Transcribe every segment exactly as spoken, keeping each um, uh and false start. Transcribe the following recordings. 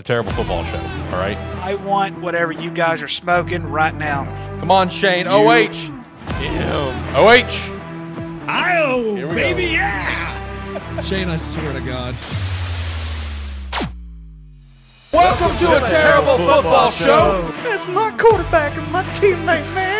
It's a terrible football show, all right? I want whatever you guys are smoking right now. Come on, Shane. You. O H. Damn. O H. I O, baby, go. Yeah. Shane, I swear to God. Welcome, Welcome to, to a terrible, terrible football, football show. show. That's my quarterback and my teammate, man.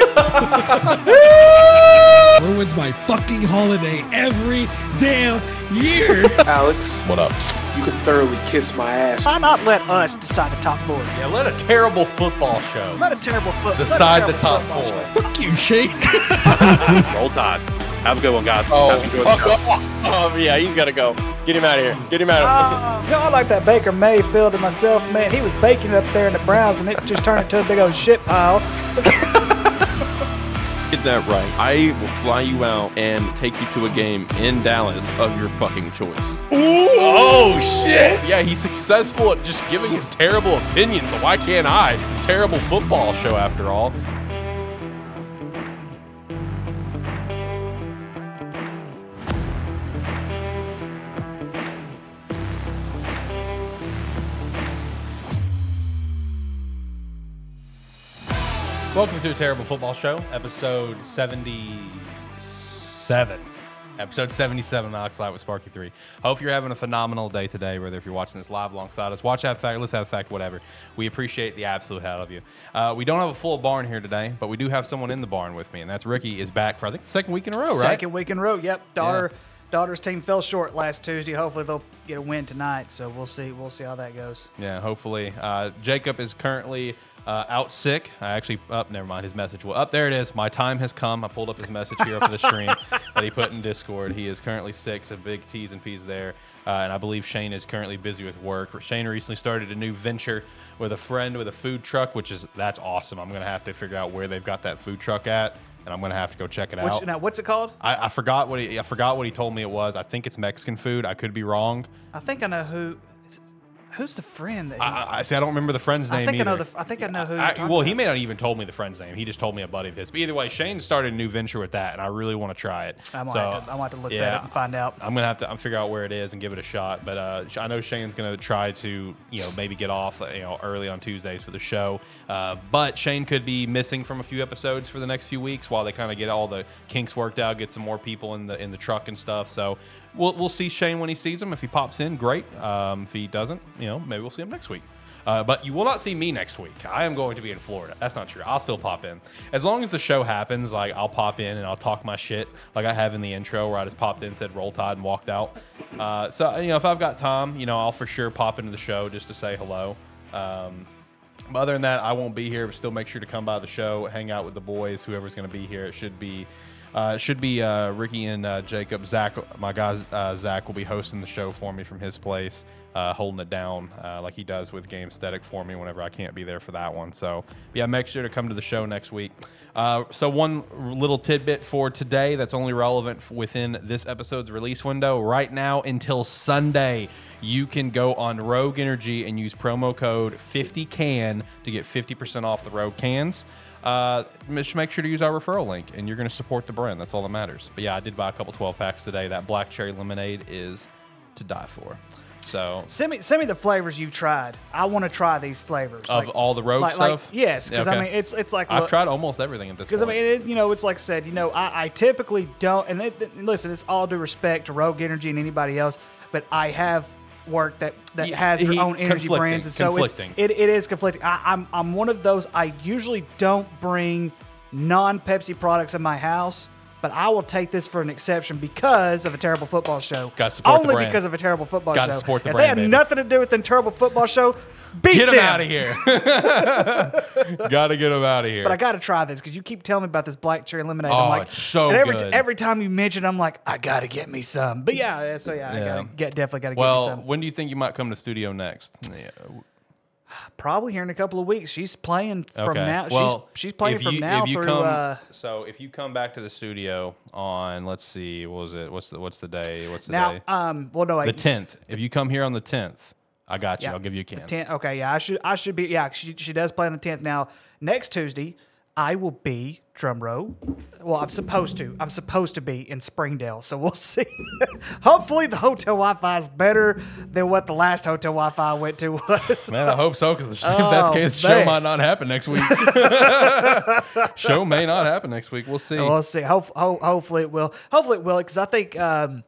Ruins my fucking holiday every damn year. Alex. What up? You can thoroughly kiss my ass. Why not let us decide the top four? Yeah, let a terrible football show. Let a terrible football show. Decide the top four. Fuck you, Shane. Roll Tide. Have a good one, guys. Oh, good one. Oh, oh, yeah, he's got to go. Get him out of here. Get him out of here. Uh, you know, I like that Baker Mayfield and myself, man. He was baking up there in the Browns, and it just turned into a big old shit pile. So- Get that right. I will fly you out and take you to a game in Dallas of your fucking choice. Ooh. Oh, shit. Yeah, he's successful at just giving his terrible opinions, so why can't I? It's a terrible football show, after all. Welcome to a terrible football show, episode seventy-seven. Episode seventy-seven, Alex Light with Sparky Three. Hope you're having a phenomenal day today. Whether if you're watching this live alongside us, watch Have Fact, let's have fact, whatever. We appreciate the absolute hell of you. Uh, we don't have a full barn here today, but we do have someone in the barn with me, and that's Ricky is back for I think the second week in a row, right? Second week in a row. Yep. Daughter, yeah. Daughter's team fell short last Tuesday. Hopefully they'll get a win tonight. So we'll see. We'll see how that goes. Yeah. Hopefully. Uh, Jacob is currently. Uh, out sick. I actually up. Oh, never mind. His message. Well, up there it is. My time has come. I pulled up his message here for the stream that he put in Discord. He is currently sick. So big T's and P's there. Uh, and I believe Shane is currently busy with work. Shane recently started a new venture with a friend with a food truck, which is that's awesome. I'm gonna have to figure out where they've got that food truck at, and I'm gonna have to go check it out. Which, now, what's it called? I, I forgot what he, I forgot what he told me it was. I think it's Mexican food. I could be wrong. I think I know who. Who's the friend? That I, I see. I don't remember the friend's name. I think either. I know. The, I think I know who. I, I, well, about. He may not even told me the friend's name. He just told me a buddy of his. But either way, Shane started a new venture with that, and I really want to try it. I might so, have to, I might have to look yeah, that up and find out. I'm gonna have to I'm figure out where it is and give it a shot. But uh, I know Shane's gonna try to you know maybe get off you know early on Tuesdays for the show. Uh, but Shane could be missing from a few episodes for the next few weeks while they kind of get all the kinks worked out, get some more people in the in the truck and stuff. So. We'll we'll see Shane when he sees him. If he pops in, great. Um, if he doesn't, you know, maybe we'll see him next week. Uh, but you will not see me next week. I am going to be in Florida. That's not true. I'll still pop in. As long as the show happens, like I'll pop in and I'll talk my shit like I have in the intro where I just popped in, said Roll Tide, and walked out. Uh, so, you know, if I've got time, you know, I'll for sure pop into the show just to say hello. Um, but other than that, I won't be here. But still make sure to come by the show, hang out with the boys, whoever's going to be here. It should be... Uh, it should be uh, Ricky and uh, Jacob. Zach, my guy uh, Zach, will be hosting the show for me from his place, uh, holding it down uh, like he does with Gamesthetic for me whenever I can't be there for that one. So, yeah, make sure to come to the show next week. Uh, so one little tidbit for today that's only relevant within this episode's release window. Right now until Sunday, you can go on Rogue Energy and use promo code fifty can to get fifty percent off the Rogue cans. Uh, just make sure to use our referral link, and you're going to support the brand. That's all that matters. But yeah, I did buy a couple twelve packs today. That black cherry lemonade is to die for. So send me send me the flavors you've tried. I want to try these flavors of like, all the rogue like, stuff. Like, yes, because okay. I mean it's it's like I've look, tried almost everything at this. Because I mean it, you know it's like I said you know I, I typically don't and it, listen it's all due respect to Rogue Energy and anybody else, but I have. Work that that he, has their own energy brands, and so it's, it it is conflicting. I, I'm I'm one of those. I usually don't bring non-Pepsi products in my house, but I will take this for an exception because of a terrible football show. Got to support Only the brand. because of a terrible football Got show. Got to support the if brand. They had baby. nothing to do with the terrible football show. Beat get them. Him out of here. Gotta get him out of here. But I gotta try this because you keep telling me about this black cherry lemonade. Oh, I'm like, it's so and every, good. Every time you mention it, I'm like, I gotta get me some. But yeah, so yeah, yeah. I gotta get, definitely gotta well, get me some. Well, when do you think you might come to the studio next? Yeah. Probably here in a couple of weeks. She's playing from okay. now. Well, she's, she's playing from you, now through. Come, uh, so if you come back to the studio on, let's see, what was it? What's the what's the day? What's the now, day? Um, well, no, the tenth. If you come here on the tenth. I got you. Yeah, I'll give you a can. The tenth, okay, yeah, I should I should be, yeah, she, she does play on the tenth. Now, next Tuesday, I will be, drum roll, well, I'm supposed to. I'm supposed to be in Springdale, so we'll see. Hopefully the hotel Wi-Fi is better than what the last hotel Wi-Fi I went to was. Man, I hope so, because the oh, best case man. show might not happen next week. Show may not happen next week. We'll see. We'll see. Ho- ho- hopefully it will. Hopefully it will, because I think um,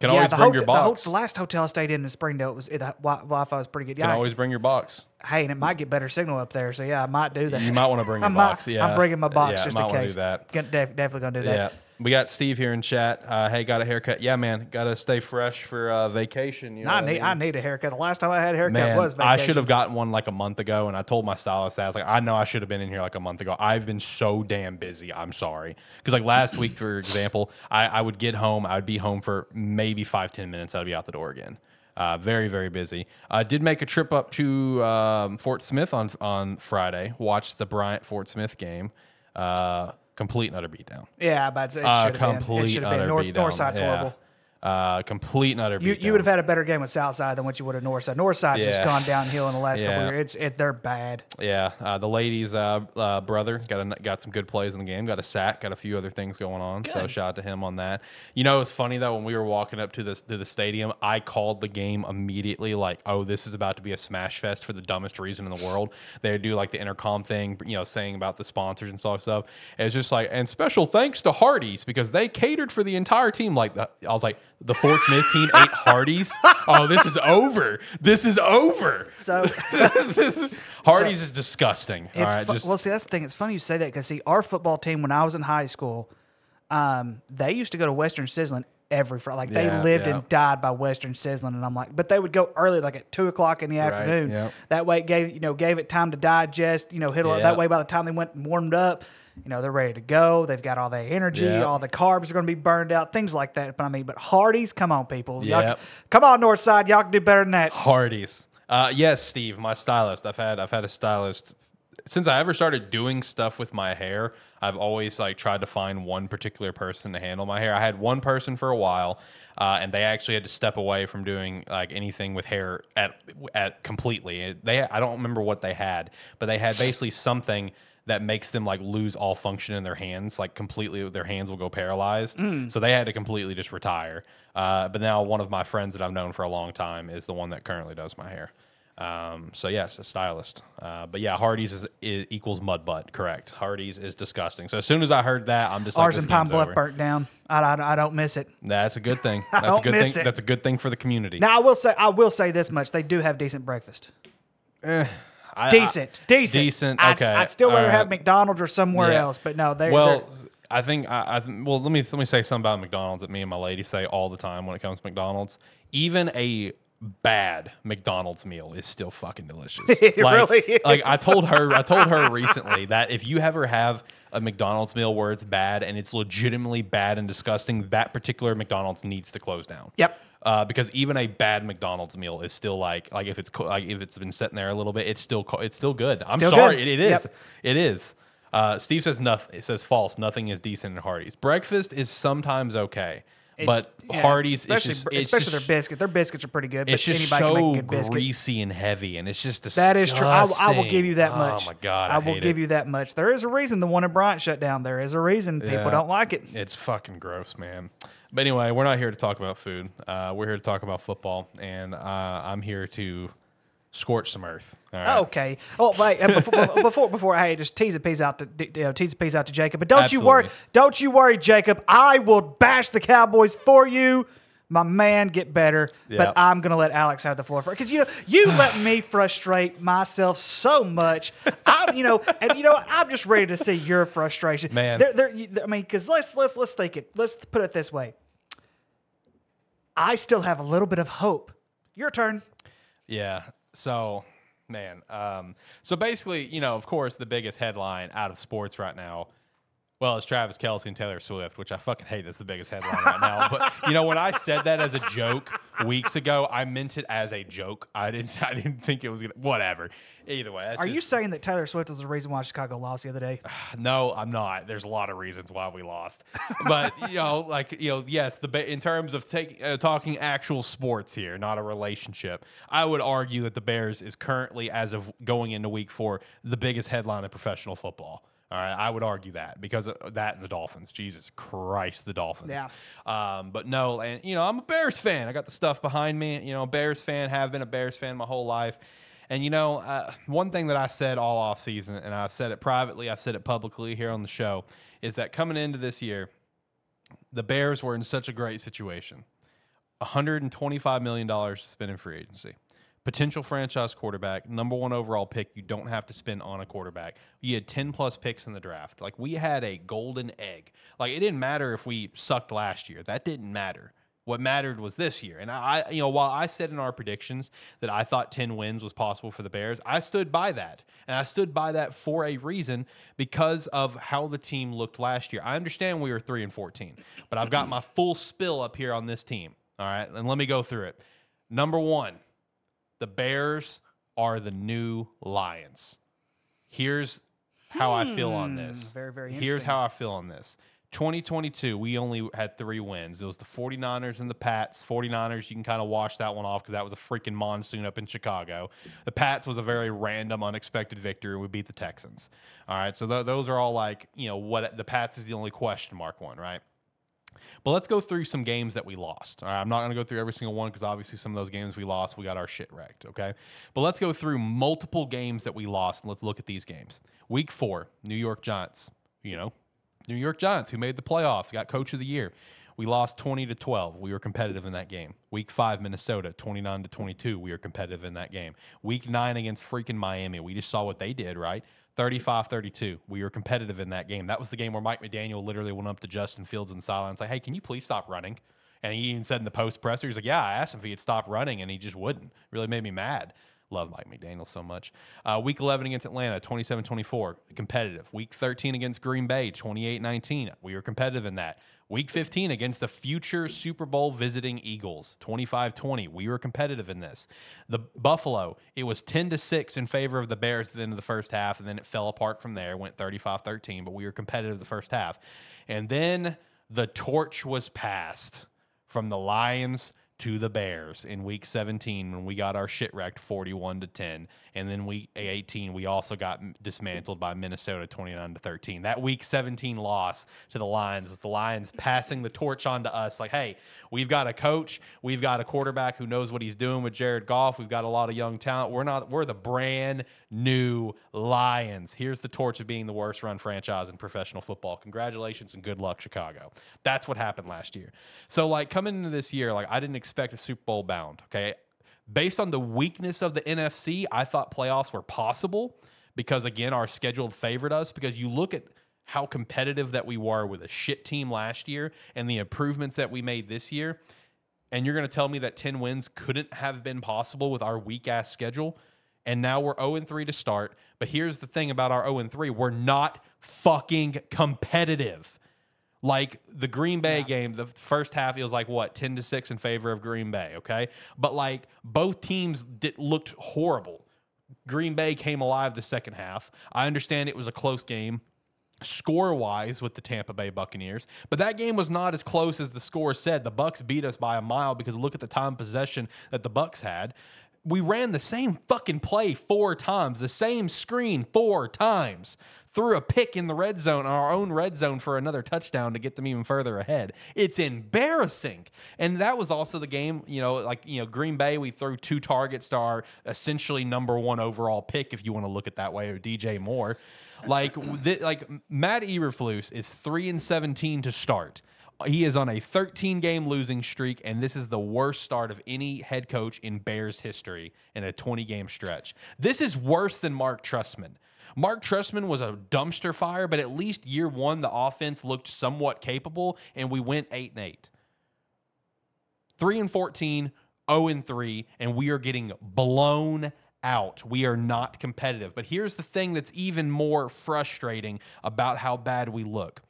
Can yeah, always the, bring hotel, your box. The, the last hotel I stayed in in Springdale, it was, the Wi-Fi was pretty good. Yeah, Can I, always bring your box. Hey, and it might get better signal up there, so yeah, I might do that. You might want to bring your box. Might, yeah, I'm bringing my box yeah, just in case. Do that. Def- definitely gonna do that. Yeah, we got Steve here in chat. Uh, hey, got a haircut? Yeah, man, gotta stay fresh for uh, vacation. You know I need, I, mean? I need a haircut. The last time I had a haircut man, was vacation. I should have gotten one like a month ago, and I told my stylist that. I was like, I know I should have been in here like a month ago. I've been so damn busy. I'm sorry, because like last week, for example, I, I would get home, I would be home for maybe five ten minutes, I'd be out the door again. Uh, very, very busy. I did make a trip up to um, Fort Smith on on Friday. Watched the Bryant-Fort Smith game. Uh, complete and utter beatdown. Yeah, but it should have uh, been. It should have been. North, Northside's yeah. horrible. Uh, complete and utter beatdown. You, you would have had a better game with Southside than what you would have Northside. Northside's yeah. just gone downhill in the last yeah. couple of years. It's, it, they're bad. Yeah, uh, the ladies' uh, uh, brother got a, got some good plays in the game. Got a sack. Got a few other things going on. Good. So shout out to him on that. You know, it's funny though, when we were walking up to this to the stadium, I called the game immediately. Like, oh, this is about to be a smash fest for the dumbest reason in the world. They do like the intercom thing, you know, saying about the sponsors and stuff. stuff. It's just like, and special thanks to Hardee's because they catered for the entire team. Like, I was like. The Fort Smith team ate Hardee's. Oh, this is over. This is over. So Hardee's so, is disgusting. All right, fu- just, well, see, that's the thing. It's funny you say that because, see, our football team, when I was in high school, um, they used to go to Western Sizzling every Friday. Like, yeah, they lived yeah. and died by Western Sizzling. And I'm like, but they would go early, like at two o'clock in the afternoon. Right, yep. That way it gave, you know, gave it time to digest, you know, hit a lot. Yep. That way by the time they went and warmed up, you know, they're ready to go. They've got all the energy. Yep. All the carbs are going to be burned out. Things like that. But I mean, but Hardee's, come on, people. Yep. Can, come on, Northside. Y'all can do better than that. Hardee's. Uh, yes, Steve, my stylist. I've had I've had a stylist since I ever started doing stuff with my hair. I've always like tried to find one particular person to handle my hair. I had one person for a while, uh, and they actually had to step away from doing like anything with hair at at completely. They I don't remember what they had, but they had basically something that makes them like lose all function in their hands, like completely. Their hands will go paralyzed. Mm. So they had to completely just retire. Uh, but now one of my friends that I've known for a long time is the one that currently does my hair. Um, so yes, a stylist. Uh, but yeah, Hardee's is, is equals mud butt. Correct. Hardee's is disgusting. So as soon as I heard that, I'm just ours like, and Pine Bluff over. Burnt down. I, I, I don't miss it. That's a good thing. That's I don't a good miss thing. It. That's a good thing for the community. Now I will say I will say this much: they do have decent breakfast. Eh. I, decent, I, decent, decent. Okay, I'd, I'd still rather right. have McDonald's or somewhere yeah. else, but no, they. Well, they're... I think I, I well let me let me say something about McDonald's that me and my lady say all the time when it comes to McDonald's. Even a bad McDonald's meal is still fucking delicious. It like, really is. Like I told her, I told her recently that if you ever have a McDonald's meal where it's bad and it's legitimately bad and disgusting, that particular McDonald's needs to close down. Yep. Uh, because even a bad McDonald's meal is still like like if it's co- like if it's been sitting there a little bit, it's still co- it's still good. I'm still sorry, good. It, it is, yep. it is. Uh, Steve says nothing. It says false. Nothing is decent in Hardee's. Breakfast is sometimes okay, it, but yeah, Hardee's especially it's just, it's especially just, their biscuits. Their biscuits are pretty good. But it's just anybody so can make a good biscuit. Greasy and heavy, and it's just disgusting. That is true. I, I will give you that much. Oh my god, I, I will give it. you that much. There is a reason the one in Bryant shut down. There is a reason people yeah, don't like it. It's fucking gross, man. But anyway, we're not here to talk about food. Uh, we're here to talk about football, and uh, I'm here to scorch some earth. All right. Okay. Oh, wait. Before, before, before, hey, just tease a piece out to you know, tease a piece out to Jacob. But don't Absolutely. you worry. Don't you worry, Jacob. I will bash the Cowboys for you. My man, get better, yep. but I'm going to let Alex have the floor for it. Because, you know, you let me frustrate myself so much. I, you know, and, you know, I'm just ready to see your frustration. Man. They're, they're, I mean, because let's, let's, let's think it. Let's put it this way. I still have a little bit of hope. Your turn. Yeah. So, man. Um, so, basically, you know, of course, the biggest headline out of sports right now. Well, it's Travis Kelce and Taylor Swift, which I fucking hate. That's the biggest headline right now. But, you know, when I said that as a joke weeks ago, I meant it as a joke. I didn't I didn't think it was going to – whatever. Either way. Are just, you saying that Taylor Swift was the reason why Chicago lost the other day? No, I'm not. There's a lot of reasons why we lost. But, you know, like, you know, yes, the in terms of take, uh, talking actual sports here, not a relationship, I would argue that the Bears is currently, as of going into week four, the biggest headline in professional football. All right, I would argue that, because of that and the Dolphins. Jesus Christ, the Dolphins. Yeah. Um, but no, and, you know, I'm a Bears fan. I got the stuff behind me. You know, Bears fan, have been a Bears fan my whole life. And, you know, uh, one thing that I said all offseason, and I've said it privately, I've said it publicly here on the show, is that coming into this year, the Bears were in such a great situation. one hundred twenty-five million dollars spent in free agency. Potential franchise quarterback, number one overall pick. You don't have to spend on a quarterback. You had ten plus picks in the draft. Like, we had a golden egg. Like, it didn't matter if we sucked last year. That didn't matter. What mattered was this year. And I, you know, while I said in our predictions that I thought ten wins was possible for the Bears, I stood by that. And I stood by that for a reason, because of how the team looked last year. I understand we were three and fourteen, but I've got my full spill up here on this team. All right. And let me go through it. Number one. The Bears are the new Lions. Here's how hmm. I feel on this. Very, very interesting. Here's how I feel on this. twenty twenty-two, we only had three wins. It was the forty-niners and the Pats. forty-niners, you can kind of wash that one off because that was a freaking monsoon up in Chicago. The Pats was a very random, unexpected victory. We beat the Texans. All right, so th- those are all like, you know, what the Pats is the only question mark one, right? But let's go through some games that we lost. All right, I'm not going to go through every single one because obviously some of those games we lost, we got our shit wrecked, okay? But let's go through multiple games that we lost, and let's look at these games. Week four, New York Giants. You know, New York Giants, who made the playoffs, got Coach of the Year. We lost twenty to twelve. We were competitive in that game. Week five, Minnesota, twenty-nine to twenty-two. We were competitive in that game. Week nine against freaking Miami. We just saw what they did, right? thirty-five thirty-two. We were competitive in that game. That was the game where Mike McDaniel literally went up to Justin Fields in the sidelines, like, hey, can you please stop running? And he even said in the post presser, he's like, yeah, I asked him if he'd stop running, and he just wouldn't. Really made me mad. Love Mike McDaniel so much. Uh, week eleven against Atlanta, twenty-seven twenty-four, competitive. Week thirteen against Green Bay, twenty-eight nineteen. We were competitive in that. Week fifteen against the future Super Bowl visiting Eagles, twenty-five twenty. We were competitive in this. The Buffalo, it was ten to six in favor of the Bears at the end of the first half, and then it fell apart from there, went thirty-five thirteen, but we were competitive the first half. And then the torch was passed from the Lions to the Bears in week seventeen when we got our shit wrecked forty-one to ten, and then week eighteen we also got dismantled by Minnesota twenty-nine to thirteen. That week seventeen loss to the Lions was the Lions passing the torch on to us, like, hey, we've got a coach, we've got a quarterback who knows what he's doing with Jared Goff, we've got a lot of young talent. We're not we're the brand new Lions. Here's the torch of being the worst run franchise in professional football. Congratulations and good luck, Chicago. That's what happened last year. So, like, coming into this year, like, I didn't expect expect a Super Bowl bound, okay? Based on the weakness of the N F C, I thought playoffs were possible because, again, our schedule favored us, because you look at how competitive that we were with a shit team last year and the improvements that we made this year, and you're going to tell me that ten wins couldn't have been possible with our weak-ass schedule? And now we're oh and three to start, but here's the thing about our oh and three. We're not fucking competitive. Like the Green Bay yeah. game, the first half, it was like, what, ten to six in favor of Green Bay, okay? But, like, both teams did, looked horrible. Green Bay came alive the second half. I understand it was a close game score-wise with the Tampa Bay Buccaneers, but that game was not as close as the score said. The Bucs beat us by a mile because look at the time possession that the Bucs had. We ran the same fucking play four times, the same screen four times, threw a pick in the red zone, our own red zone, for another touchdown to get them even further ahead. It's embarrassing. And that was also the game, you know, like, you know, Green Bay, we threw two targets to our essentially number one overall pick, if you want to look at that way, or D J Moore. Like, th- like Matt Eberflus is three and seventeen to start. He is on a thirteen-game losing streak, and this is the worst start of any head coach in Bears history in a twenty-game stretch. This is worse than Mark Trestman. Mark Trestman was a dumpster fire, but at least year one, the offense looked somewhat capable, and we went eight and eight. three and fourteen, oh and three, and we are getting blown out. out. We are not competitive. But here's the thing that's even more frustrating about how bad we look.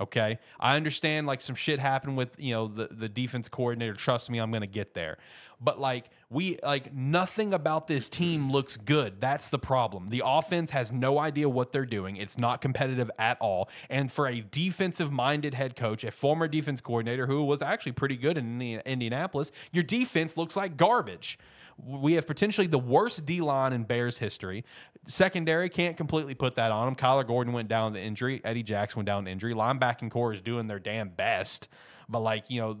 Okay. I understand, like, some shit happened with, you know, the, the defense coordinator. Trust me, I'm going to get there. but like we like nothing about this team looks good. That's the problem. The offense has no idea what they're doing. It's not competitive at all. And for a defensive-minded head coach, a former defense coordinator who was actually pretty good in Indianapolis, your defense looks like garbage. We have potentially the worst D-line in Bears history. Secondary, can't completely put that on them. Kyler Gordon went down with injury. Eddie Jackson went down with injury. Linebacking core is doing their damn best. But, like, you know,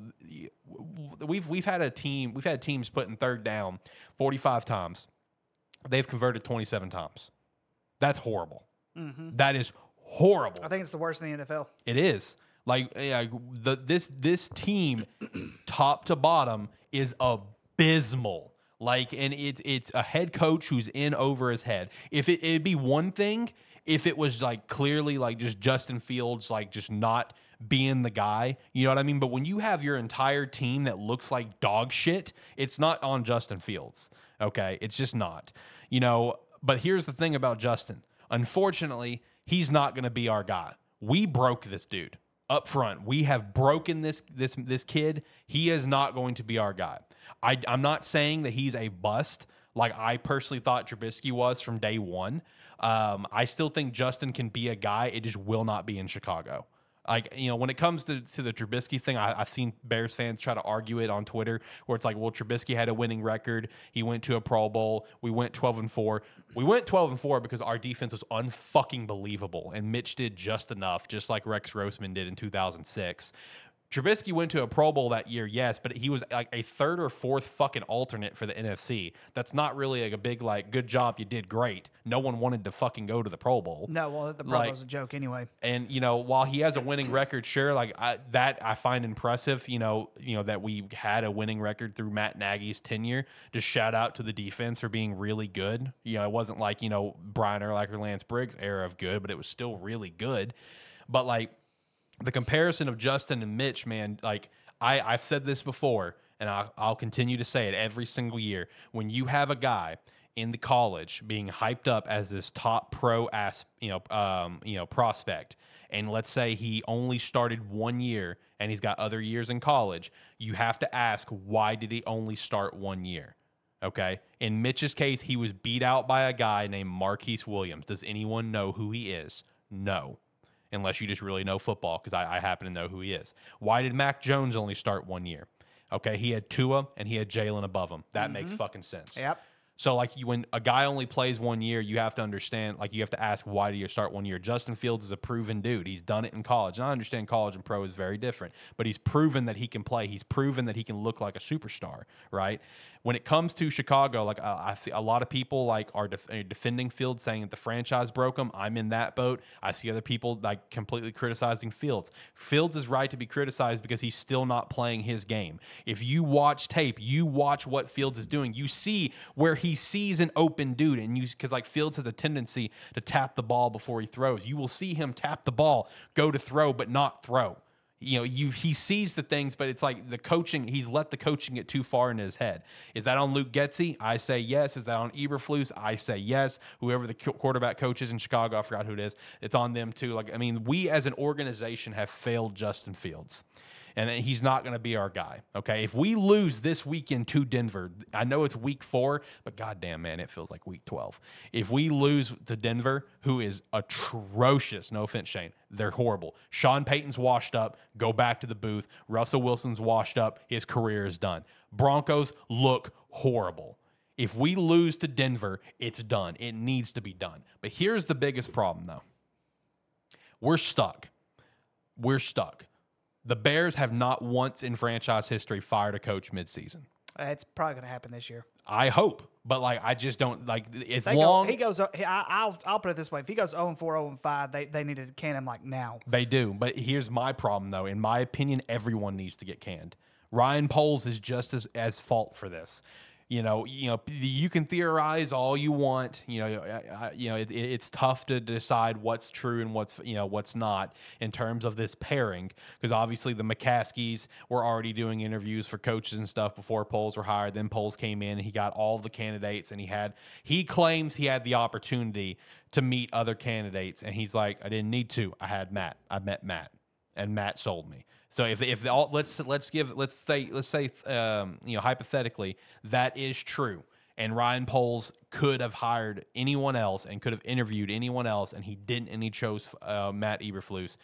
we've we've had a team, we've had teams put in third down forty-five times. They've converted twenty-seven times. That's horrible. Mm-hmm. That is horrible. I think it's the worst in the N F L. It is. Like, yeah, the, this, this team, top to bottom, is abysmal. Like, and it's it's a head coach who's in over his head. If it, it'd be one thing if it was, like, clearly, like, just Justin Fields, like, just not being the guy. You know what I mean? But when you have your entire team that looks like dog shit, it's not on Justin Fields, okay? It's just not. You know, but here's the thing about Justin. Unfortunately, he's not going to be our guy. We broke this dude up front. We have broken this this this kid. He is not going to be our guy. I, I'm not saying that he's a bust, like I personally thought Trubisky was from day one. Um, I still think Justin can be a guy. It just will not be in Chicago. Like, you know, when it comes to, to the Trubisky thing, I, I've seen Bears fans try to argue it on Twitter where it's like, well, Trubisky had a winning record. He went to a Pro Bowl. We went twelve and four. We went twelve and four because our defense was unfucking believable. And Mitch did just enough, just like Rex Grossman did in two thousand six. Trubisky went to a Pro Bowl that year, yes, but he was like a third or fourth fucking alternate for the N F C. That's not really like a big, like, good job, you did great. No one wanted to fucking go to the Pro Bowl. No, well, the Pro like, Bowl's a joke anyway. And, you know, while he has a winning record, sure, like, I, that I find impressive, you know, you know, that we had a winning record through Matt Nagy's tenure. Just shout out to the defense for being really good. You know, it wasn't like, you know, Brian Urlacher, Lance Briggs era of good, but it was still really good. But, like, the comparison of Justin and Mitch, man, like I, I've said this before, and I, I'll continue to say it every single year. When you have a guy in the college being hyped up as this top pro, as, you know, um, you know, prospect, and let's say he only started one year and he's got other years in college, you have to ask, why did he only start one year? Okay. In Mitch's case, he was beat out by a guy named Marquise Williams. Does anyone know who he is? No. Unless you just really know football, because I, I happen to know who he is. Why did Mac Jones only start one year? Okay, he had Tua and he had Jalen above him. That mm-hmm. makes fucking sense. Yep. So, like, you, when a guy only plays one year, you have to understand, like, you have to ask, why do you start one year? Justin Fields is a proven dude. He's done it in college. And I understand college and pro is very different, but he's proven that he can play. He's proven that he can look like a superstar, right? When it comes to Chicago, like, uh, I see a lot of people, like, are def- defending Fields, saying that the franchise broke him. I'm in that boat. I see other people, like, completely criticizing Fields. Fields is right to be criticized because he's still not playing his game. If you watch tape, you watch what Fields is doing. You see where he He sees an open dude, and you, because like Fields has a tendency to tap the ball before he throws. You will see him tap the ball, go to throw, but not throw. You know, you he sees the things, but it's like the coaching. He's let the coaching get too far into his head. Is that on Luke Getsy? I say yes. Is that on Eberflus? I say yes. Whoever the quarterback coach is in Chicago, I forgot who it is. It's on them too. Like, I mean, we as an organization have failed Justin Fields. And he's not going to be our guy, okay? If we lose this weekend to Denver, I know it's week four, but goddamn, man, it feels like week twelve. If we lose to Denver, who is atrocious, no offense, Shane, they're horrible. Sean Payton's washed up. Go back to the booth. Russell Wilson's washed up. His career is done. Broncos look horrible. If we lose to Denver, it's done. It needs to be done. But here's the biggest problem, though. We're stuck. We're stuck. The Bears have not once in franchise history fired a coach midseason. It's probably going to happen this year. I hope, but like I just don't like. As they long go, he goes, he, I, I'll I'll put it this way: if he goes oh and four, oh and five, they they need to can him like now. They do, but here's my problem though. In my opinion, everyone needs to get canned. Ryan Poles is just as as fault for this. You know, you know, you can theorize all you want. You know, I, you know, it, it, it's tough to decide what's true and what's, you know, what's not in terms of this pairing, because obviously the McCaskies were already doing interviews for coaches and stuff before Poles were hired. Then Poles came in and he got all the candidates, and he had he claims he had the opportunity to meet other candidates, and he's like, I didn't need to. I had Matt. I met Matt, and Matt sold me. So if if all, let's let's give let's say let's say um, you know, hypothetically that is true, and Ryan Poles could have hired anyone else and could have interviewed anyone else, and he didn't, and he chose uh, Matt Eberflus.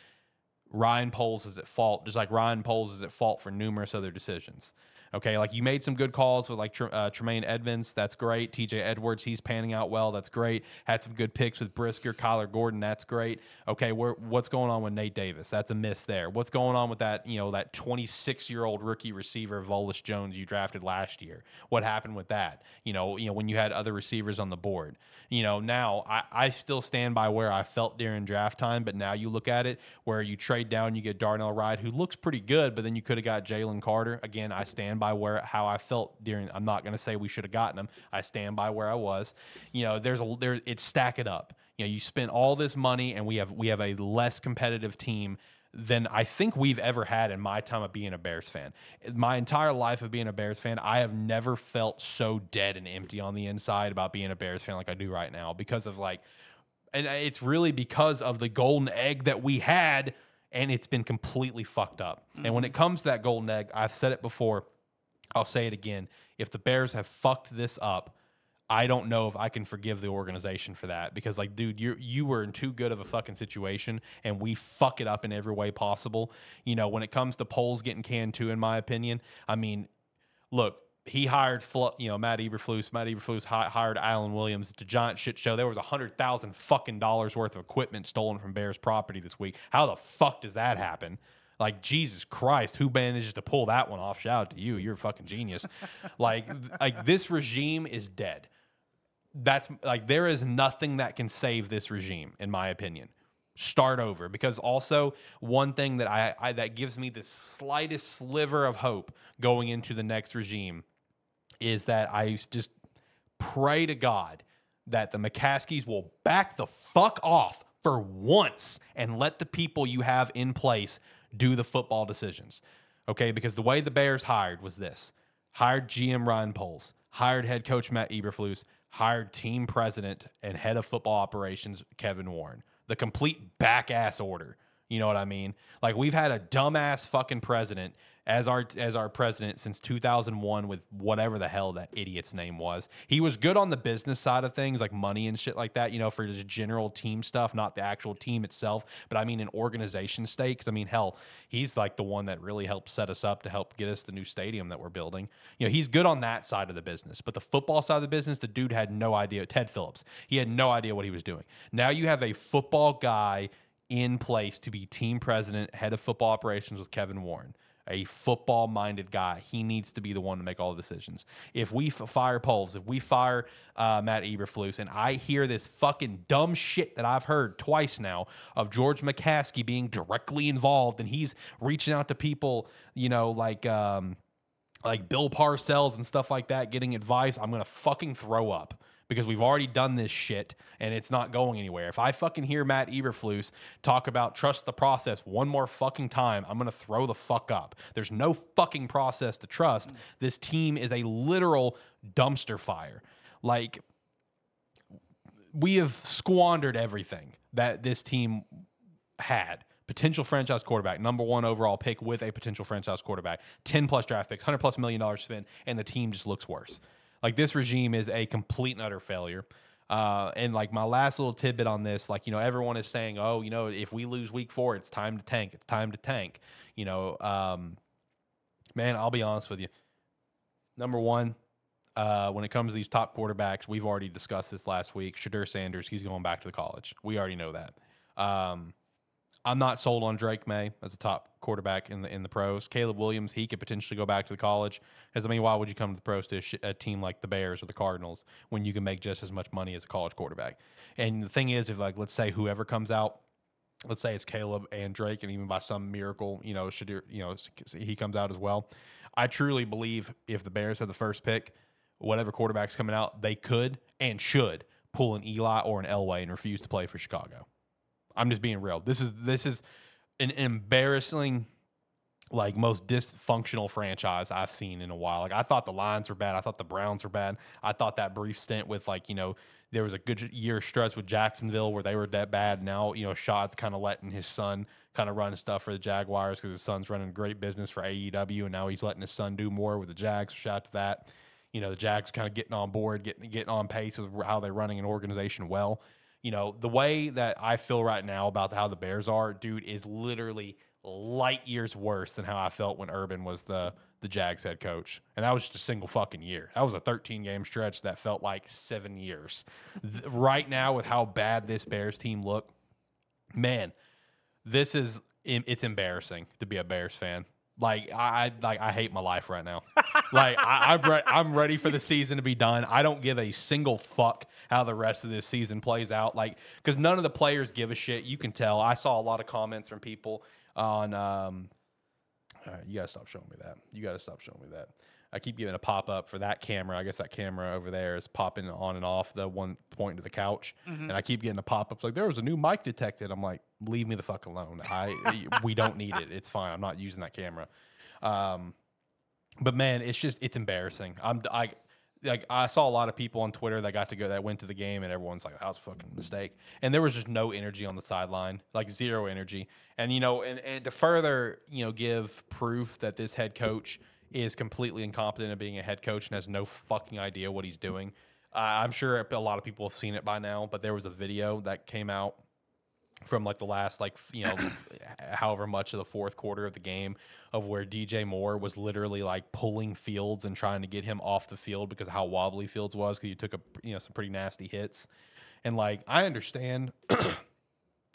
Ryan Poles is at fault, just like Ryan Poles is at fault for numerous other decisions. Okay, like you made some good calls with like uh, Tremaine Edmonds, that's great. T J Edwards, he's panning out well, that's great. Had some good picks with Brisker, Kyler Gordon, that's great. Okay, we're, what's going on with Nate Davis? That's a miss there. What's going on with that, you know, that twenty-six-year-old rookie receiver Volus Jones you drafted last year? What happened with that? You know, you know when you had other receivers on the board. You know, now I, I still stand by where I felt during draft time, but now you look at it where you trade down, you get Darnell Wright, who looks pretty good, but then you could have got Jalen Carter. Again, I stand by By where how I felt during. I'm not going to say we should have gotten him. I stand by where I was. You know, there's a there. It's stack it up. You know, you spend all this money, and we have we have a less competitive team than I think we've ever had in my time of being a Bears fan. My entire life of being a Bears fan, I have never felt so dead and empty on the inside about being a Bears fan like I do right now, because of like, and it's really because of the golden egg that we had, and it's been completely fucked up. Mm-hmm. And when it comes to that golden egg, I've said it before, I'll say it again. If the Bears have fucked this up, I don't know if I can forgive the organization for that, because, like, dude, you you were in too good of a fucking situation, and we fuck it up in every way possible. You know, when it comes to Poles getting canned too, in my opinion, I mean, look, he hired, you know, Matt Eberflus. Matt Eberflus hired Allen Williams. It's a giant shit show. There was a hundred thousand fucking dollars worth of equipment stolen from Bears property this week. How the fuck does that happen? Like, Jesus Christ, who manages to pull that one off? Shout out to you. You're a fucking genius. like, like this regime is dead. That's like, there is nothing that can save this regime, in my opinion. Start over. Because also, one thing that I, I that gives me the slightest sliver of hope going into the next regime is that I just pray to God that the McCaskies will back the fuck off for once and let the people you have in place do the football decisions, okay? Because the way the Bears hired was this. Hired G M Ryan Poles, hired head coach Matt Eberflus, hired team president and head of football operations Kevin Warren. The complete back-ass order. You know what I mean? Like, we've had a dumbass fucking president as our as our president since two thousand one with whatever the hell that idiot's name was. He was good on the business side of things, like money and shit like that, you know, for just general team stuff, not the actual team itself, but I mean an organization stake. I mean, hell, he's like the one that really helped set us up to help get us the new stadium that we're building. You know, he's good on that side of the business, but the football side of the business, the dude had no idea. Ted Phillips, he had no idea what he was doing. Now you have a football guy in place to be team president, head of football operations with Kevin Warren. A football-minded guy. He needs to be the one to make all the decisions. If we f- fire Poles, if we fire uh, Matt Eberflus, and I hear this fucking dumb shit that I've heard twice now of George McCaskey being directly involved, and he's reaching out to people, you know, like um, like Bill Parcells and stuff like that, getting advice, I'm going to fucking throw up. Because we've already done this shit, and it's not going anywhere. If I fucking hear Matt Eberflus talk about trust the process one more fucking time, I'm going to throw the fuck up. There's no fucking process to trust. This team is a literal dumpster fire. Like, we have squandered everything that this team had. Potential franchise quarterback, number one overall pick with a potential franchise quarterback, ten-plus draft picks, one hundred-plus million dollars spent, and the team just looks worse. Like, this regime is a complete and utter failure. Uh, and, like, my last little tidbit on this, like, you know, everyone is saying, oh, you know, if we lose week four, it's time to tank. It's time to tank. You know, um, man, I'll be honest with you. Number one, uh, when it comes to these top quarterbacks, we've already discussed this last week. Shedeur Sanders, he's going back to the college. We already know that. Um, I'm not sold on Drake May as a top quarterback in the in the pros. Caleb Williams, he could potentially go back to the college. As I mean, why would you come to the pros to a, sh- a team like the Bears or the Cardinals when you can make just as much money as a college quarterback? And the thing is, if like let's say whoever comes out, let's say it's Caleb and Drake, and even by some miracle, you know, Shedeur, you know, he comes out as well. I truly believe if the Bears had the first pick, whatever quarterback's coming out, they could and should pull an Eli or an Elway and refuse to play for Chicago. I'm just being real. This is this is an embarrassing, like, most dysfunctional franchise I've seen in a while. Like, I thought the Lions were bad. I thought the Browns were bad. I thought that brief stint with, like, you know, There was a good year stretch with Jacksonville where they were that bad. Now, you know, Shad's kind of letting his son kind of run stuff for the Jaguars because his son's running great business for A E W, and now he's letting his son do more with the Jags. Shout out to that. You know, the Jags kind of getting on board, getting getting on pace with how they're running an organization well. You know, the way that I feel right now about how the Bears are, dude, is literally light years worse than how I felt when Urban was the the Jags head coach. And that was just a single fucking year. That was a thirteen-game stretch that felt like seven years. Right now, with how bad this Bears team look, man, this is it's embarrassing to be a Bears fan. Like I like I hate my life right now. Like I, I'm, re- I'm ready for the season to be done. I don't give a single fuck how the rest of this season plays out. Like because none of the players give a shit. You can tell. I saw a lot of comments from people on. Um, all right, you gotta stop showing me that. You gotta stop showing me that. I keep giving a pop up for that camera. I guess that camera over there is popping on and off the one point to the couch, mm-hmm. and I keep getting the pop ups like there was a new mic detected. I'm like, leave me the fuck alone. I we don't need it. It's fine. I'm not using that camera. Um, but man, it's just it's embarrassing. I'm I like I saw a lot of people on Twitter that got to go that went to the game, and everyone's like, that was a fucking mistake. And there was just no energy on the sideline, like zero energy. And you know, and, and to further you know give proof that this head coach is completely incompetent at being a head coach and has no fucking idea what he's doing. Uh, I'm sure a lot of people have seen it by now, but there was a video that came out from like the last, like, you know, however much of the fourth quarter of the game of where D J Moore was literally like pulling Fields and trying to get him off the field because of how wobbly Fields was. Cause he took a, you know, some pretty nasty hits. And like, I understand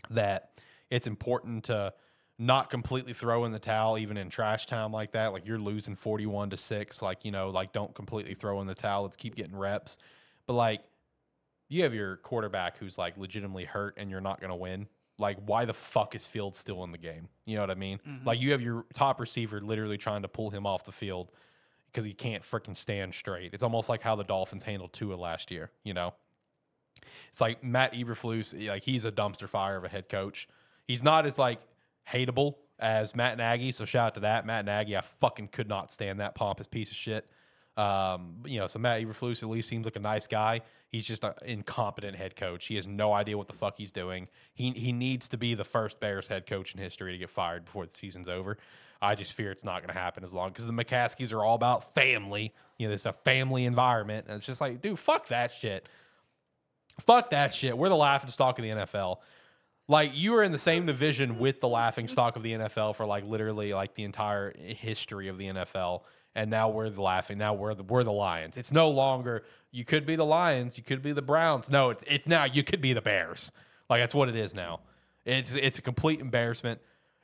that it's important to not completely throw in the towel, even in trash time like that. Like you're losing forty-one to six. Like, you know, like don't completely throw in the towel. Let's keep getting reps. But like you have your quarterback who's like legitimately hurt and you're not going to win. Like why the fuck is Fields still in the game? You know what I mean? Mm-hmm. Like you have your top receiver literally trying to pull him off the field because he can't freaking stand straight. It's almost like how the Dolphins handled Tua last year. You know, it's like Matt Eberflus, like he's a dumpster fire of a head coach. He's not as like, hateable as Matt Nagy, so shout out to that Matt Nagy. I fucking could not stand that pompous piece of shit. Um, you know, so Matt Eberflus at least seems like a nice guy. He's just an incompetent head coach. He has no idea what the fuck he's doing. He he needs to be the first Bears head coach in history to get fired before the season's over. I just fear it's not going to happen as long because the McCaskies are all about family. You know, it's a family environment, and it's just like, dude, fuck that shit. Fuck that shit. We're the laughingstock of the N F L. Like, you were in the same division with the laughingstock of the N F L for, like, literally, like, the entire history of the N F L, and now we're the laughing. Now we're the we're the Lions. It's no longer, you could be the Lions, you could be the Browns. No, it's it's now, you could be the Bears. Like, that's what it is now. It's, it's a complete embarrassment.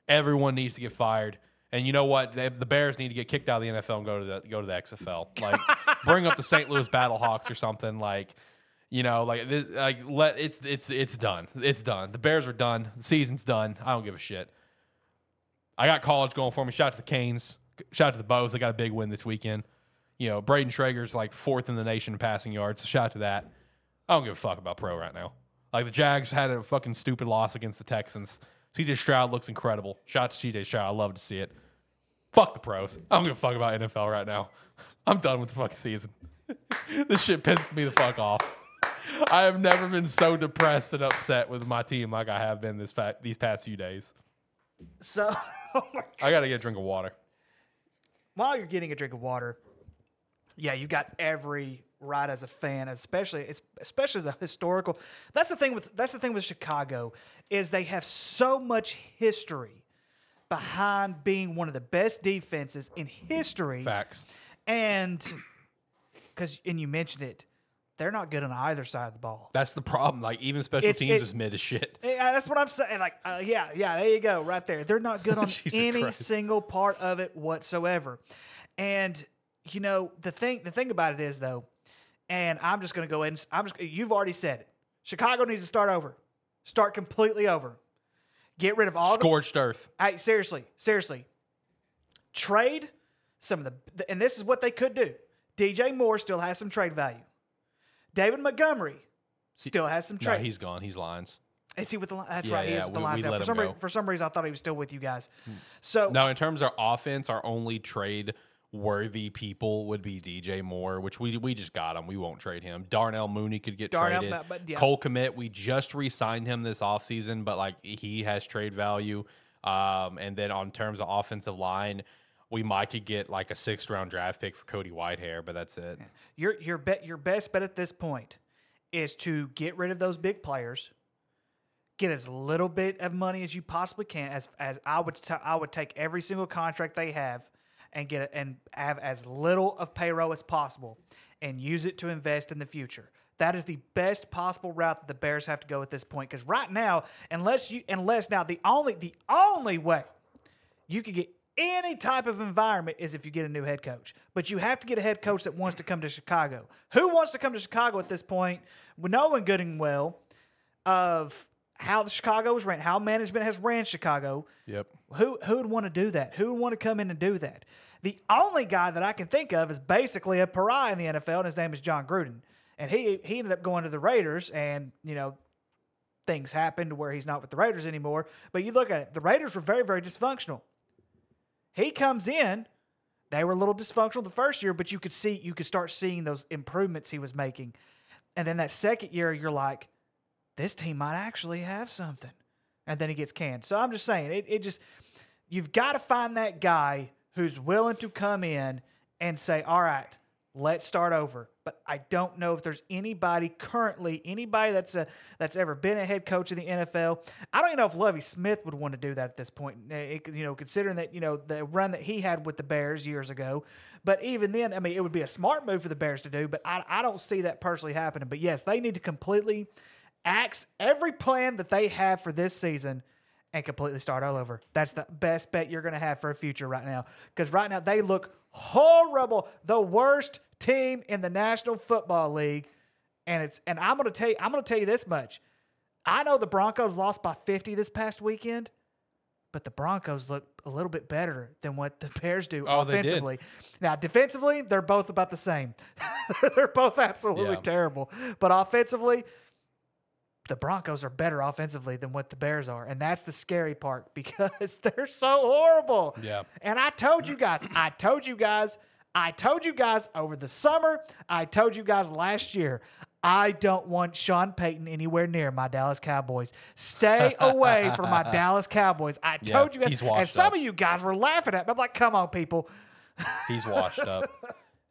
Everyone needs to get fired. And you know what? They, the Bears need to get kicked out of the N F L and go to the, go to the X F L. Like, bring up the Saint Louis Battlehawks or something, like... You know, like this, like let it's it's it's done. It's done. The Bears are done. The season's done. I don't give a shit. I got college going for me. Shout out to the Canes. Shout out to the Bows. They got a big win this weekend. You know, Braden Schrager's like fourth in the nation in passing yards. So shout out to that. I don't give a fuck about pro right now. Like the Jags had a fucking stupid loss against the Texans. C J Stroud looks incredible. Shout out to C J Stroud. I love to see it. Fuck the pros. I don't give a fuck about N F L right now. I'm done with the fucking season. This shit pisses me the fuck off. I have never been so depressed and upset with my team like I have been this pa- these past few days. So, oh my God. I got to get a drink of water. While you're getting a drink of water, yeah, you got every right as a fan, especially especially as a historical. That's the thing with that's the thing with Chicago is they have so much history behind being one of the best defenses in history. Facts. And because and you mentioned it. They're not good on either side of the ball. That's the problem. Like, even special it's, teams it, is mid as shit. It, that's what I'm saying. Like, uh, yeah, yeah, there you go, right there. They're not good on any Christ. single part of it whatsoever. And, you know, the thing the thing about it is, though, and I'm just going to go ahead and I'm just, you've already said it. Chicago needs to start over. Start completely over. Get rid of all Scorched the... Scorched earth. Hey, seriously, seriously. Trade some of the... And this is what they could do. D J Moore still has some trade value. David Montgomery still has some trade. No, he's gone. He's Lions. Is he with the Lions? That's yeah, right. He yeah. is with the we, Lions. We for, some re- for some reason, I thought he was still with you guys. So now, in terms of our offense, our only trade worthy people would be D J Moore, which we we just got him. We won't trade him. Darnell Mooney could get Darnell, traded. But, yeah. Cole Kmet, we just re-signed him this offseason, but like he has trade value. Um, and then on terms of offensive line, we might could get like a sixth round draft pick for Cody Whitehair, but that's it. Your your bet your best bet at this point is to get rid of those big players, get as little bit of money as you possibly can. As as I would t- I would take every single contract they have, and get and have as little of payroll as possible, and use it to invest in the future. That is the best possible route that the Bears have to go at this point. Because right now, unless you unless now the only the only way you could get any type of environment is if you get a new head coach. But you have to get a head coach that wants to come to Chicago. Who wants to come to Chicago at this point? Knowing good and well of how the Chicago is ran, how management has ran Chicago. Yep. Who who would want to do that? Who would want to come in and do that? The only guy that I can think of is basically a pariah in the N F L, and his name is John Gruden. And he he ended up going to the Raiders, and, you know, things happened to where he's not with the Raiders anymore. But you look at it, the Raiders were very, very dysfunctional. He comes in, they were a little dysfunctional the first year, but you could see you could start seeing those improvements he was making. And then that second year, you're like, this team might actually have something. And then he gets canned. So I'm just saying, it it just you've got to find that guy who's willing to come in and say, all right, let's start over. But I don't know if there's anybody currently, anybody that's a that's ever been a head coach in the N F L. I don't even know if Lovie Smith would want to do that at this point. It, you know, considering that you know the run that he had with the Bears years ago. But even then, I mean, it would be a smart move for the Bears to do. But I, I don't see that personally happening. But yes, they need to completely axe every plan that they have for this season and completely start all over. That's the best bet you're going to have for a future right now. Because right now they look horrible, the worst team in the National Football League, and it's and I'm gonna tell you, I'm gonna tell you this much. I know the Broncos lost by fifty this past weekend, but the Broncos look a little bit better than what the Bears do oh, offensively. Now, defensively, they're both about the same. They're both absolutely yeah. terrible. But offensively, the Broncos are better offensively than what the Bears are. And that's the scary part because they're so horrible. Yeah. And I told you guys, I told you guys, I told you guys over the summer, I told you guys last year, I don't want Sean Payton anywhere near my Dallas Cowboys. Stay away from my Dallas Cowboys. I told yeah, you guys. And some up. of you guys were laughing at me. I'm like, come on, people. He's washed up.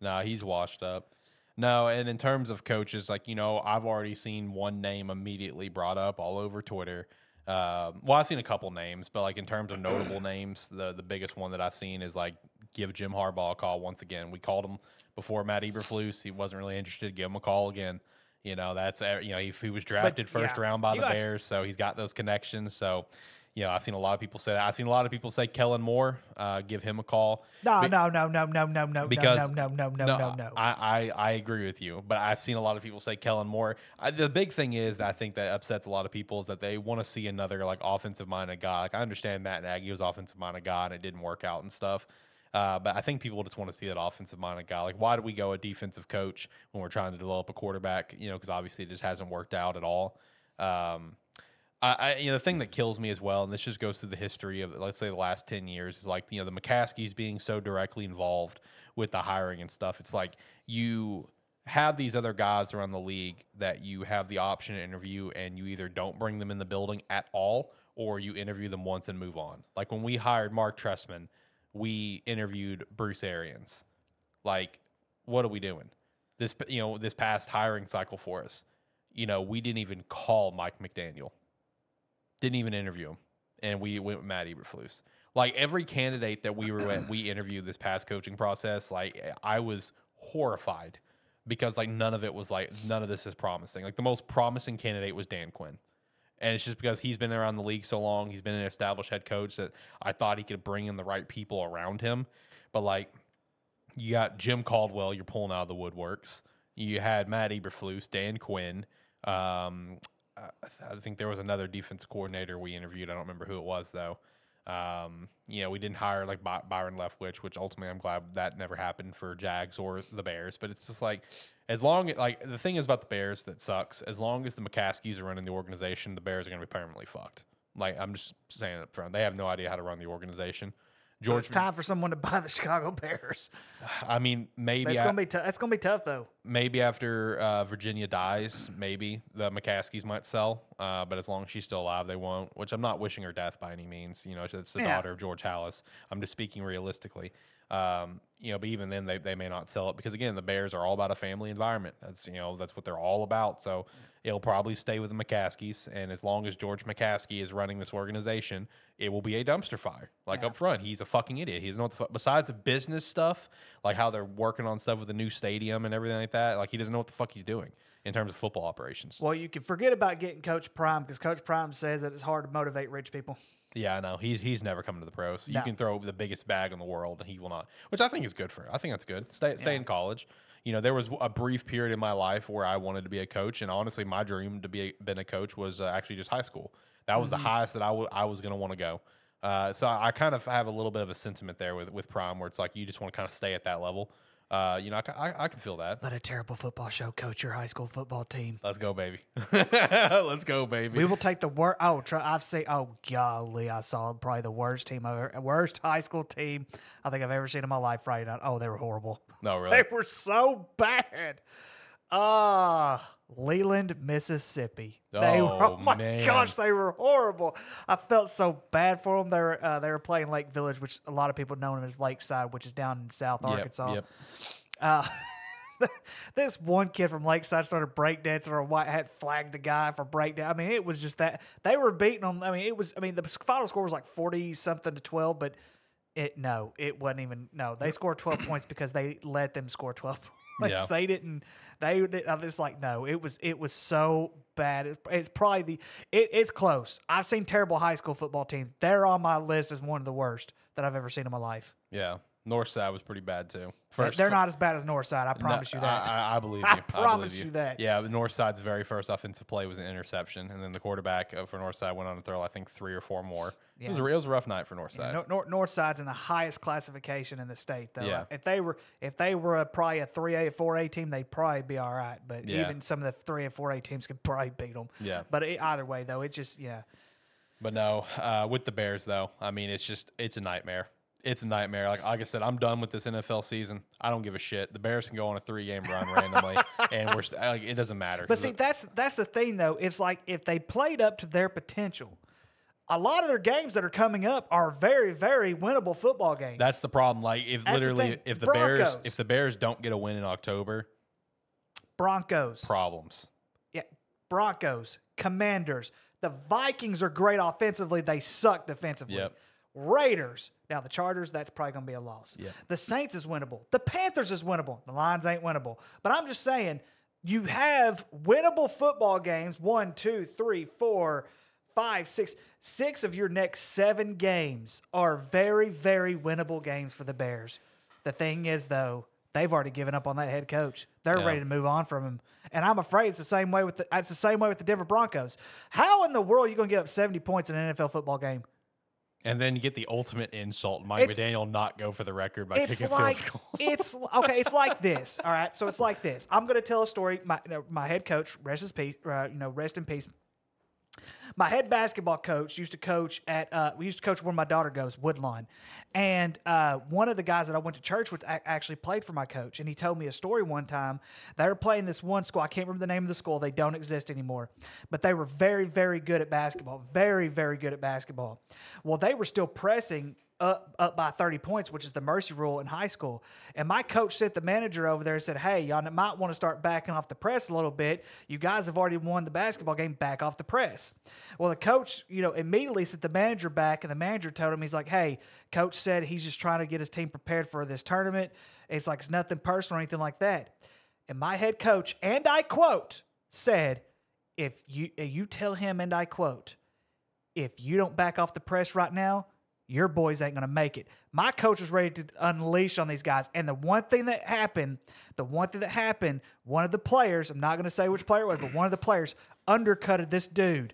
No, he's washed up. No, and in terms of coaches, like, you know, I've already seen one name immediately brought up all over Twitter. Um, well, I've seen a couple names, but, like, in terms of notable names, the, the biggest one that I've seen is, like, give Jim Harbaugh a call once again. We called him before Matt Eberflus. He wasn't really interested. Give him a call again. You know, that's, you know, he, he was drafted but, first yeah, round by the got- Bears, so he's got those connections. So, you know, I've seen a lot of people say that. I've seen a lot of people say Kellen Moore. Uh, give him a call. No, Be- no, no, no, no, no, no, because no, no, no, no, no, no, no. I, I, I agree with you, but I've seen a lot of people say Kellen Moore. I, the big thing is, I think that upsets a lot of people is that they want to see another like offensive-minded guy. Like I understand Matt Nagy was offensive-minded guy and it didn't work out and stuff, uh, but I think people just want to see that offensive-minded guy. Like, why do we go a defensive coach when we're trying to develop a quarterback? You know, because obviously it just hasn't worked out at all. Um, I, you know, the thing that kills me as well, and this just goes through the history of, let's say, the last ten years, is like, you know, the McCaskies being so directly involved with the hiring and stuff. It's like you have these other guys around the league that you have the option to interview, and you either don't bring them in the building at all, or you interview them once and move on. Like when we hired Mark Trestman, we interviewed Bruce Arians. Like, what are we doing? This, you know, this past hiring cycle for us, you know, we didn't even call Mike McDaniel. Didn't even interview him, and we went with Matt Eberflus. Like, every candidate that we were at, we interviewed this past coaching process, like, I was horrified because, like, none of it was, like, none of this is promising. Like, the most promising candidate was Dan Quinn, and it's just because he's been around the league so long, he's been an established head coach that I thought he could bring in the right people around him. But, like, you got Jim Caldwell you're pulling out of the woodworks. You had Matt Eberflus, Dan Quinn, um... I think there was another defense coordinator we interviewed. I don't remember who it was, though. Um, you know, we didn't hire, like, By- Byron Leftwich, which ultimately I'm glad that never happened for Jags or the Bears. But it's just, like, as long – like, the thing is about the Bears that sucks, as long as the McCaskies are running the organization, the Bears are going to be permanently fucked. Like, I'm just saying up front. They have no idea how to run the organization. George, so it's time for someone to buy the Chicago Bears. I mean, maybe it's going to be tough. It's going to be tough, though. Maybe after uh, Virginia dies, maybe the McCaskies might sell. Uh, but as long as she's still alive, they won't. Which I'm not wishing her death by any means. You know, it's the yeah. daughter of George Halas. I'm just speaking realistically. Um, you know, but even then, they they may not sell it because again, the Bears are all about a family environment. That's you know that's what they're all about. So it'll probably stay with the McCaskies, and as long as George McCaskey is running this organization, it will be a dumpster fire. Like yeah. up front, he's a fucking idiot. He's not the fu- besides the business stuff, like how they're working on stuff with the new stadium and everything like that. Like he doesn't know what the fuck he's doing in terms of football operations. Well, you can forget about getting Coach Prime because Coach Prime says that it's hard to motivate rich people. Yeah, I know. He's he's never coming to the pros. No. You can throw the biggest bag in the world, and he will not. Which I think is good for him. I think that's good. Stay stay yeah. in college. You know, there was a brief period in my life where I wanted to be a coach, and honestly, my dream to be been a coach was uh, actually just high school. That was mm-hmm. the highest that I, w- I was going to want to go. Uh, so I, I kind of have a little bit of a sentiment there with, with Prime where it's like you just want to kind of stay at that level. Uh, you know, I, I, I can feel that. Let a terrible football show coach your high school football team. Let's go, baby. Let's go, baby. We will take the worst. Oh, try, I've seen. Oh, golly, I saw probably the worst team, ever, worst high school team I think I've ever seen in my life. Right now, oh, they were horrible. No, really, they were so bad. Ah, uh, Leland, Mississippi. They oh, were, oh my man. gosh, they were horrible. I felt so bad for them. They were uh, they were playing Lake Village, which a lot of people know them as Lakeside, which is down in South yep, Arkansas. Yep. Uh, this one kid from Lakeside started breakdancing or a white hat, flagged the guy for breakdown. I mean, it was just that they were beating them. I mean, it was. I mean, the final score was like forty something to twelve, but it no, it wasn't even no. They scored twelve points because they let them score twelve points. Like yeah. They didn't. They. I'm just like no. It was. It was so bad. It's, it's probably the. It, it's close. I've seen terrible high school football teams. They're on my list as one of the worst that I've ever seen in my life. Yeah, Northside was pretty bad too. First, they're not as bad as Northside. I promise no, you that. I, I believe you. I promise I believe you. you that. Yeah, Northside's very first offensive play was an interception, and then the quarterback for Northside went on to throw I think three or four more. Yeah. It, was a, it was a rough night for Northside. Yeah, North, Northside's in the highest classification in the state, though. Yeah. If they were, if they were a, probably a three A, four A team, they'd probably be all right. But yeah. even some of the three A, four A teams could probably beat them. Yeah. But it, either way, though, it's just yeah. But no, uh, with the Bears, though, I mean, it's just it's a nightmare. It's a nightmare. Like, like I said, I'm done with this N F L season. I don't give a shit. The Bears can go on a three-game run randomly, and we're st- like, it doesn't matter. But see, that's that's the thing, though. It's like if they played up to their potential. A lot of their games that are coming up are very, very winnable football games. That's the problem. Like if That's literally the if the Broncos. Bears if the Bears don't get a win in October, Broncos problems. Yeah, Broncos, Commanders. The Vikings are great offensively. They suck defensively. Yep. Raiders. Now the Chargers, that's probably going to be a loss. Yep. The Saints is winnable. The Panthers is winnable. The Lions ain't winnable. But I'm just saying, you have winnable football games. One, two, three, four. Five, six, six of your next seven games are very, very winnable games for the Bears. The thing is, though, they've already given up on that head coach. They're yeah. ready to move on from him, and I'm afraid it's the same way with the. It's the same way with the Denver Broncos. How in the world are you going to give up seventy points in an N F L football game? And then you get the ultimate insult: Mike it's, McDaniel not go for the record by kicking like, a field goal. It's okay. It's like this. All right. So it's like this. I'm going to tell a story. My my head coach, rest in peace. Uh, you know, rest in peace. My head basketball coach used to coach at uh, – we used to coach where my daughter goes, Woodlawn. And uh, one of the guys that I went to church with actually played for my coach, and he told me a story one time. They were playing this one school. I can't remember the name of the school. They don't exist anymore. But they were very, very good at basketball, very, very good at basketball. Well, they were still pressing up, up by thirty points, which is the mercy rule in high school. And my coach sent the manager over there and said, hey, y'all might want to start backing off the press a little bit. You guys have already won the basketball game. Back off the press. Well, the coach, you know, immediately sent the manager back, and the manager told him, he's like, hey, coach said he's just trying to get his team prepared for this tournament. It's like it's nothing personal or anything like that. And my head coach, and I quote, said, if you, you tell him, and I quote, if you don't back off the press right now, your boys ain't going to make it. My coach was ready to unleash on these guys. And the one thing that happened, the one thing that happened, one of the players, I'm not going to say which player it was, but one of the players undercutted this dude,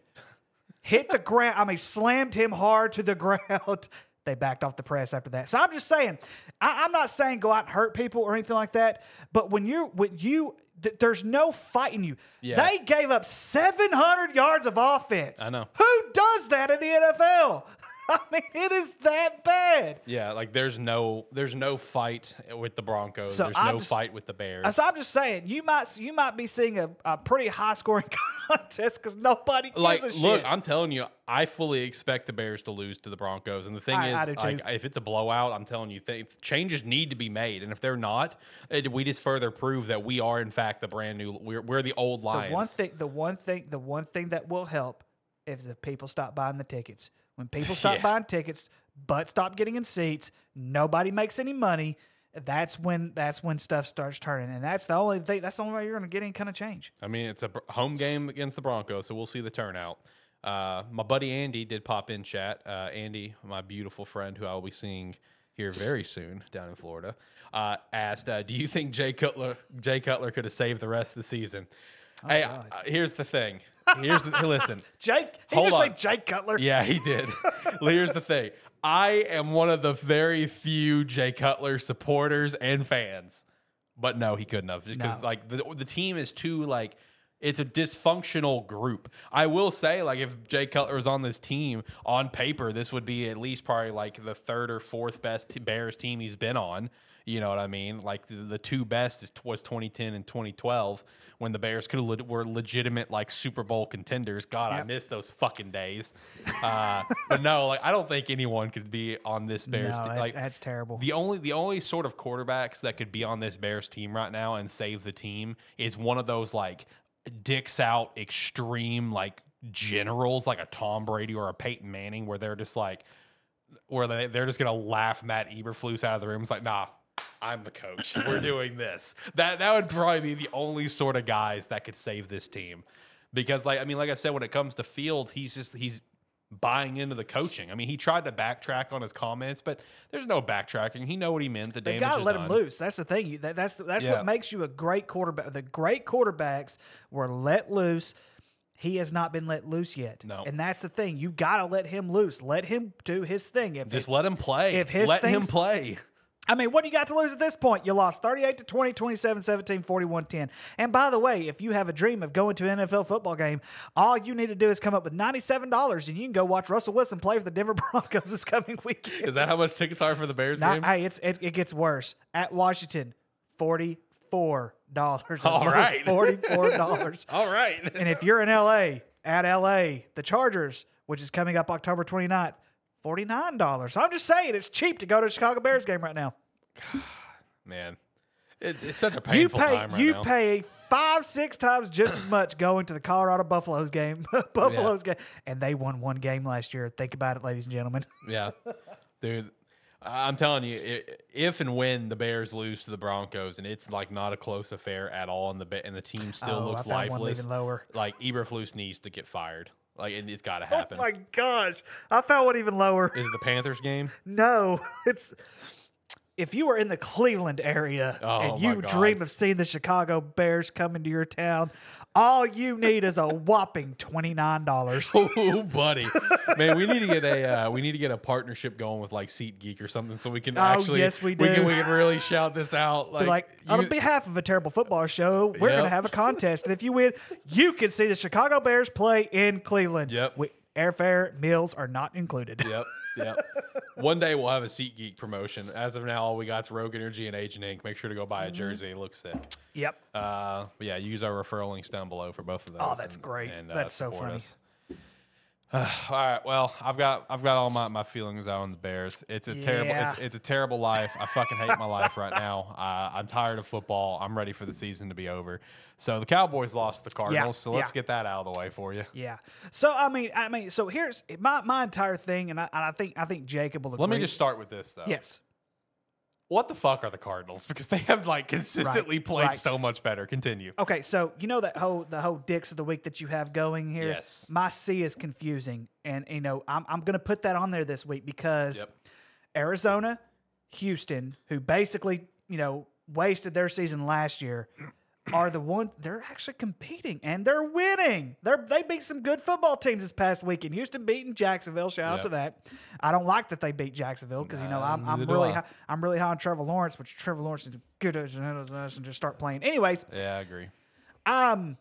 hit the ground. I mean, slammed him hard to the ground. They backed off the press after that. So I'm just saying, I, I'm not saying go out and hurt people or anything like that. But when you, when you, th- there's no fighting you. Yeah. They gave up seven hundred yards of offense. I know. Who does that in the N F L? I mean, it is that bad. Yeah, like there's no there's no fight with the Broncos. So there's I'm no just, fight with the Bears. So I'm just saying, you might you might be seeing a, a pretty high scoring contest because nobody gives like, a shit. Look, I'm telling you, I fully expect the Bears to lose to the Broncos. And the thing I, is, I like, if it's a blowout, I'm telling you, th- changes need to be made. And if they're not, it, we just further prove that we are in fact the brand new. We're we're the old Lions. The one thing, the one thing, the one thing that will help. If the people stop buying the tickets, when people stop yeah. buying tickets, but stop getting in seats, nobody makes any money. That's when that's when stuff starts turning, and that's the only thing. That's the only way you're going to get any kind of change. I mean, it's a home game against the Broncos, so we'll see the turnout. Uh, my buddy Andy did pop in chat. Uh, Andy, my beautiful friend, who I will be seeing here very soon down in Florida, uh, asked, uh, "Do you think Jay Cutler Jay Cutler could have saved the rest of the season?" Oh, hey, uh, here's the thing. Here's the listen. Jake, he hold just on. Said Jake Cutler. Yeah, he did. Here's the thing. I am one of the very few Jay Cutler supporters and fans, but no, he couldn't have because no. like the the team is too like it's a dysfunctional group. I will say like if Jay Cutler was on this team on paper, this would be at least probably like the third or fourth best t- Bears team he's been on. You know what I mean? Like the, the two best is, was twenty ten and twenty twelve when the Bears could le- were legitimate like Super Bowl contenders. God, yep. I miss those fucking days. Uh, but no, like I don't think anyone could be on this Bears. No, te- like that's terrible. The only the only sort of quarterbacks that could be on this Bears team right now and save the team is one of those like dicks out extreme like generals like a Tom Brady or a Peyton Manning where they're just like where they they're just gonna laugh Matt Eberflus out of the room. It's like nah. I'm the coach. We're doing this. That that would probably be the only sort of guys that could save this team, because like I mean, like I said, when it comes to Fields, he's just he's buying into the coaching. I mean, he tried to backtrack on his comments, but there's no backtracking. He know what he meant. The damage is done. You got to let him loose. That's the thing. That, that's that's yeah. what makes you a great quarterback. The great quarterbacks were let loose. He has not been let loose yet. No. And that's the thing. You got to let him loose. Let him do his thing. If just it, let him play. If his let him play. I mean, what do you got to lose at this point? You lost thirty-eight to twenty, twenty-seven seventeen, forty-one ten. And by the way, if you have a dream of going to an N F L football game, all you need to do is come up with ninety-seven dollars, and you can go watch Russell Wilson play for the Denver Broncos this coming weekend. Is that how much tickets are for the Bears Not, game? Hey, it's, it, it gets worse. At Washington, forty-four dollars. All right. forty-four dollars. All right. And if you're in L A, at L A, the Chargers, which is coming up October twenty-ninth, forty-nine dollars. I'm just saying it's cheap to go to a Chicago Bears game right now. God, man. It, it's such a painful you pay, time right you now. You pay five, six times just as much going to the Colorado Buffaloes game. Buffaloes yeah. game. And they won one game last year. Think about it, ladies and gentlemen. Yeah. Dude, I'm telling you, if and when the Bears lose to the Broncos, and it's like not a close affair at all, and the, and the team still oh, looks I found lifeless, one lower. Like Eberflus needs to get fired. Like, it, it's got to happen. Oh, my gosh. I found one even lower. Is it the Panthers game? No. It's if you were in the Cleveland area oh, and you dream of seeing the Chicago Bears come into your town, all you need is a whopping twenty-nine dollars. Oh, buddy. Man, we need to get a uh, we need to get a partnership going with, like, SeatGeek or something so we can oh, actually... yes, we do. We can, we can really shout this out. Like, like you, on behalf of A Terrible Football Show, we're yep. going to have a contest. And if you win, you can see the Chicago Bears play in Cleveland. Yep. We, airfare, meals are not included. Yep, yep. One day we'll have a SeatGeek promotion. As of now, all we got is Rogue Energy and Agent Ink. Make sure to go buy a jersey. It looks sick. Yep. Uh, but yeah, use our referral links down below for both of those. Oh, that's and, great. And, uh, that's so funny. Uh, all right. Well, I've got I've got all my, my feelings out on the Bears. It's a yeah. terrible it's, it's a terrible life. I fucking hate my life right now. Uh, I'm tired of football. I'm ready for the season to be over. So the Cowboys lost to the Cardinals. Yeah. So let's yeah. get that out of the way for you. Yeah. So I mean, I mean, so here's my, my entire thing, and I and I think I think Jacob will agree. Let me just start with this though. Yes. What the fuck are the Cardinals? Because they have like consistently right, played right. so much better. Continue. Okay, so you know that whole the whole dicks of the week that you have going here? Yes. My C is confusing. And you know, I'm I'm gonna put that on there this week because yep. Arizona, Houston, who basically, you know, wasted their season last year, are the one they're actually competing and they're winning. They're they beat some good football teams this past weekend. Houston beating Jacksonville. Shout yep. out to that. I don't like that they beat Jacksonville because you know I'm I'm Neither really high, I'm really high on Trevor Lawrence, which Trevor Lawrence is good at and just start playing. Anyways, yeah, I agree. Um,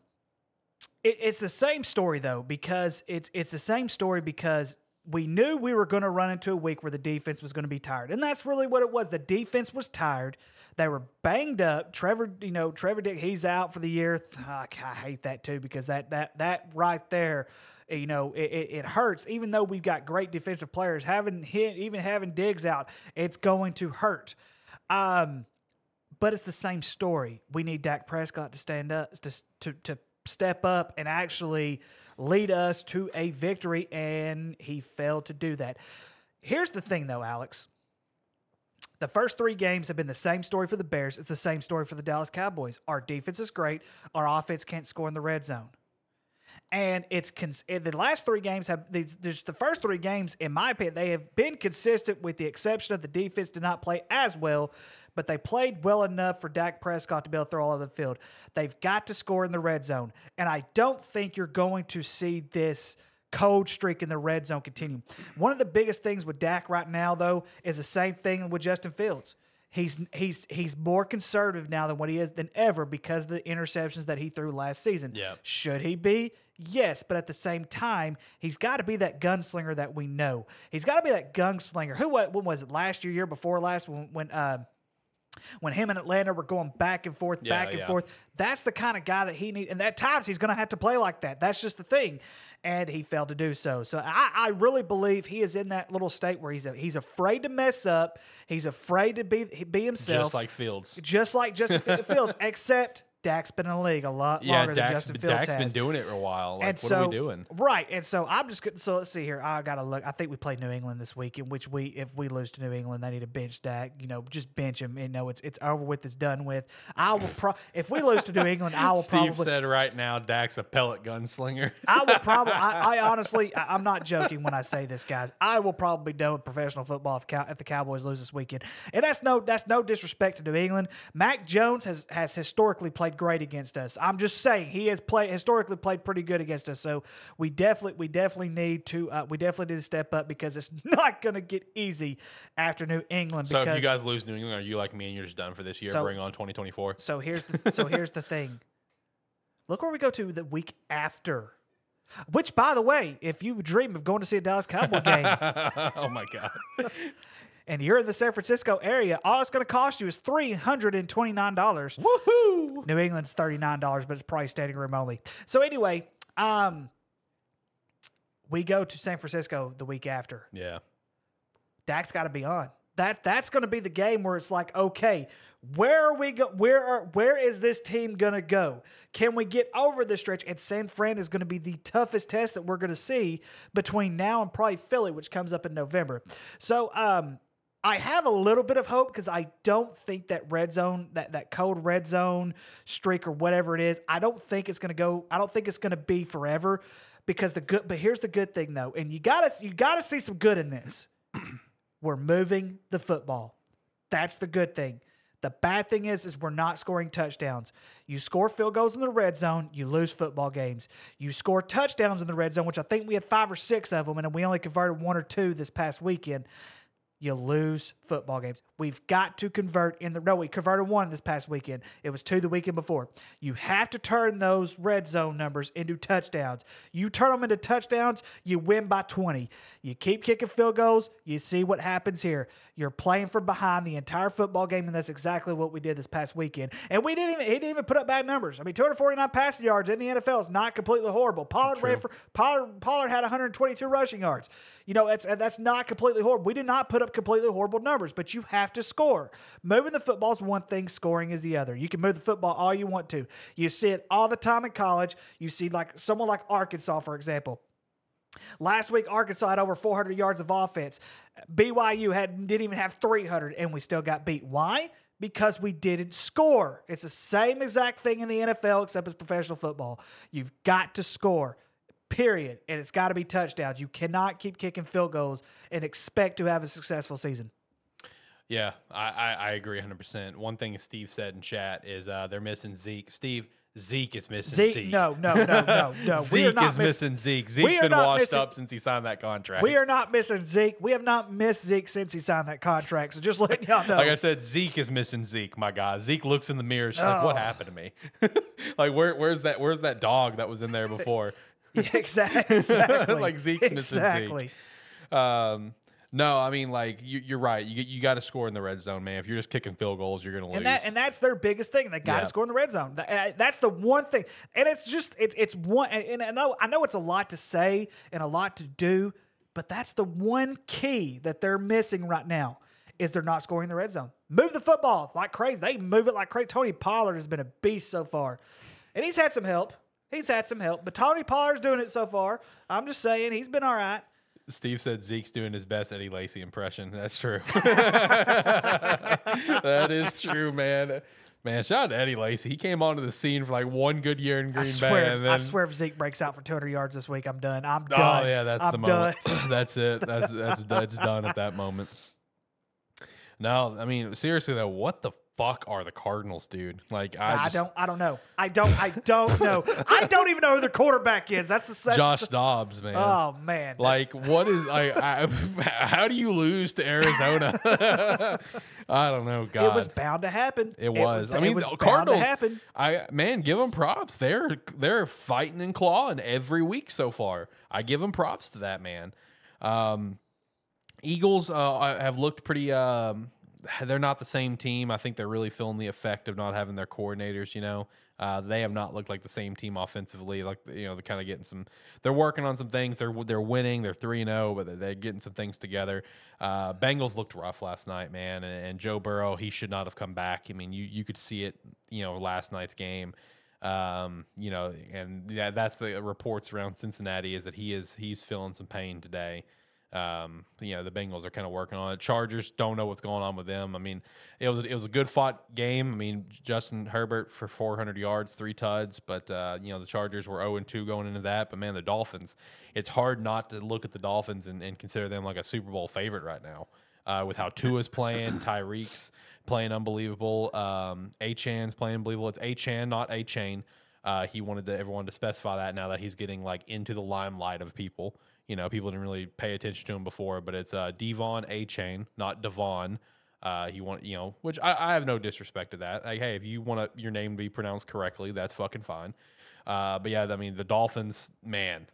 it, it's the same story though because it's it's the same story because we knew we were going to run into a week where the defense was going to be tired. And that's really what it was. The defense was tired. They were banged up. Trevor, you know, Trevor Dick, he's out for the year. I hate that too, because that that that right there, you know, it, it, it hurts. Even though we've got great defensive players, having hit, even having Diggs out, it's going to hurt. Um, but it's the same story. We need Dak Prescott to stand up, to to, to step up and actually lead us to a victory, and he failed to do that. Here's the thing, though, Alex. The first three games have been the same story for the Bears. It's the same story for the Dallas Cowboys. Our defense is great. Our offense can't score in the red zone. And it's cons- the last three games have these. There's the first three games, in my opinion, they have been consistent, with the exception of the defense did not play as well, but they played well enough for Dak Prescott to be able to throw all over the field. They've got to score in the red zone, and I don't think you're going to see this cold streak in the red zone continue. One of the biggest things with Dak right now, though, is the same thing with Justin Fields. He's he's he's more conservative now than what he is than ever because of the interceptions that he threw last season. Yep. Should he be? Yes, but at the same time, he's got to be that gunslinger that we know. He's got to be that gunslinger. Who what? When was it? Last year, year before last, when when uh, when him and Atlanta were going back and forth, yeah, back and yeah. forth. That's the kind of guy that he needs. And at times, he's going to have to play like that. That's just the thing. And he failed to do so. So I, I really believe he is in that little state where he's a, he's afraid to mess up. He's afraid to be be himself. Just like Fields. Just like Justin Fields, except Dak's been in the league a lot yeah, longer Dak's, than Justin Fields Dak's has. Dak's been doing it for a while. Like, and what so, are we doing? Right. And so I'm just – so let's see here. I got to look. I think we play New England this week, in which we – if we lose to New England, they need to bench Dak. You know, just bench him. You know, it's it's over with. It's done with. I will pro- – if we lose to New England, I will Steve probably – Steve said right now Dak's a pellet gunslinger. I will probably – I honestly – I'm not joking when I say this, guys. I will probably be done with professional football if, Cow- if the Cowboys lose this weekend. And that's no that's no disrespect to New England. Mac Jones has, has historically played great against us. I'm just saying he has played historically played pretty good against us. So we definitely we definitely need to uh, we definitely need to step up, because it's not going to get easy after New England. So if you guys lose New England, are you like me and you're just done for this year? So, bring on twenty twenty-four. So here's the, so here's the thing. Look where we go to the week after. Which, by the way, if you dream of going to see a Dallas Cowboy game, oh my god. And you're in the San Francisco area, all it's going to cost you is three hundred twenty-nine dollars. Woohoo! New England's thirty-nine dollars, but it's probably standing room only. So anyway, um, we go to San Francisco the week after. Yeah. Dak's got to be on. That that's going to be the game where it's like, okay, where are we go? Where are where is this team going to go? Can we get over this stretch? And San Fran is going to be the toughest test that we're going to see between now and probably Philly, which comes up in November. So, um, I have a little bit of hope, because I don't think that red zone, that, that cold red zone streak or whatever it is, I don't think it's going to go. I don't think it's going to be forever, because the good. But here's the good thing though, and you gotta you gotta see some good in this. We're moving the football. That's the good thing. The bad thing is, is we're not scoring touchdowns. You score field goals in the red zone, you lose football games. You score touchdowns in the red zone, which I think we had five or six of them, and we only converted one or two this past weekend. You lose football games. We've got to convert in the – no, we converted one this past weekend. It was two the weekend before. You have to turn those red zone numbers into touchdowns. You turn them into touchdowns, you win by twenty. You keep kicking field goals, you see what happens here. You're playing from behind the entire football game, and that's exactly what we did this past weekend. And we didn't even – he didn't even put up bad numbers. I mean, two hundred forty-nine passing yards in the N F L is not completely horrible. Pollard ran for – Pollard, Pollard had one hundred twenty-two rushing yards. You know, that's, that's not completely horrible. We did not put up completely horrible numbers, but you have to score. Moving the football is one thing, scoring is the other. You can move the football all you want to. You see it all the time in college. You see like someone like Arkansas, for example. Last week, Arkansas had over four hundred yards of offense. B Y U had didn't even have three hundred, and we still got beat. Why? Because we didn't score. It's the same exact thing in the N F L, except it's professional football. You've got to score. Period. And it's got to be touchdowns. You cannot keep kicking field goals and expect to have a successful season. Yeah, I, I, I agree one hundred percent. One thing Steve said in chat is uh, they're missing Zeke. Steve, Zeke is missing Zeke. Zeke. No, no, no, no, no. Zeke we are not is missing, missing Zeke. Zeke's been washed missing, up since he signed that contract. We are not missing Zeke. We have not missed Zeke since he signed that contract. So just letting y'all know. Like I said, Zeke is missing Zeke, my guy. Zeke looks in the mirror. She's oh. like, what happened to me? Like, where where's that where's that dog that was in there before? Exactly. Exactly. Like Zeke's missing exactly. Zeke. Um, no, I mean, like, you, you're right. You you got to score in the red zone, man. If you're just kicking field goals, you're going to lose. And, that, and that's their biggest thing. They got to yeah. score in the red zone. That's the one thing. And it's just, it's it's one, and I know, I know it's a lot to say and a lot to do, but that's the one key that they're missing right now is they're not scoring in the red zone. Move the football like crazy. They move it like crazy. Tony Pollard has been a beast so far. And he's had some help. He's had some help. But Tony Pollard's doing it so far. I'm just saying, he's been all right. Steve said Zeke's doing his best Eddie Lacy impression. That's true. That is true, man. Man, shout out to Eddie Lacy. He came onto the scene for like one good year in Green I swear, Bay. If, then... I swear if Zeke breaks out for two hundred yards this week, I'm done. I'm done. Oh, yeah, that's I'm the moment. That's it. That's, that's, that's done at that moment. No, I mean, seriously, though, what the fuck are the Cardinals, dude? Like, I, I just... don't, I don't know. I don't, I don't know. I don't even know who the quarterback is. That's the Josh Dobbs, man. Oh man, like that's... what is? I, I, how do you lose to Arizona? I don't know. God, it was bound to happen. It was. It was I mean, it was Cardinals. Bound to happen. I man, give them props. They're they're fighting and clawing every week so far. I give them props to that, man. Um, Eagles uh, have looked pretty. Um, They're not the same team. I think they're really feeling the effect of not having their coordinators, you know. Uh, they have not looked like the same team offensively. Like, you know, they're kind of getting some – they're working on some things. They're they're winning. They're three and oh, but they're getting some things together. Uh, Bengals looked rough last night, man, and, and Joe Burrow, he should not have come back. I mean, you, you could see it, you know, last night's game. Um, you know, and yeah, that's the reports around Cincinnati is that he is he's feeling some pain today. Um, you know, the Bengals are kind of working on it. Chargers don't know what's going on with them. I mean, it was it was a good fought game. I mean, Justin Herbert for four hundred yards, three T D Ws, but uh, you know, the Chargers were oh and two going into that. But man, the Dolphins, it's hard not to look at the Dolphins and, and consider them like a Super Bowl favorite right now. Uh, with how Tua's playing, Tyreek's playing unbelievable, um, Achane's playing unbelievable. It's Achane, not Achane. Uh, he wanted to, everyone to specify that now that he's getting like into the limelight of people. You know, people didn't really pay attention to him before, but it's uh, Devon Achane, not Devon. Uh, he want you know, which I, I have no disrespect to that. Like, hey, if you want your name to be pronounced correctly, that's fucking fine. Uh, but yeah, I mean, the Dolphins, man,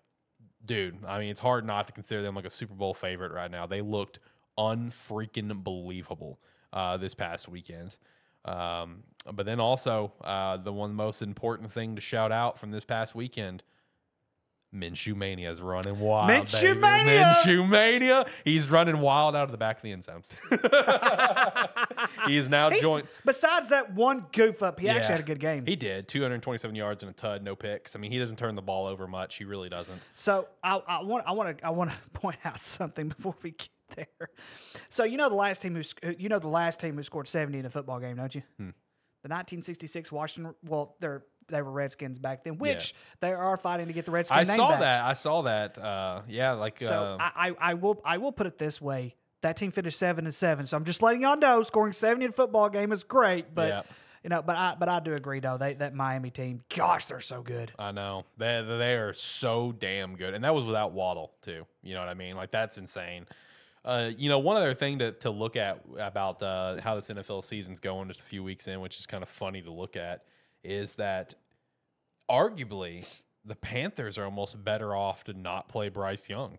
dude. I mean, it's hard not to consider them like a Super Bowl favorite right now. They looked unfreaking believable uh, this past weekend. Um, but then also uh, the one most important thing to shout out from this past weekend. Minshew Mania is running wild. Minshew Mania. Minshew Mania. He's running wild out of the back of the end zone. He's now He's, joined. Besides that one goof up, he yeah, actually had a good game. He did. two hundred twenty-seven yards and a T D, no picks. I mean, he doesn't turn the ball over much. He really doesn't. So I, I want, I want to, I want to point out something before we get there. So you know the last team who, you know the last team who scored seventy in a football game, don't you? Hmm. The nineteen sixty-six Washington. Well, they're. They were Redskins back then, which yeah. they are fighting to get the Redskins I name saw back. that. I saw that. Uh, yeah, like so. Uh, I, I will. I will put it this way: that team finished seven and seven. So I'm just letting y'all know, scoring seventy in a football game is great, but yeah. you know, but I but I do agree though they, that Miami team, gosh, they're so good. I know they they are so damn good, and that was without Waddle too. You know what I mean? Like that's insane. Uh, you know, one other thing to to look at about uh, how this N F L season's going, just a few weeks in, which is kind of funny to look at. Is that arguably the Panthers are almost better off to not play Bryce Young.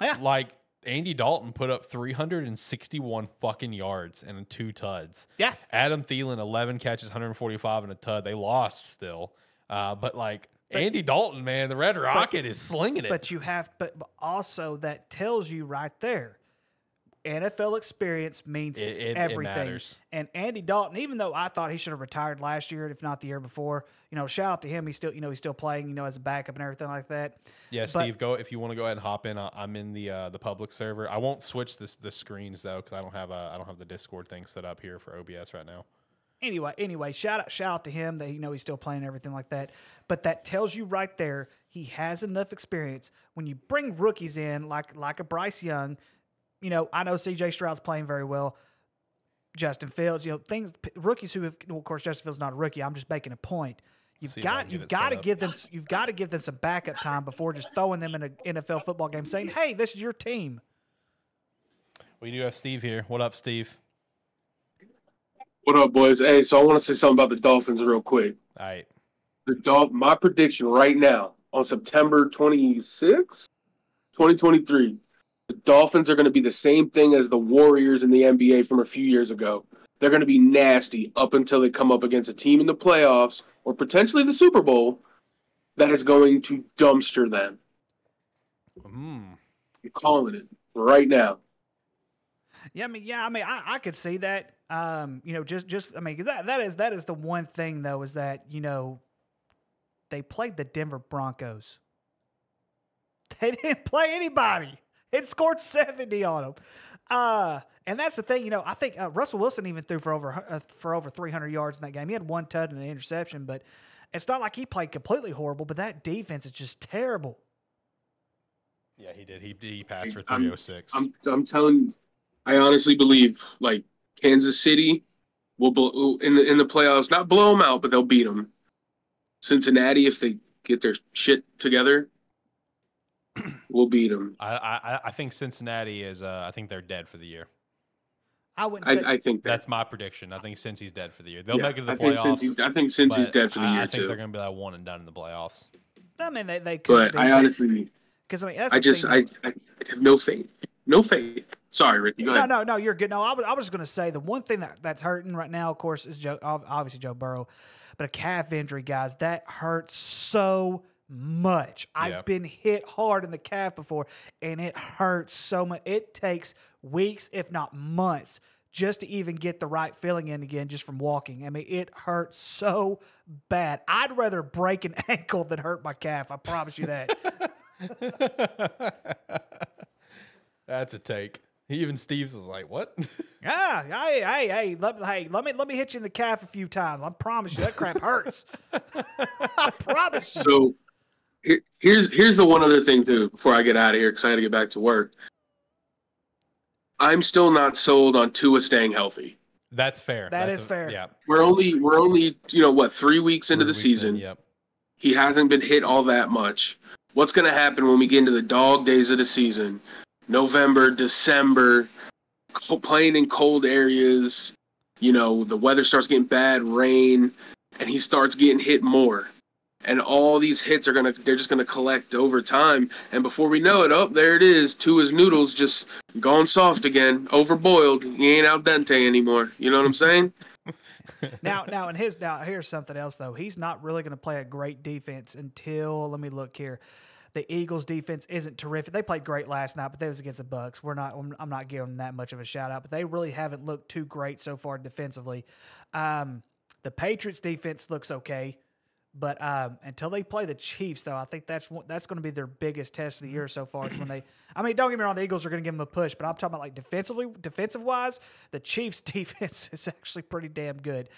Yeah. Like Andy Dalton put up three hundred sixty-one fucking yards and two T D Ws. Yeah. Adam Thielen, eleven catches, one hundred forty-five and a T D. They lost still. Uh, but like but, Andy Dalton, man, the Red Rocket but, is slinging it. But you have, but also that tells you right there. N F L experience means it, it, everything. It matters. And Andy Dalton, even though I thought he should have retired last year, if not the year before, you know, shout out to him. He's still, you know, he's still playing, you know, as a backup and everything like that. Yeah, but, Steve, go if you want to go ahead and hop in. I'm in the uh, the public server. I won't switch this the screens though because I don't have a I don't have the Discord thing set up here for O B S right now. Anyway, anyway, shout out shout out to him that you know he's still playing and everything like that. But that tells you right there he has enough experience. When you bring rookies in like like a Bryce Young. You know, I know C J Stroud's playing very well. Justin Fields, you know, things rookies who have. Well, of course, Justin Fields is not a rookie. I'm just making a point. You've See got you've got to give them you've got to give them some backup time before just throwing them in an N F L football game, saying, "Hey, this is your team." We do have Steve here. What up, Steve? What up, boys? Hey, so I want to say something about the Dolphins real quick. All right. The Dolph. My prediction right now on September twenty-sixth, twenty twenty-three. The Dolphins are going to be the same thing as the Warriors in the N B A from a few years ago. They're going to be nasty up until they come up against a team in the playoffs or potentially the Super Bowl that is going to dumpster them. Mm. You're calling it right now. Yeah, I mean, yeah, I mean, I, I could see that. Um, you know, just, just, I mean, that, that is, that is the one thing though, is that, you know, they played the Denver Broncos. They didn't play anybody. It scored seventy on them. Uh, and that's the thing, you know, I think uh, Russell Wilson even threw for over, uh, for over three hundred yards in that game. He had one T D and an interception, but it's not like he played completely horrible, but that defense is just terrible. Yeah, he did. He he passed for three oh six. I'm, I'm, I'm telling you, I honestly believe, like, Kansas City will blow, in the in the playoffs, not blow them out, but they'll beat them. Cincinnati, if they get their shit together, will beat them. I, I I think Cincinnati is. Uh, I think they're dead for the year. I wouldn't. Say I, I think that's my prediction. I think Cincy's dead for the year. They'll yeah, make it to the I playoffs. Think I think Cincy's dead for the I, year too. I think too. They're going to be like one and done in the playoffs. I mean, they they could. But I honestly, because I mean, that's I just I, I have no faith. No faith. Sorry, Ricky. Go ahead. No, no, no. You're good. No, I was. I was just going to say the one thing that, that's hurting right now, of course, is Joe, obviously Joe Burrow, but a calf injury, guys, that hurts so much. Yeah. I've been hit hard in the calf before, and it hurts so much. It takes weeks, if not months, just to even get the right feeling in again, just from walking. I mean, it hurts so bad. I'd rather break an ankle than hurt my calf. I promise you that. That's a take. Even Steve's is like, "What?" Yeah, hey, hey, hey, let, hey, let me let me hit you in the calf a few times. I promise you that crap hurts. I promise you. So here, here's here's the one other thing too. Before I get out of here, because I got to get back to work. I'm still not sold on Tua staying healthy. That's fair. That That's is a, fair. Yeah, we're only we're only you know what three weeks into three the weeks season. In, yep. He hasn't been hit all that much. What's going to happen when we get into the dog days of the season? November, December, playing in cold areas, you know, the weather starts getting bad, rain, and he starts getting hit more. And all these hits are going to, they're just going to collect over time. And before we know it, oh, there it is, Tua's noodles just gone soft again, overboiled. He ain't al dente anymore. You know what I'm saying? Now, now, and his, now, here's something else, though. He's not really going to play a great defense until, let me look here. The Eagles' defense isn't terrific. They played great last night, but they was against the Bucs. We're not. I'm not giving them that much of a shout out, but they really haven't looked too great so far defensively. Um, the Patriots' defense looks okay, but um, until they play the Chiefs, though, I think that's one, that's going to be their biggest test of the year so far. Is when they. I mean, don't get me wrong. The Eagles are going to give them a push, but I'm talking about like defensively, defensive wise, the Chiefs' defense is actually pretty damn good.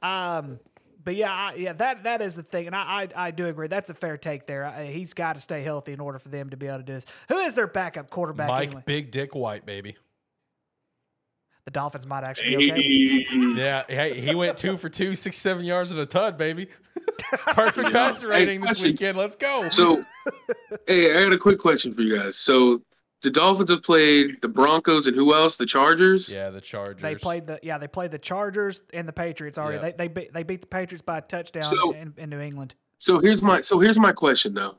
Um, But yeah, I, yeah, that that is the thing, and I, I I do agree. That's a fair take there. I, he's got to stay healthy in order for them to be able to do this. Who is their backup quarterback? Mike anyway? Big Dick White, baby. The Dolphins might actually be okay. Yeah, hey, he went two for two, six, seven yards and a T D, baby. Perfect passer rating hey, this weekend. Let's go. So, hey, I got a quick question for you guys. So, the Dolphins have played the Broncos and who else? The Chargers? Yeah, the Chargers. They played the yeah, they played the Chargers and the Patriots already. Yep. They they beat they beat the Patriots by a touchdown so, in, in New England. So here's my so here's my question though.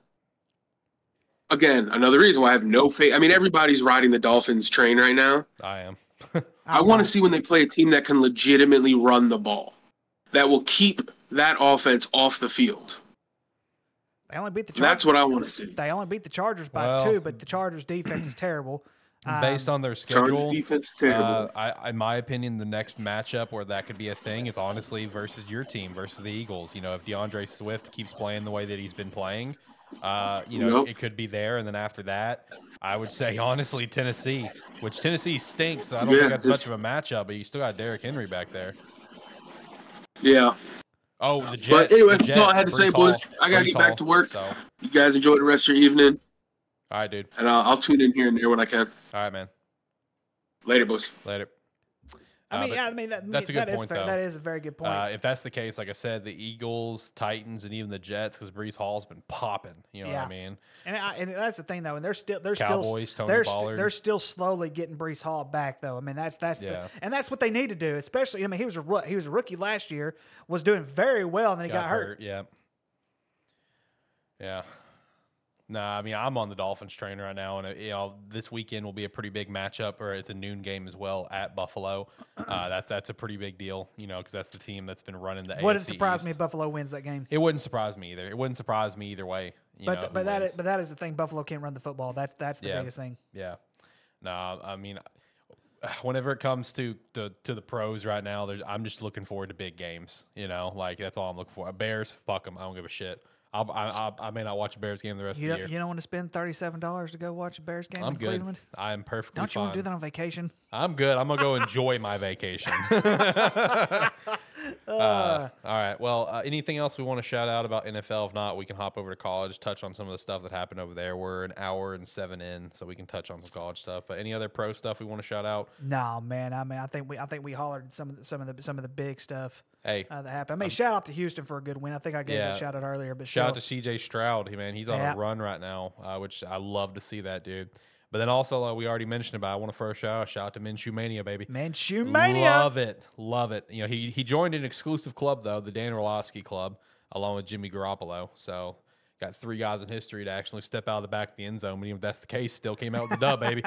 Again, another reason why I have no faith. I mean, everybody's riding the Dolphins train right now. I am. I want to see when they play a team that can legitimately run the ball. That will keep that offense off the field. They only beat the Chargers. That's what I want to see. They only beat the Chargers by well, two, but the Chargers' defense is terrible. Um, based on their schedule, defense terrible. Uh, I, in my opinion, the next matchup where that could be a thing is honestly versus your team, versus the Eagles. You know, if DeAndre Swift keeps playing the way that he's been playing, uh, you know, nope. it could be there. And then after that, I would say, honestly, Tennessee, which Tennessee stinks. So I don't yeah, think that's much of a matchup, but you still got Derrick Henry back there. Yeah. Oh, the Jets. But anyway, that's all I had to say, boys. I got to get back to work. So. You guys enjoy the rest of your evening. All right, dude. And uh, I'll tune in here and there when I can. All right, man. Later, boys. Later. I mean, uh, yeah, I mean, that, that's a good that point, is, though. That is a very good point. Uh, if that's the case, like I said, the Eagles, Titans, and even the Jets, because Breece Hall's been popping. You know yeah. what I mean? And I, and that's the thing, though. And they're still they're Cowboys, still they're, st- they're still slowly getting Breece Hall back, though. I mean, that's that's yeah. the, and that's what they need to do. Especially, I mean, he was a he was a rookie last year, was doing very well, and then he got, got hurt. hurt. Yeah, yeah. Nah, I mean, I'm on the Dolphins train right now, and you know this weekend will be a pretty big matchup, or it's a noon game as well at Buffalo. Uh, that's that's a pretty big deal, you know, because that's the team that's been running the A F C East. Wouldn't surprise me if Buffalo wins that game. It wouldn't surprise me either. It wouldn't surprise me either way. You but know, but that is, but that is the thing. Buffalo can't run the football. That that's the yeah. biggest thing. Yeah. Nah, I mean, whenever it comes to the to the pros right now, there's, I'm just looking forward to big games. You know, like that's all I'm looking for. Bears, fuck them. I don't give a shit. I'll, I, I may not watch a Bears game the rest you of the year. You don't want to spend thirty-seven dollars to go watch a Bears game I'm in good. Cleveland? I am perfectly fine. Don't you fine. want to do that on vacation? I'm good. I'm going to go enjoy my vacation. uh, all right. Well, uh, anything else we want to shout out about N F L? If not, we can hop over to college, touch on some of the stuff that happened over there. We're an hour and seven in, so we can touch on some college stuff. But any other pro stuff we want to shout out? No, man. I mean, I think we I think we hollered some of the, some of the some of the big stuff. Hey, uh, that happened. I mean, I'm, shout out to Houston for a good win. I think I gave yeah. that shout out earlier. But shout still. out to C J Stroud. He man, he's on yeah. a run right now, uh, which I love to see that dude. But then also, uh, we already mentioned about. I want to first shout out, shout out to Minshew Mania, baby. Minshew Mania, love it, love it. You know, he he joined an exclusive club though, the Dan Orlovsky Club, along with Jimmy Garoppolo. So got three guys in history to actually step out of the back of the end zone. But even if that's the case, still came out with the dub, baby.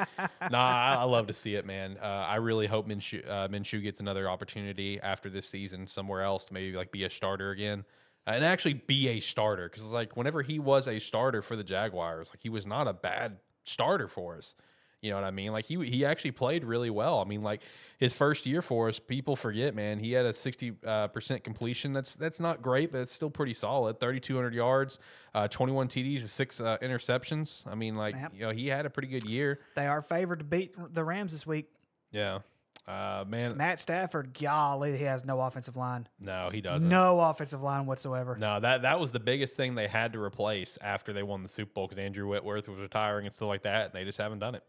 Nah, I, I love to see it, man. Uh, I really hope Minshew, uh, Minshew gets another opportunity after this season somewhere else to maybe like be a starter again. Uh, and actually be a starter. Because like whenever he was a starter for the Jaguars, like he was not a bad starter for us. You know what I mean? Like he he actually played really well. I mean, like his first year for us, people forget, man. He had a sixty uh, percent completion. That's that's not great, but it's still pretty solid. thirty-two hundred yards, uh, twenty-one T Ds, six uh, interceptions. I mean, like yep. you know, he had a pretty good year. They are favored to beat the Rams this week. Yeah, uh, man. Matt Stafford, golly, he has no offensive line. No, he doesn't. No offensive line whatsoever. No, that that was the biggest thing they had to replace after they won the Super Bowl because Andrew Whitworth was retiring and stuff like that, and they just haven't done it.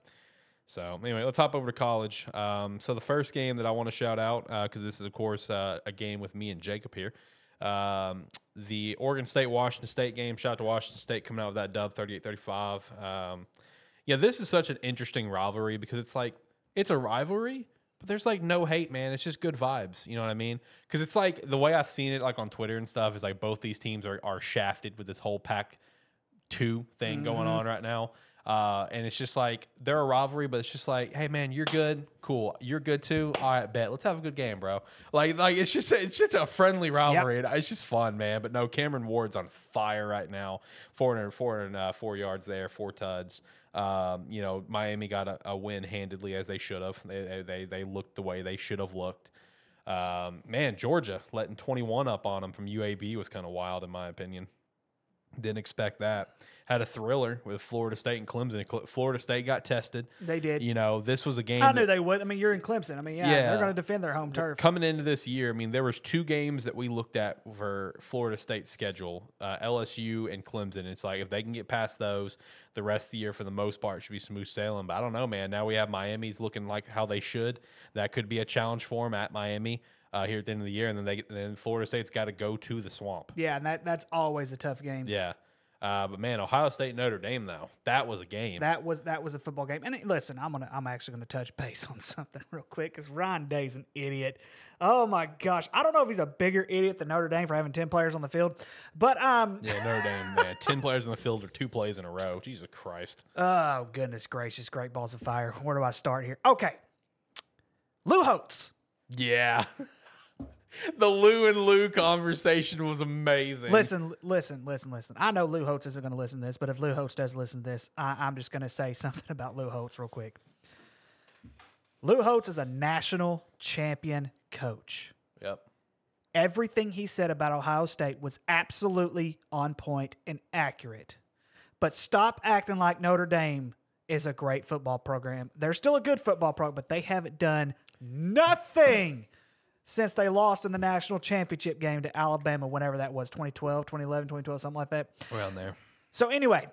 So, anyway, let's hop over to college. Um, so, the first game that I want to shout out, because uh, this is, of course, uh, a game with me and Jacob here, um, the Oregon State-Washington State game. Shout out to Washington State coming out with that dub, thirty-eight thirty-five. Um, yeah, this is such an interesting rivalry because it's like, it's a rivalry, but there's like no hate, man. It's just good vibes. You know what I mean? Because it's like, the way I've seen it like on Twitter and stuff is like both these teams are, are shafted with this whole Pac two thing mm-hmm. going on right now. Uh, and it's just like, they're a rivalry, but it's just like, hey man, you're good. Cool. You're good too. All right, bet. Let's have a good game, bro. Like, like it's just, it's just a friendly rivalry. Yep. It's just fun, man. But no, Cameron Ward's on fire right now. four hundred, four hundred, uh, four yards there, four T D Ws. Um, you know, Miami got a, a win handedly as they should have. They, they, they looked the way they should have looked. Um, man, Georgia letting twenty-one up on them from U A B was kind of wild in my opinion. Didn't expect that. Had a thriller with Florida State and Clemson. Florida State got tested. They did. You know, this was a game. I knew that, they would. I mean, you're in Clemson. I mean, yeah, yeah. they're going to defend their home turf. Coming into this year, I mean, there was two games that we looked at for Florida State's schedule, uh, L S U and Clemson. It's like if they can get past those, the rest of the year for the most part should be smooth sailing. But I don't know, man. Now we have Miami's looking like how they should. That could be a challenge for them at Miami. Uh, here at the end of the year, and then they then Florida State's got to go to the Swamp. Yeah, and that that's always a tough game. Yeah, uh, but man, Ohio State Notre Dame though, that was a game. That was that was a football game. And listen, I'm gonna I'm actually gonna touch base on something real quick because Ryan Day's an idiot. Oh my gosh, I don't know if he's a bigger idiot than Notre Dame for having ten players on the field, but um, yeah, Notre Dame man, ten players on the field or two plays in a row. Jesus Christ. Oh goodness gracious, great balls of fire. Where do I start here? Okay, Lou Holtz. Yeah. The Lou and Lou conversation was amazing. Listen, listen, listen, listen. I know Lou Holtz isn't going to listen to this, but if Lou Holtz does listen to this, I, I'm just going to say something about Lou Holtz real quick. Lou Holtz is a national champion coach. Yep. Everything he said about Ohio State was absolutely on point and accurate. But stop acting like Notre Dame is a great football program. They're still a good football program, but they haven't done nothing since they lost in the national championship game to Alabama, whenever that was, twenty twelve, twenty eleven, twenty twelve, something like that. Around there. So anyway,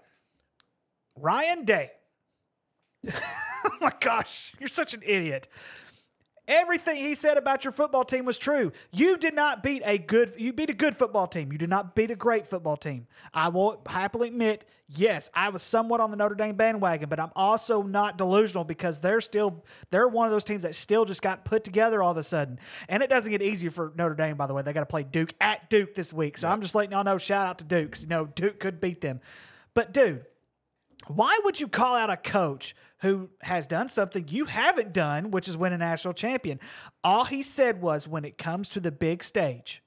Ryan Day. Oh my gosh, you're such an idiot. Everything he said about your football team was true. You did not beat a good, you beat a good football team. You did not beat a great football team. I will happily admit, yes, I was somewhat on the Notre Dame bandwagon, but I'm also not delusional because they're still, they're one of those teams that still just got put together all of a sudden. And it doesn't get easier for Notre Dame, by the way. They got to play Duke at Duke this week. So yeah. I'm just letting y'all know, shout out to Duke. You know, Duke could beat them. But dude, why would you call out a coach who has done something you haven't done, which is win a national champion? All he said was, when it comes to the big stage,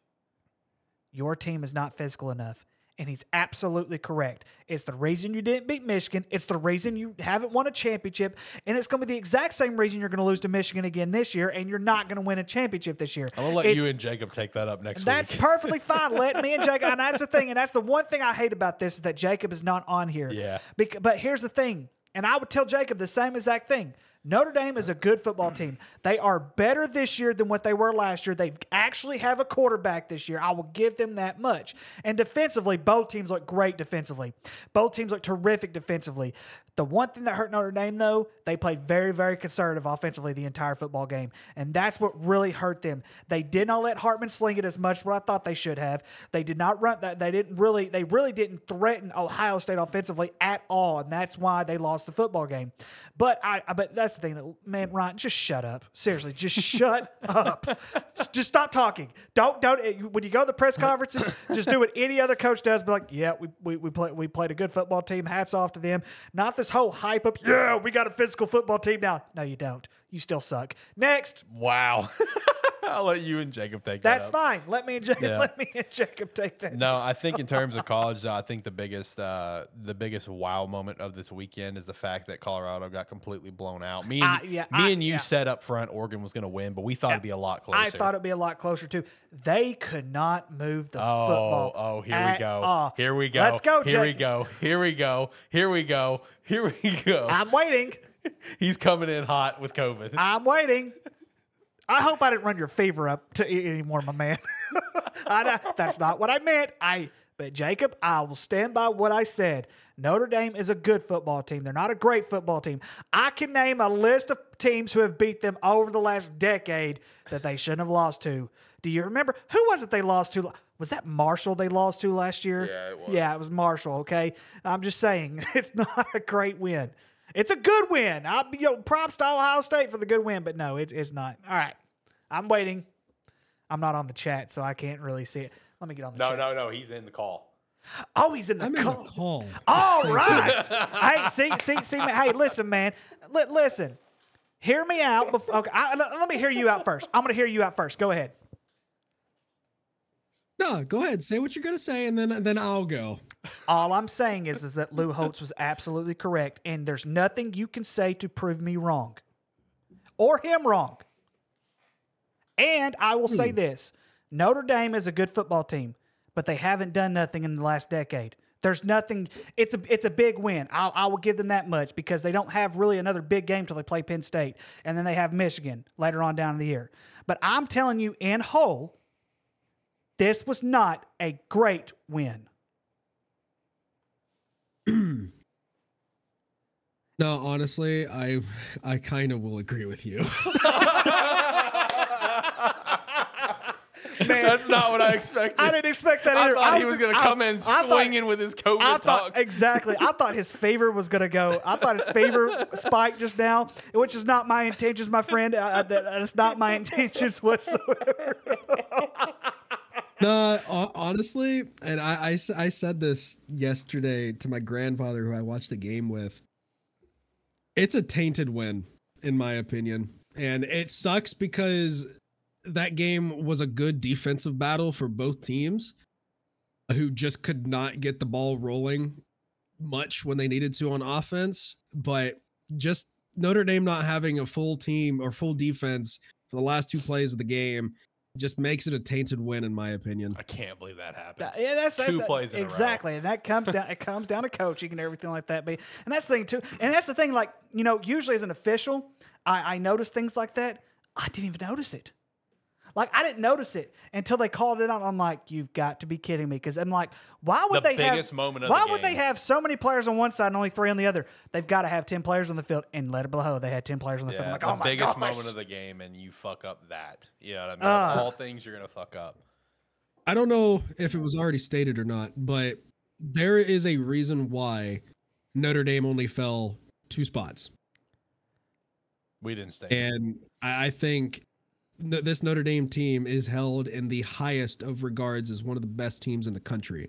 your team is not physical enough. And he's absolutely correct. It's the reason you didn't beat Michigan. It's the reason you haven't won a championship. And it's going to be the exact same reason you're going to lose to Michigan again this year, and you're not going to win a championship this year. I'll let it's, you and Jacob take that up next that's week. That's perfectly fine. Let me and Jacob. And that's the thing. And that's the one thing I hate about this is that Jacob is not on here. Yeah. Be- but here's the thing. And I would tell Jacob the same exact thing. Notre Dame is a good football team. They are better this year than what they were last year. They actually have a quarterback this year. I will give them that much. And defensively, both teams look great defensively. Both teams look terrific defensively. The one thing that hurt Notre Dame, though, they played very, very conservative offensively the entire football game. And that's what really hurt them. They did not let Hartman sling it as much as I thought they should have. They did not run that. They didn't really, they really didn't threaten Ohio State offensively at all. And that's why they lost the football game. But I, I but that's the thing that, man, Ryan, just shut up. Seriously, just shut up. Just stop talking. Don't, don't, when you go to the press conferences, just do what any other coach does. Be like, yeah, we, we, we, play, we played a good football team. Hats off to them. Not this whole hype up. Yeah, we got a physical football team now. No, you don't. You still suck. Next. Wow. I'll let you and Jacob take That's that. That's fine. Let me and Jacob. Yeah. Let me and Jacob take that. No, I think in terms of college, though, I think the biggest, uh, the biggest wow moment of this weekend is the fact that Colorado got completely blown out. Me, and, I, yeah, me I, and you yeah. said up front Oregon was going to win, but we thought yeah. it'd be a lot closer. I thought it'd be a lot closer too. They could not move the oh, football. Oh, here at we go. All. Here we go. Let's go. Here Jacob. we go. Here we go. Here we go. Here we go. I'm waiting. He's coming in hot with COVID. I'm waiting. I hope I didn't run your fever up to anymore, my man. I, that's not what I meant. I, but Jacob, I will stand by what I said. Notre Dame is a good football team. They're not a great football team. I can name a list of teams who have beat them over the last decade that they shouldn't have lost to. Do you remember? Who was it they lost to? Was that Marshall they lost to last year? Yeah, it was. Yeah, it was Marshall, okay? I'm just saying, it's not a great win. It's a good win. I'll be, you know, props to Ohio State for the good win, but no, it's it's not. All right. I'm waiting. I'm not on the chat, so I can't really see it. Let me get on the no, chat. No, no, no. He's in the call. Oh, he's in the I'm call. I'm in the call. All right. Hey, see, see, see. Hey, listen, man. L- listen. Hear me out. Before, okay, I, l- let me hear you out first. I'm going to hear you out first. Go ahead. No, go ahead. Say what you're going to say, and then then I'll go. All I'm saying is, is that Lou Holtz was absolutely correct, and there's nothing you can say to prove me wrong or him wrong. And I will say this. Notre Dame is a good football team, but they haven't done nothing in the last decade. There's nothing. It's a it's a big win. I'll, I will give them that much because they don't have really another big game till they play Penn State, and then they have Michigan later on down in the year. But I'm telling you in whole, this was not a great win. No, honestly, I I kind of will agree with you. Man, that's not what I expected. I didn't expect that either. I thought I was, he was going to come I, in I swinging thought, with his COVID I thought, talk. Exactly. I thought his favor was going to go. I thought his favor spiked just now, which is not my intentions, my friend. I, that, it's not my intentions whatsoever. No, honestly, and I, I, I said this yesterday to my grandfather who I watched the game with. It's a tainted win, in my opinion. And it sucks because that game was a good defensive battle for both teams who just could not get the ball rolling much when they needed to on offense. But just Notre Dame not having a full team or full defense for the last two plays of the game just makes it a tainted win, in my opinion. I can't believe that happened. Yeah, that's, that's two that, plays in exactly, a row. And that comes down. It comes down to coaching and everything like that. But and that's the thing too. And that's the thing. Like you know, usually as an official, I, I notice things like that. I didn't even notice it. Like I didn't notice it until they called it out. I'm like, you've got to be kidding me! Because I'm like, why would the they biggest have? Moment of why the would game. They have so many players on one side and only three on the other? They've got to have ten players on the field, and let it blow. They had ten players on the yeah, field. I'm like, the oh my gosh! Biggest moment of the game, and you fuck up that. You know what I mean? Uh, of all things you're gonna fuck up. I don't know if it was already stated or not, but there is a reason why Notre Dame only fell two spots. We didn't stay, and I think. This Notre Dame team is held in the highest of regards as one of the best teams in the country.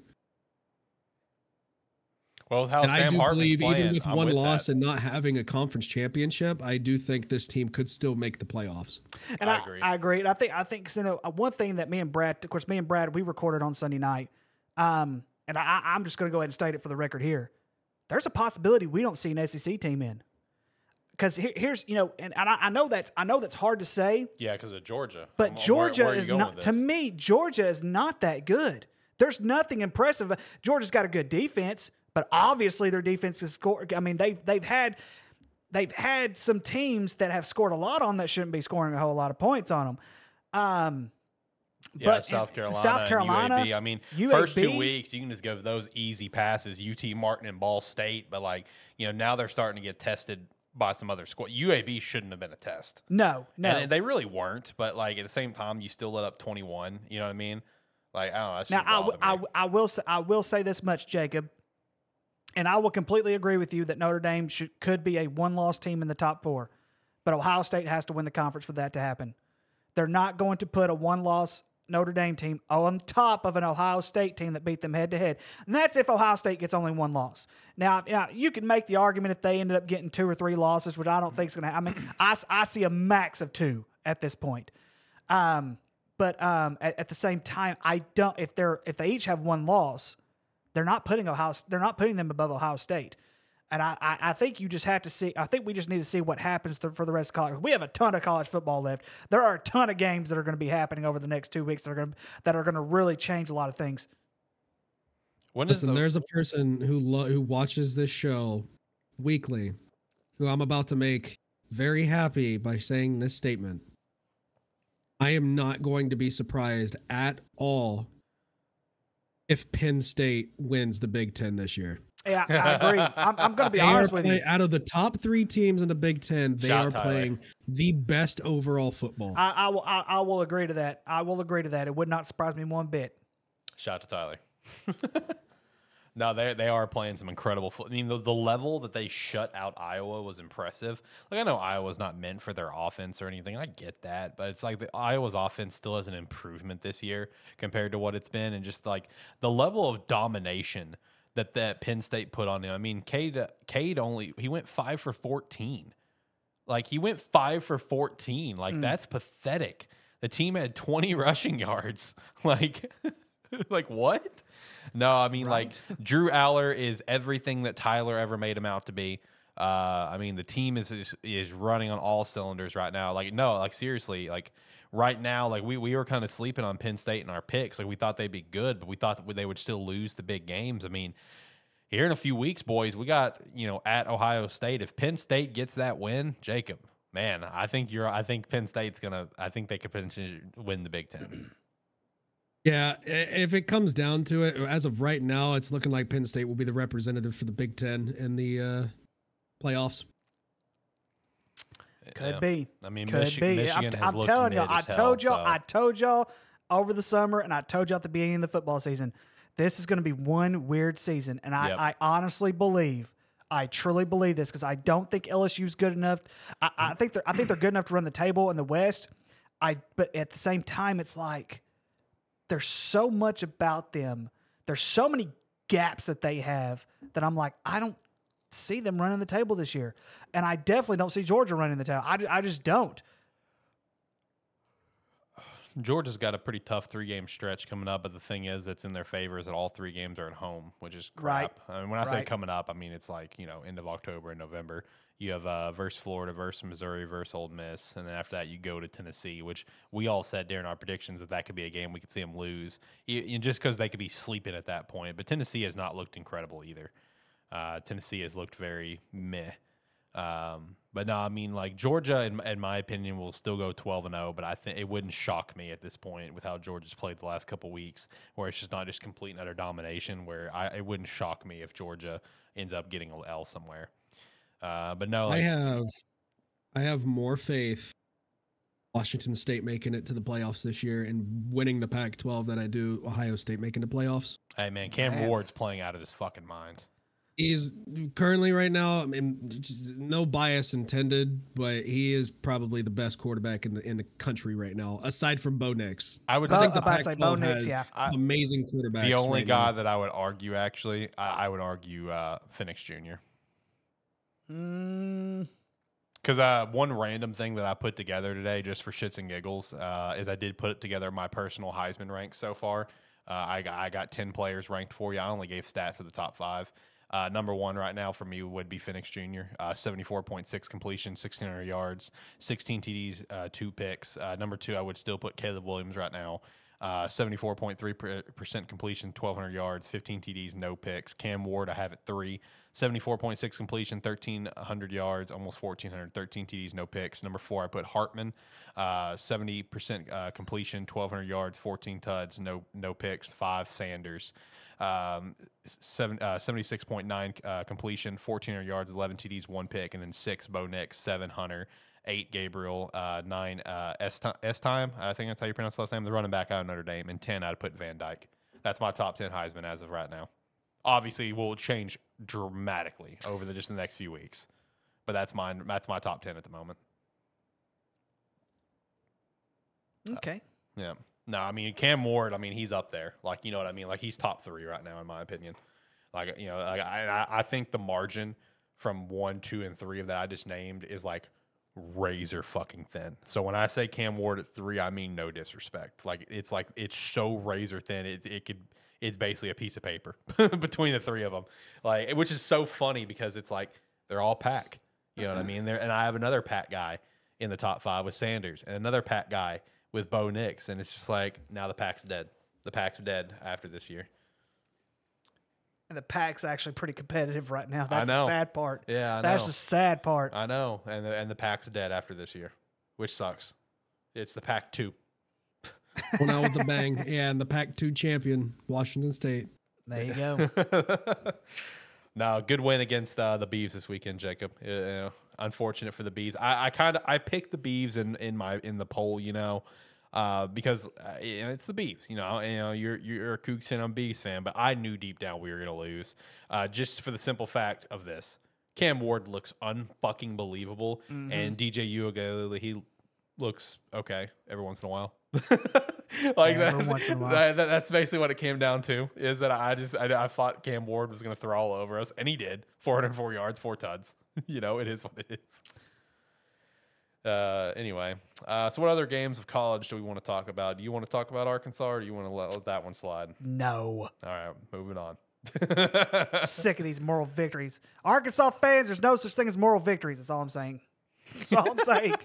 Well, how and Sam I do Hartman's believe playing, even with I'm one with loss that. and not having a conference championship, I do think this team could still make the playoffs. And I, I agree. I agree. And I think I think you know, one thing that me and Brad, of course, me and Brad, we recorded on Sunday night, um, and I, I'm just going to go ahead and state it for the record here. There's a possibility we don't see an S E C team in, because here, here's you know, and, and I, I know that's I know that's hard to say. Yeah, because of Georgia. But I'm, Georgia where, where is not to me. Georgia is not that good. There's nothing impressive. Georgia's got a good defense. But obviously their defense is score. I mean, they've they've had they've had some teams that have scored a lot on that shouldn't be scoring a whole lot of points on them. Um, yeah, but South Carolina, South Carolina, and U A B. I mean, U A B, first two weeks you can just go those easy passes. U T Martin and Ball State, but like you know now they're starting to get tested by some other squad. U A B shouldn't have been a test. No, no, and they really weren't. But like at the same time, you still let up twenty-one. You know what I mean? Like I don't know. Now I, w- I, w- I will say, I will say this much, Jacob. And I will completely agree with you that Notre Dame should, could be a one-loss team in the top four. But Ohio State has to win the conference for that to happen. They're not going to put a one-loss Notre Dame team on top of an Ohio State team that beat them head-to-head. And that's if Ohio State gets only one loss. Now, you know, you can make the argument if they ended up getting two or three losses, which I don't think is going to happen. I mean, I, I see a max of two at this point. Um, but um, at, at the same time, I don't. If they're if they each have one loss, They're not putting Ohio. They're not putting them above Ohio State, and I, I, I think you just have to see. I think we just need to see what happens th- for the rest of college. We have a ton of college football left. There are a ton of games that are going to be happening over the next two weeks that are going that are going to really change a lot of things. When Listen, the- there's a person who lo- who watches this show weekly, who I'm about to make very happy by saying this statement. I am not going to be surprised at all if Penn State wins the Big Ten this year. Yeah, I agree. I'm, I'm going to be they honest with you. Out of the top three teams in the Big Ten, they Shot are Tyler. playing the best overall football. I, I will. I, I will agree to that. I will agree to that. It would not surprise me one bit. Shout to Tyler. No, they they are playing some incredible football. I mean, the, the level that they shut out Iowa was impressive. Like, I know Iowa's not meant for their offense or anything. I get that. But it's like the, Iowa's offense still has an improvement this year compared to what it's been. And just, like, the level of domination that, that Penn State put on him. I mean, Cade, Cade only – he went five for fourteen. Like, he went five for fourteen. Like, mm. that's pathetic. The team had twenty rushing yards. Like, like what? No, I mean, right. like, Drew Aller is everything that Tyler ever made him out to be. Uh, I mean, the team is, is is running on all cylinders right now. Like, no, like, seriously, like, right now, like, we, we were kind of sleeping on Penn State in our picks. Like, we thought they'd be good, but we thought that they would still lose the big games. I mean, here in a few weeks, boys, we got, you know, at Ohio State. If Penn State gets that win, Jacob, man, I think you're – I think Penn State's going to – I think they could potentially win the Big Ten. Yeah, if it comes down to it, as of right now, it's looking like Penn State will be the representative for the Big Ten in the uh, playoffs. Could yeah. be. I mean, Could Michi- be. Michigan I'm, has I'm looked telling y'all, I told y'all, so. I told y'all over the summer, and I told y'all at the beginning of the football season, this is going to be one weird season, and I, yep. I honestly believe, I truly believe this because I don't think L S U is good enough. I, I think they're, I think they're good enough to run the table in the West. I, but at the same time, it's like, there's so much about them. There's so many gaps that they have that I'm like, I don't see them running the table this year. And I definitely don't see Georgia running the table. I, I just don't. Georgia's got a pretty tough three-game stretch coming up, but the thing is that's in their favor is that all three games are at home, which is crap. Right. I mean, when I right. say coming up, I mean it's like, you know, end of October and November. You have uh, versus Florida, versus Missouri, versus Ole Miss, and then after that you go to Tennessee, which we all said during our predictions that that could be a game we could see them lose, you, just because they could be sleeping at that point. But Tennessee has not looked incredible either. Uh, Tennessee has looked very meh. Um, but no, I mean, like Georgia, in, in my opinion, will still go twelve and oh, but I think it wouldn't shock me at this point with how Georgia's played the last couple weeks, where it's just not just complete and utter domination, where I, it wouldn't shock me if Georgia ends up getting an L somewhere. Uh, but no, like, I have, I have more faith in Washington State making it to the playoffs this year and winning the Pac twelve than I do Ohio State making the playoffs. Hey man, Cam man. Ward's playing out of his fucking mind. He's currently right now, I mean, no bias intended, but he is probably the best quarterback in the in the country right now, aside from Bo Nix. I would Bo, think the Pac twelve has yeah. amazing quarterbacks. The only right guy now. that I would argue, actually, I, I would argue uh, Penix Junior Mm. Because uh, one random thing that I put together today, just for shits and giggles, uh, is I did put together my personal Heisman ranks so far. Uh, I, got, I got ten players ranked for you. I only gave stats of the top five. Uh, number one right now for me would be Penix Junior Uh, seventy-four point six completion, sixteen hundred yards, sixteen T Ds, uh, two picks. Uh, number two, I would still put Caleb Williams right now. Uh, seventy-four point three percent completion, twelve hundred yards, fifteen T Ds, no picks. Cam Ward, I have at three. seventy-four point six completion, thirteen hundred yards, almost fourteen hundred, thirteen T Ds, no picks. Number four, I put Hartman, uh, seventy percent uh, completion, twelve hundred yards, fourteen T Ds, no no picks. Five, Sanders, um, seven, uh, seventy-six point nine uh, completion, fourteen hundred yards, eleven T Ds, one pick. And then six, Bo Nix, seven, Hunter. Eight, Gabriel. Uh, nine, uh, S time. I think that's how you pronounce the last name. The running back out of Notre Dame. And ten, I'd put Van Dyke. That's my top ten Heisman as of right now. Obviously, will change dramatically over the just the next few weeks, but that's mine. That's my top ten at the moment. Okay. Uh, yeah. No, I mean Cam Ward. I mean he's up there. Like you know what I mean. Like he's top three right now in my opinion. Like you know, like, I I think the margin from one, two, and three of that I just named is like razor fucking thin. So when I say Cam Ward at three, I mean no disrespect. Like it's like it's so razor thin. It it could it's basically a piece of paper between the three of them. Like which is so funny because it's like they're all pack. You know what I mean? There and I have another pack guy in the top five with Sanders and another pack guy with Bo Nix, and it's just like now the pack's dead. The pack's dead after this year. And the pack's actually pretty competitive right now. That's the sad part. Yeah, I know. That's the sad part. I know. And the, and the pack's dead after this year, which sucks. It's the pack two. Well, now with the bang. Yeah, and the pack two champion, Washington State. There you go. No, good win against uh, the Beavs this weekend, Jacob. You know, unfortunate for the Beavs. I, I kind of I picked the Beavs in, in my in the poll, you know. Uh, because uh, it's the Beavs, you know. You know, you're you're a Cougs and I'm a Beavs fan, but I knew deep down we were gonna lose, uh, just for the simple fact of this. Cam Ward looks unfucking believable, mm-hmm. and D J Uiagalelei he looks okay every once in a while. Like yeah, that, once in a while. That, that, that's basically what it came down to. Is that I just I, I thought Cam Ward was gonna throw all over us, and he did. four hundred four yards, four T Ds. You know, it is what it is. Uh, anyway, uh, so what other games of college do we want to talk about? Do you want to talk about Arkansas or do you want to let, let that one slide? No. All right, moving on. Sick of these moral victories. Arkansas fans, there's no such thing as moral victories. That's all I'm saying. That's all I'm saying.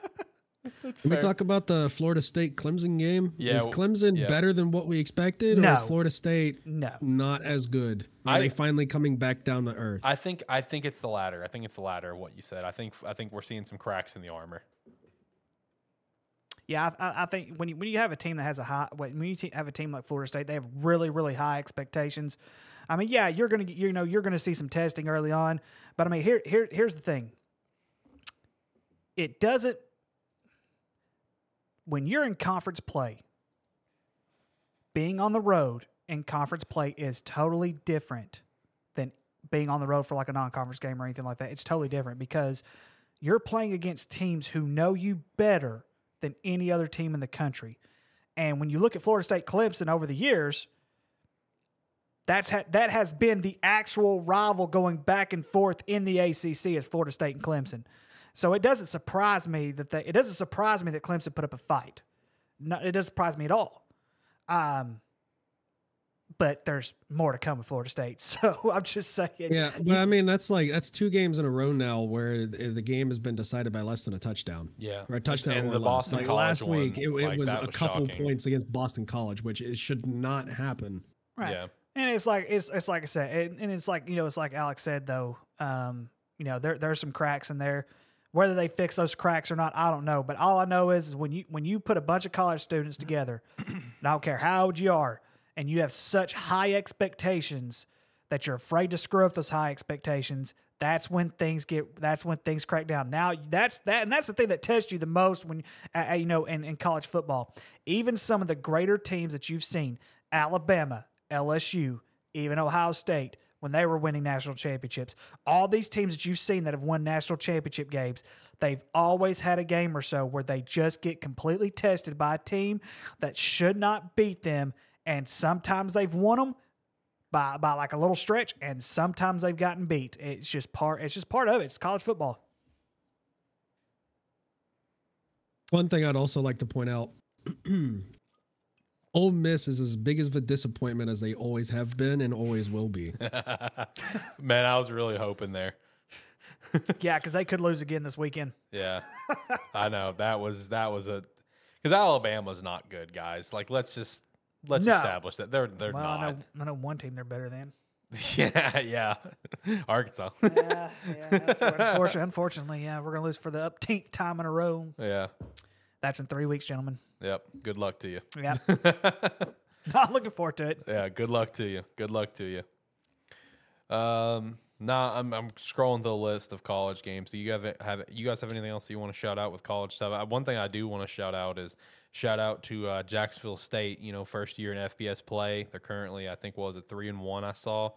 That's Can fair. we talk about the Florida State-Clemson game? Yeah, is Clemson yeah. better than what we expected, no. or is Florida State no. not as good? Are I, they finally coming back down to earth? I think I think it's the latter. I think it's the latter of what you said. I think I think we're seeing some cracks in the armor. Yeah, I, I think when you when you have a team that has a high when you have a team like Florida State, they have really really high expectations. I mean, yeah, you're gonna you know you're gonna see some testing early on, but I mean here here here's the thing. It doesn't. When you're in conference play, being on the road in conference play is totally different than being on the road for like a non-conference game or anything like that. It's totally different because you're playing against teams who know you better than any other team in the country. And when you look at Florida State Clemson over the years, that's ha- that has been the actual rival going back and forth in the A C C as Florida State and Clemson. So it doesn't surprise me that they, it doesn't surprise me that Clemson put up a fight. No, it doesn't surprise me at all. Um, but there's more to come with Florida State, so I'm just saying. Yeah, but you, I mean that's like that's two games in a row now where the game has been decided by less than a touchdown. Yeah, or a touchdown. And the Boston College last week, it, it was a couple points against Boston College, which it should not happen. Right. Yeah. And it's like it's it's like I said, it, and it's like you know it's like Alex said though. Um, you know there there's some cracks in there. Whether they fix those cracks or not, I don't know. But all I know is when you when you put a bunch of college students together, and I don't care how old you are, and you have such high expectations that you're afraid to screw up those high expectations, that's when things get that's when things crack down. Now that's that, and that's the thing that tests you the most when uh, you know in, in college football. Even some of the greater teams that you've seen, Alabama, L S U, even Ohio State, when they were winning national championships. All these teams that you've seen that have won national championship games, they've always had a game or so where they just get completely tested by a team that should not beat them, and sometimes they've won them by by like a little stretch, and sometimes they've gotten beat. It's just part it's just part of it. It's college football. One thing I'd also like to point out, Ole Miss is as big of a disappointment as they always have been and always will be. Man, I was really hoping there. Yeah, because they could lose again this weekend. Yeah, I know. That was that was a because Alabama's not good, guys. Like, let's just let's no. establish that they're they're well, not. I know, I know one team they're better than. Yeah, yeah, Arkansas. yeah, yeah. Unfortunately, unfortunately, yeah, we're gonna lose for the upteenth time in a row. Yeah, that's in three weeks, gentlemen. Yep. Good luck to you. Yeah. Not looking forward to it. Yeah. Good luck to you. Good luck to you. Um. Nah, I'm I'm scrolling the list of college games. Do you guys have you guys have anything else you want to shout out with college stuff? I, one thing I do want to shout out is shout out to uh, Jacksonville State. You know, first year in F B S play. They're currently, I think, what was it three and one? I saw.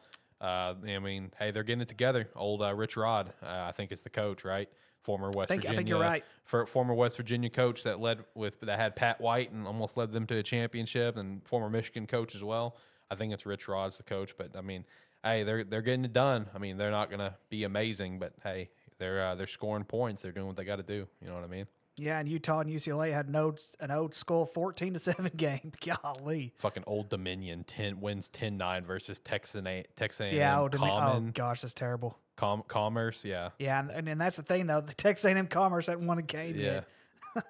Uh, I mean, hey, they're getting it together. Old uh, Rich Rod, uh, I think, is the coach, right? Former West think, Virginia, I think you're right. For former West Virginia coach that led with that had Pat White and almost led them to a championship, and former Michigan coach as well. I think it's Rich Rod's the coach, but I mean, hey, they're they're getting it done. I mean, they're not gonna be amazing, but hey, they're uh, they're scoring points. They're doing what they got to do. You know what I mean? Yeah, and Utah and U C L A had an old, an old school fourteen to seven game. Golly, fucking Old Dominion ten wins ten nine versus Texan A Texan A and M. Yeah, Old Dominion. Oh gosh, that's terrible. Com- commerce, yeah, yeah, and, and that's the thing though. The Texas A and M Commerce that won a game, yeah,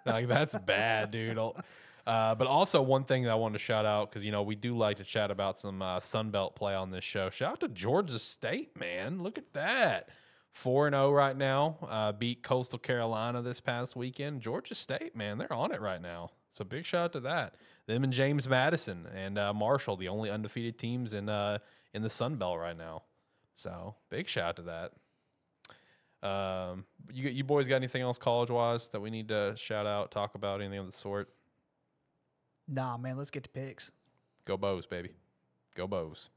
like that's bad, dude. Uh, but also one thing that I wanted to shout out because you know we do like to chat about some uh, Sunbelt play on this show. Shout out to Georgia State, man. Look at that, four and zero right now. Uh, beat Coastal Carolina this past weekend. Georgia State, man, they're on it right now. So big shout out to that. Them and James Madison and uh, Marshall, the only undefeated teams in uh, in the Sunbelt right now. So big shout out to that. Um, you you boys got anything else college wise that we need to shout out, talk about, anything of the sort? Nah, man, let's get to picks. Go Bows, baby. Go Bows.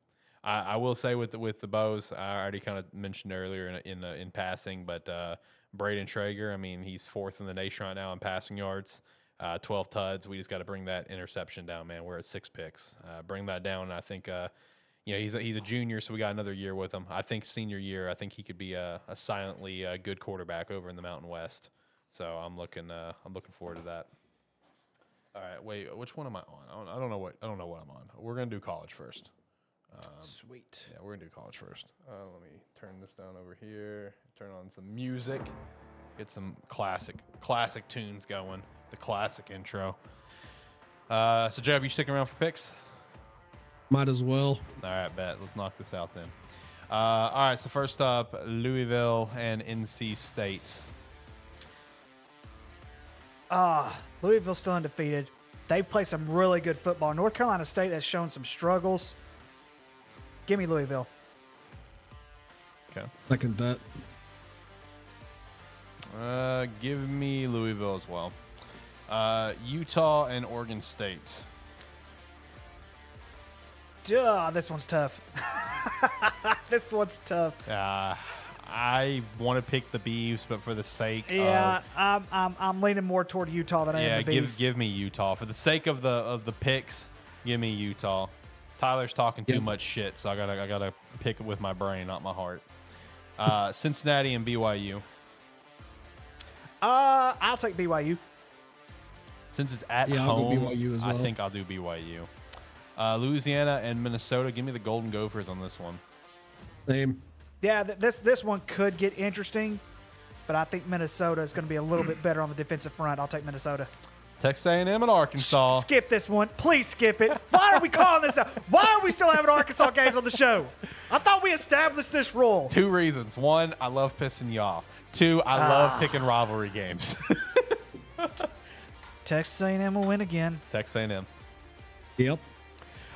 I, I will say with the, with the Bows, I already kind of mentioned earlier in in, uh, in passing, but uh, Braden Traeger, I mean, he's fourth in the nation right now in passing yards, uh, twelve T U Ds. We just got to bring that interception down, man. We're at six picks. Uh, bring that down, and I think. Uh, Yeah, he's a, he's a junior, so we got another year with him. I think senior year, I think he could be a, a silently uh, good quarterback over in the Mountain West. So I'm looking, uh, I'm looking forward to that. All right, wait, which one am I on? I don't, I don't know what I don't know what I'm on. We're gonna do college first. Um, Sweet. Yeah, we're gonna do college first. Uh, let me turn this down over here. Turn on some music. Get some classic classic tunes going. The classic intro. Uh, so Jeb, you sticking around for picks? Might as well. All right, bet. Let's knock this out then. Uh, all right, so first up, Louisville and N C State. Ah, uh, Louisville still undefeated. They've played some really good football. North Carolina State has shown some struggles. Give me Louisville. Okay. Second that. Uh, give me Louisville as well. Uh, Utah and Oregon State. Oh, this one's tough. This one's tough. Uh, I want to pick the Beavs, but for the sake yeah, of... Yeah, I'm, I'm, I'm leaning more toward Utah than I yeah, am the Beavs. Yeah, give, give me Utah. For the sake of the of the picks, give me Utah. Tyler's talking too yeah. much shit, so I gotta I gotta pick it with my brain, not my heart. Uh, Cincinnati and B Y U. Uh, I'll take B Y U. Since it's at yeah, home, I'll B Y U as well. I think I'll do B Y U. Uh, Louisiana and Minnesota. Give me the Golden Gophers on this one. Same. Yeah, th- this this one could get interesting, but I think Minnesota is going to be a little bit better on the defensive front. I'll take Minnesota. Texas A and M and Arkansas. S- skip this one. Please skip it. Why are we calling this out? Why are we still having Arkansas games on the show? I thought we established this rule. Two reasons. One, I love pissing you off. Two, I ah. love picking rivalry games. Texas A and M will win again. Texas A and M. Yep.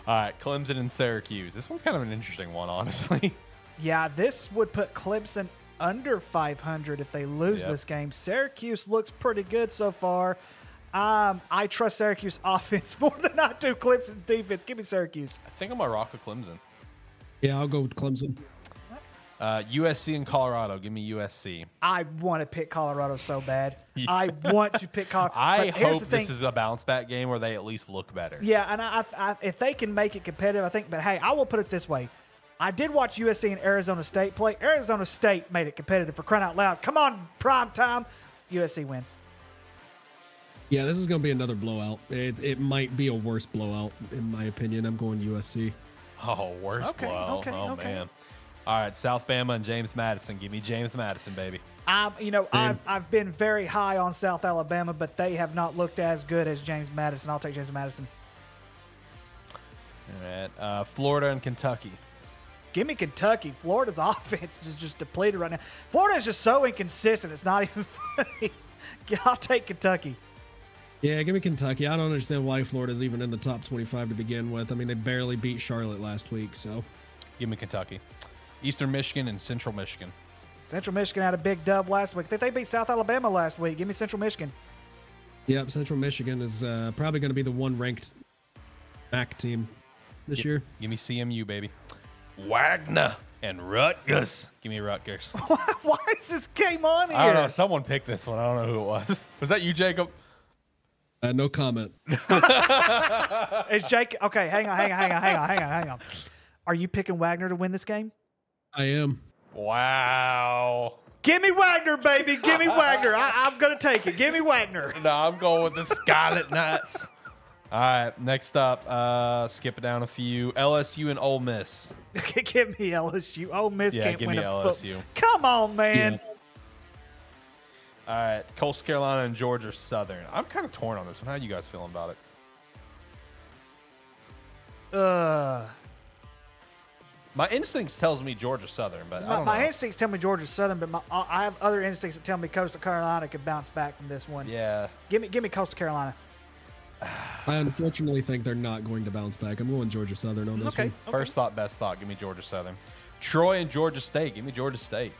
All right, Clemson and Syracuse. This one's kind of an interesting one, honestly. Yeah, this would put Clemson under five hundred if they lose yep. this game. Syracuse looks pretty good so far. Um, I trust Syracuse offense more than I do Clemson's defense. Give me Syracuse. I think I'm going to rock with Clemson. Yeah, I'll go with Clemson. Uh, U S C and Colorado. Give me U S C. I want to pick Colorado so bad. Yeah. I want to pick Colorado. I hope this is a bounce back game where they at least look better. Yeah, and I, I, if they can make it competitive, I think. But hey, I will put it this way: I did watch U S C and Arizona State play. Arizona State made it competitive, for crying out loud. Come on, prime time. U S C wins. Yeah, this is going to be another blowout. It it might be a worse blowout in my opinion. I'm going U S C. Oh, worse okay, blowout. Okay, oh okay. man. All right, South Bama and James Madison. Give me James Madison, baby. Um, you know, I've, I've been very high on South Alabama, but they have not looked as good as James Madison. I'll take James Madison. All right, uh, Florida and Kentucky. Give me Kentucky. Florida's offense is just depleted right now. Florida is just so inconsistent. It's not even funny. I'll take Kentucky. Yeah, give me Kentucky. I don't understand why Florida's even in the top twenty-five to begin with. I mean, they barely beat Charlotte last week, so. Give me Kentucky. Eastern Michigan and Central Michigan. Central Michigan had a big dub last week. I think they beat South Alabama last week. Give me Central Michigan. Yep, Central Michigan is uh, probably going to be the one ranked M A C team this G- year. Give me C M U, baby. Wagner and Rutgers. Give me Rutgers. Why is this game on here? I don't know. Someone picked this one. I don't know who it was. Was that you, Jacob? Uh, no comment. Is Jake? Okay, hang on, hang on, hang on, hang on, hang on, hang on. Are you picking Wagner to win this game? I am. Wow. Give me Wagner, baby. Give me Wagner. I, I'm going to take it. Give me Wagner. No, I'm going with the Scarlet Knights. All right, next up, uh, skip it down a few. L S U and Ole Miss. Give me L S U. Ole Miss yeah, can't give win me a L S U. Foot. Come on, man. Yeah. All right, Coastal Carolina and Georgia Southern. I'm kind of torn on this one. How are you guys feeling about it? Uh... My instincts tells me Georgia Southern, but my, I don't know. My instincts tell me Georgia Southern, but my, I have other instincts that tell me Coastal Carolina could bounce back from this one. Yeah, give me give me Coastal Carolina. I unfortunately think they're not going to bounce back. I'm going Georgia Southern on this okay, one. Okay. First thought, best thought. Give me Georgia Southern. Troy and Georgia State. Give me Georgia State.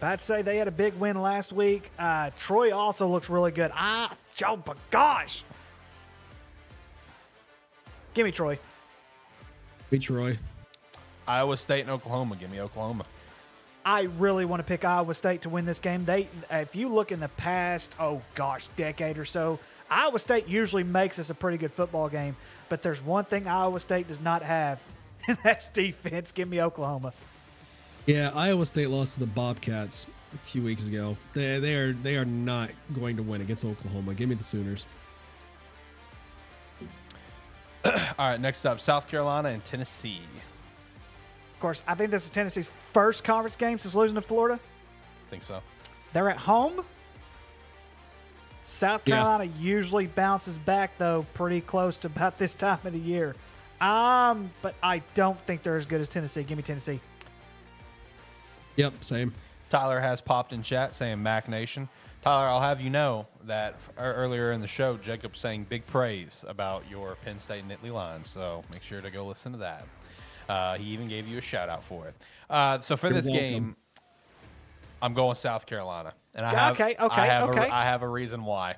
I'd say they had a big win last week. Uh, Troy also looks really good. Ah, oh my gosh. Give me Troy. Give me Troy. Iowa State and Oklahoma. Give me Oklahoma. I really want to pick Iowa State to win this game. They, if you look in the past, oh gosh, decade or so, Iowa State usually makes us a pretty good football game. But there's one thing Iowa State does not have, and that's defense. Give me Oklahoma. Yeah, Iowa State lost to the Bobcats a few weeks ago. They, they are they are not going to win against Oklahoma. Give me the Sooners. All right, next up, South Carolina and Tennessee. Course, I think this is Tennessee's first conference game since losing to Florida. I think so. They're at home. South Carolina yeah. usually bounces back, though, pretty close to about this time of the year. Um, but I don't think they're as good as Tennessee. Give me Tennessee. Yep, same. Tyler has popped in chat saying Mac Nation. Tyler, I'll have you know that earlier in the show, Jacob saying big praise about your Penn State Nittany Lions, so make sure to go listen to that. Uh, he even gave you a shout-out for it. Uh, so, for You're this welcome. game, I'm going South Carolina. And I have, okay, okay, I have okay. A, I have a reason why.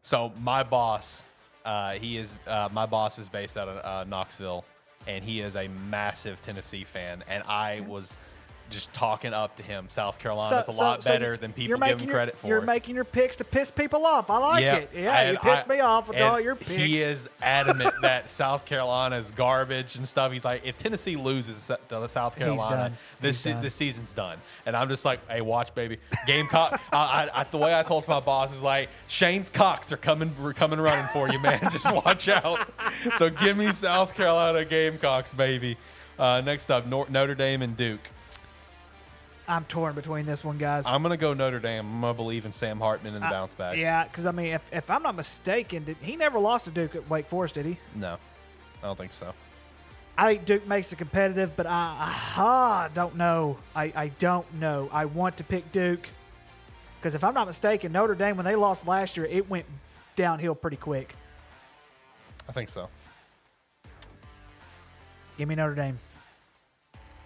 So, my boss, uh, he is uh, my boss is based out of uh, Knoxville, and he is a massive Tennessee fan. And I was just talking up to him. South Carolina is so, a lot so, so better than people give him your, credit for. You're making your picks to piss people off. I like yeah, it. Yeah, and you pissed I, me off with all your picks. He is adamant that South Carolina is garbage and stuff. He's like, if Tennessee loses to South Carolina, this se- this season's done. And I'm just like, hey, watch, baby. Gamecock. I, I, I, the way I told my boss is like, Shane's cocks are coming, coming running for you, man. Just watch out. So give me South Carolina Gamecocks, baby. Uh, next up, Nor- Notre Dame and Duke. I'm torn between this one, guys. I'm going to go Notre Dame. I'm going to believe in Sam Hartman and the uh, bounce back. Yeah, because, I mean, if, if I'm not mistaken, did, he never lost to Duke at Wake Forest, did he? No, I don't think so. I think Duke makes it competitive, but I uh, don't know. I, I don't know. I want to pick Duke because, if I'm not mistaken, Notre Dame, when they lost last year, it went downhill pretty quick. I think so. Give me Notre Dame.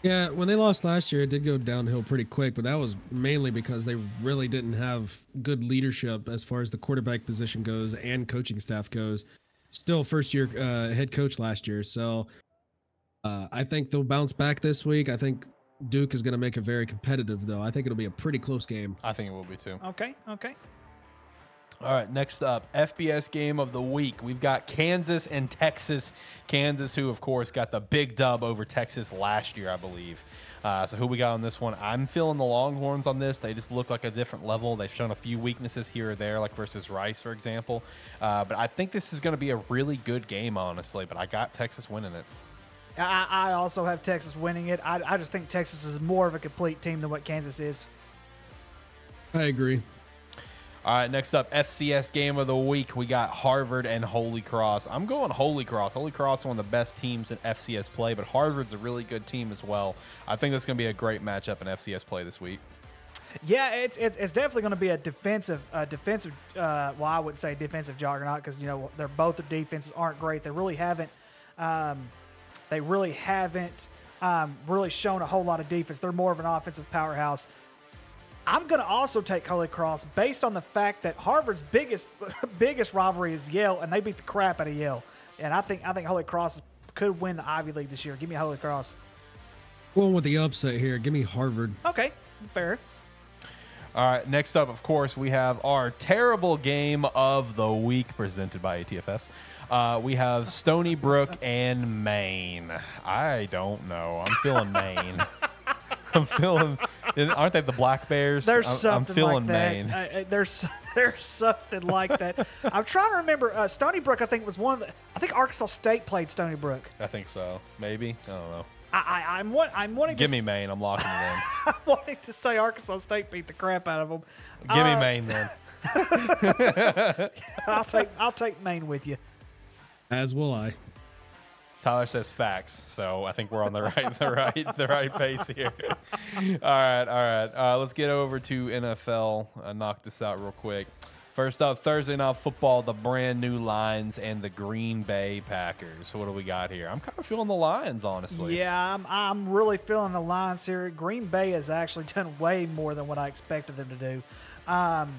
Yeah, when they lost last year, it did go downhill pretty quick, but that was mainly because they really didn't have good leadership as far as the quarterback position goes and coaching staff goes. Still first-year uh, head coach last year, so Uh, I think they'll bounce back this week. I think Duke is going to make it very competitive, though. I think it'll be a pretty close game. I think it will be, too. Okay, okay. All right, next up, F B S game of the week. We've got Kansas and Texas. Kansas, who, of course, got the big dub over Texas last year, I believe. Uh, so who we got on this one? I'm feeling the Longhorns on this. They just look like a different level. They've shown a few weaknesses here or there, like versus Rice, for example. Uh, but I think this is going to be a really good game, honestly. But I got Texas winning it. I, I also have Texas winning it. I, I just think Texas is more of a complete team than what Kansas is. I agree. All right, next up, F C S game of the week. We got Harvard and Holy Cross. I'm going Holy Cross. Holy Cross is one of the best teams in F C S play, but Harvard's a really good team as well. I think that's going to be a great matchup in F C S play this week. Yeah, it's it's, it's definitely going to be a defensive, uh, defensive. Uh, well, I wouldn't say defensive juggernaut because you know they're both their defenses aren't great. They really haven't. Um, they really haven't um, really shown a whole lot of defense. They're more of an offensive powerhouse. I'm going to also take Holy Cross based on the fact that Harvard's biggest biggest rivalry is Yale, and they beat the crap out of Yale. And I think I think Holy Cross could win the Ivy League this year. Give me Holy Cross. Going with the upset here. Give me Harvard. Okay, fair. All right, next up, of course, we have our terrible game of the week presented by A T F S. Uh, we have Stony Brook and Maine. I don't know. I'm feeling Maine. I'm feeling... Aren't they the Black Bears? There's I'm, something I'm feeling like that. Maine. Uh, there's there's something like that. I'm trying to remember. Uh, Stony Brook, I think was one of the. I think Arkansas State played Stony Brook. I think so. Maybe I don't know. I, I I'm want, I'm wanting. Give to me s- Maine. I'm locking it in. I'm wanting to say Arkansas State beat the crap out of them. Give uh, me Maine then. I'll take I'll take Maine with you. As will I. Tyler says facts, so I think we're on the right, the right, the right pace here. all right, all right. Uh, let's get over to N F L. Uh, knock this out real quick. First up, Thursday Night Football: the brand new Lions and the Green Bay Packers. What do we got here? I'm kind of feeling the Lions, honestly. Yeah, I'm. I'm really feeling the Lions here. Green Bay has actually done way more than what I expected them to do. Um,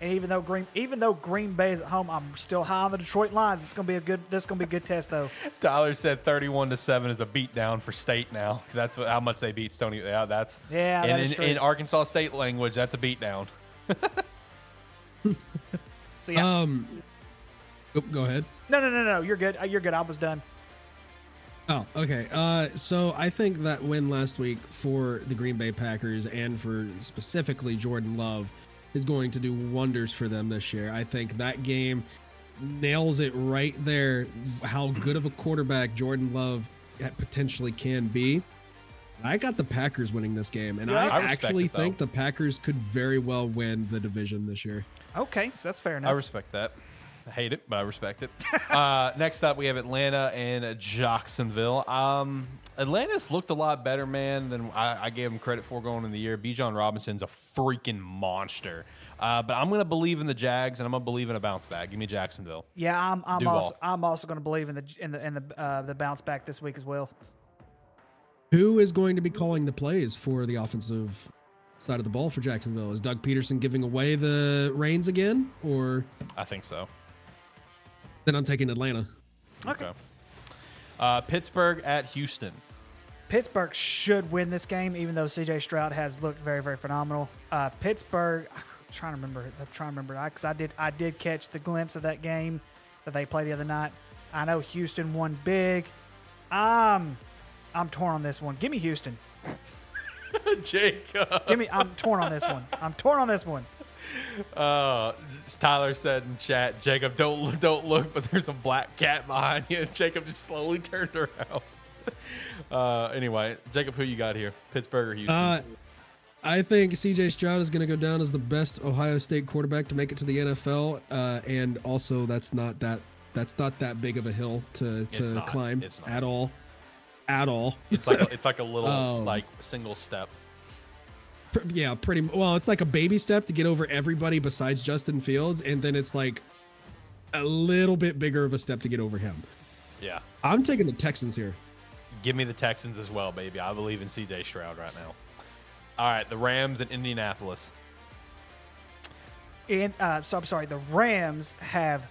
and even though Green, even though Green Bay is at home, I'm still high on the Detroit Lions. It's gonna be a good. This is gonna be a good test, though. Tyler said thirty-one to seven is a beatdown for State now. That's what, how much they beat Stony. Yeah, that's yeah. And that is in, true. in Arkansas State language, that's a beatdown. so yeah. Um. Oh, go ahead. No, no, no, no. You're good. You're good. I was done. Oh, okay. Uh, so I think that win last week for the Green Bay Packers and for specifically Jordan Love is going to do wonders for them this year. I think that game nails it right there, how good of a quarterback Jordan Love potentially can be. I got the Packers winning this game, and yeah, I, I actually it, think the Packers could very well win the division this year. Okay, that's fair enough. I respect that. I hate it, but I respect it. uh, next up, we have Atlanta and Jacksonville. Um, Atlanta's looked a lot better, man, than I, I gave them credit for going in the year. Bijan Robinson's a freaking monster. Uh, but I'm going to believe in the Jags, and I'm going to believe in a bounce back. Give me Jacksonville. Yeah, I'm I'm Duval. also I'm also going to believe in the in the in the uh, the bounce back this week as well. Who is going to be calling the plays for the offensive side of the ball for Jacksonville? Is Doug Peterson giving away the reins again, or I think so. Then I'm taking Atlanta. Okay. Uh, Pittsburgh at Houston. Pittsburgh should win this game, even though C J Stroud has looked very, very phenomenal. Uh, Pittsburgh. I'm trying to remember. I'm trying to remember because I, I did. I did catch the glimpse of that game that they played the other night. I know Houston won big. Um, I'm torn on this one. Give me Houston. Jacob. Give me. I'm torn on this one. I'm torn on this one. Uh, Tyler said in chat, Jacob, don't don't look, but there's a black cat behind you. And Jacob just slowly turned around. Uh, anyway, Jacob, who you got here? Pittsburgh or Houston? Uh, I think C J Stroud is going to go down as the best Ohio State quarterback to make it to the N F L, uh, and also that's not that that's not that big of a hill to to not, climb at all, at all. It's like it's like a little um, like single step. Yeah, pretty well. It's like a baby step to get over everybody besides Justin Fields, and then it's like a little bit bigger of a step to get over him. Yeah, I'm taking the Texans here. Give me the Texans as well, baby. I believe in C J Stroud right now. All right, the Rams in Indianapolis. And uh, so I'm sorry, the Rams have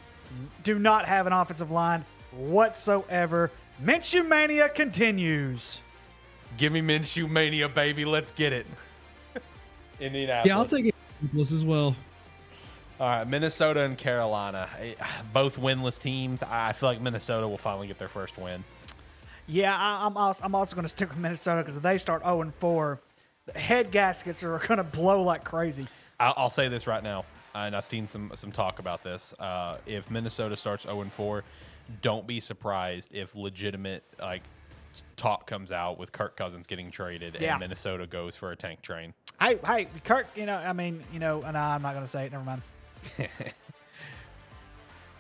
do not have an offensive line whatsoever. Minshew Mania continues. Give me Minshew Mania, baby. Let's get it. Indianapolis. Yeah, I'll take Indianapolis as well. All right, Minnesota and Carolina. Both winless teams. I feel like Minnesota will finally get their first win. Yeah, I, I'm also, I'm also going to stick with Minnesota because if they start oh and four, the head gaskets are going to blow like crazy. I'll, I'll say this right now, and I've seen some some talk about this. Uh, if Minnesota starts oh and four, don't be surprised if legitimate like talk comes out with Kirk Cousins getting traded yeah. and Minnesota goes for a tank train. Hey, hey, Kirk, you know, I mean, you know, and nah, I'm not going to say it. Never mind.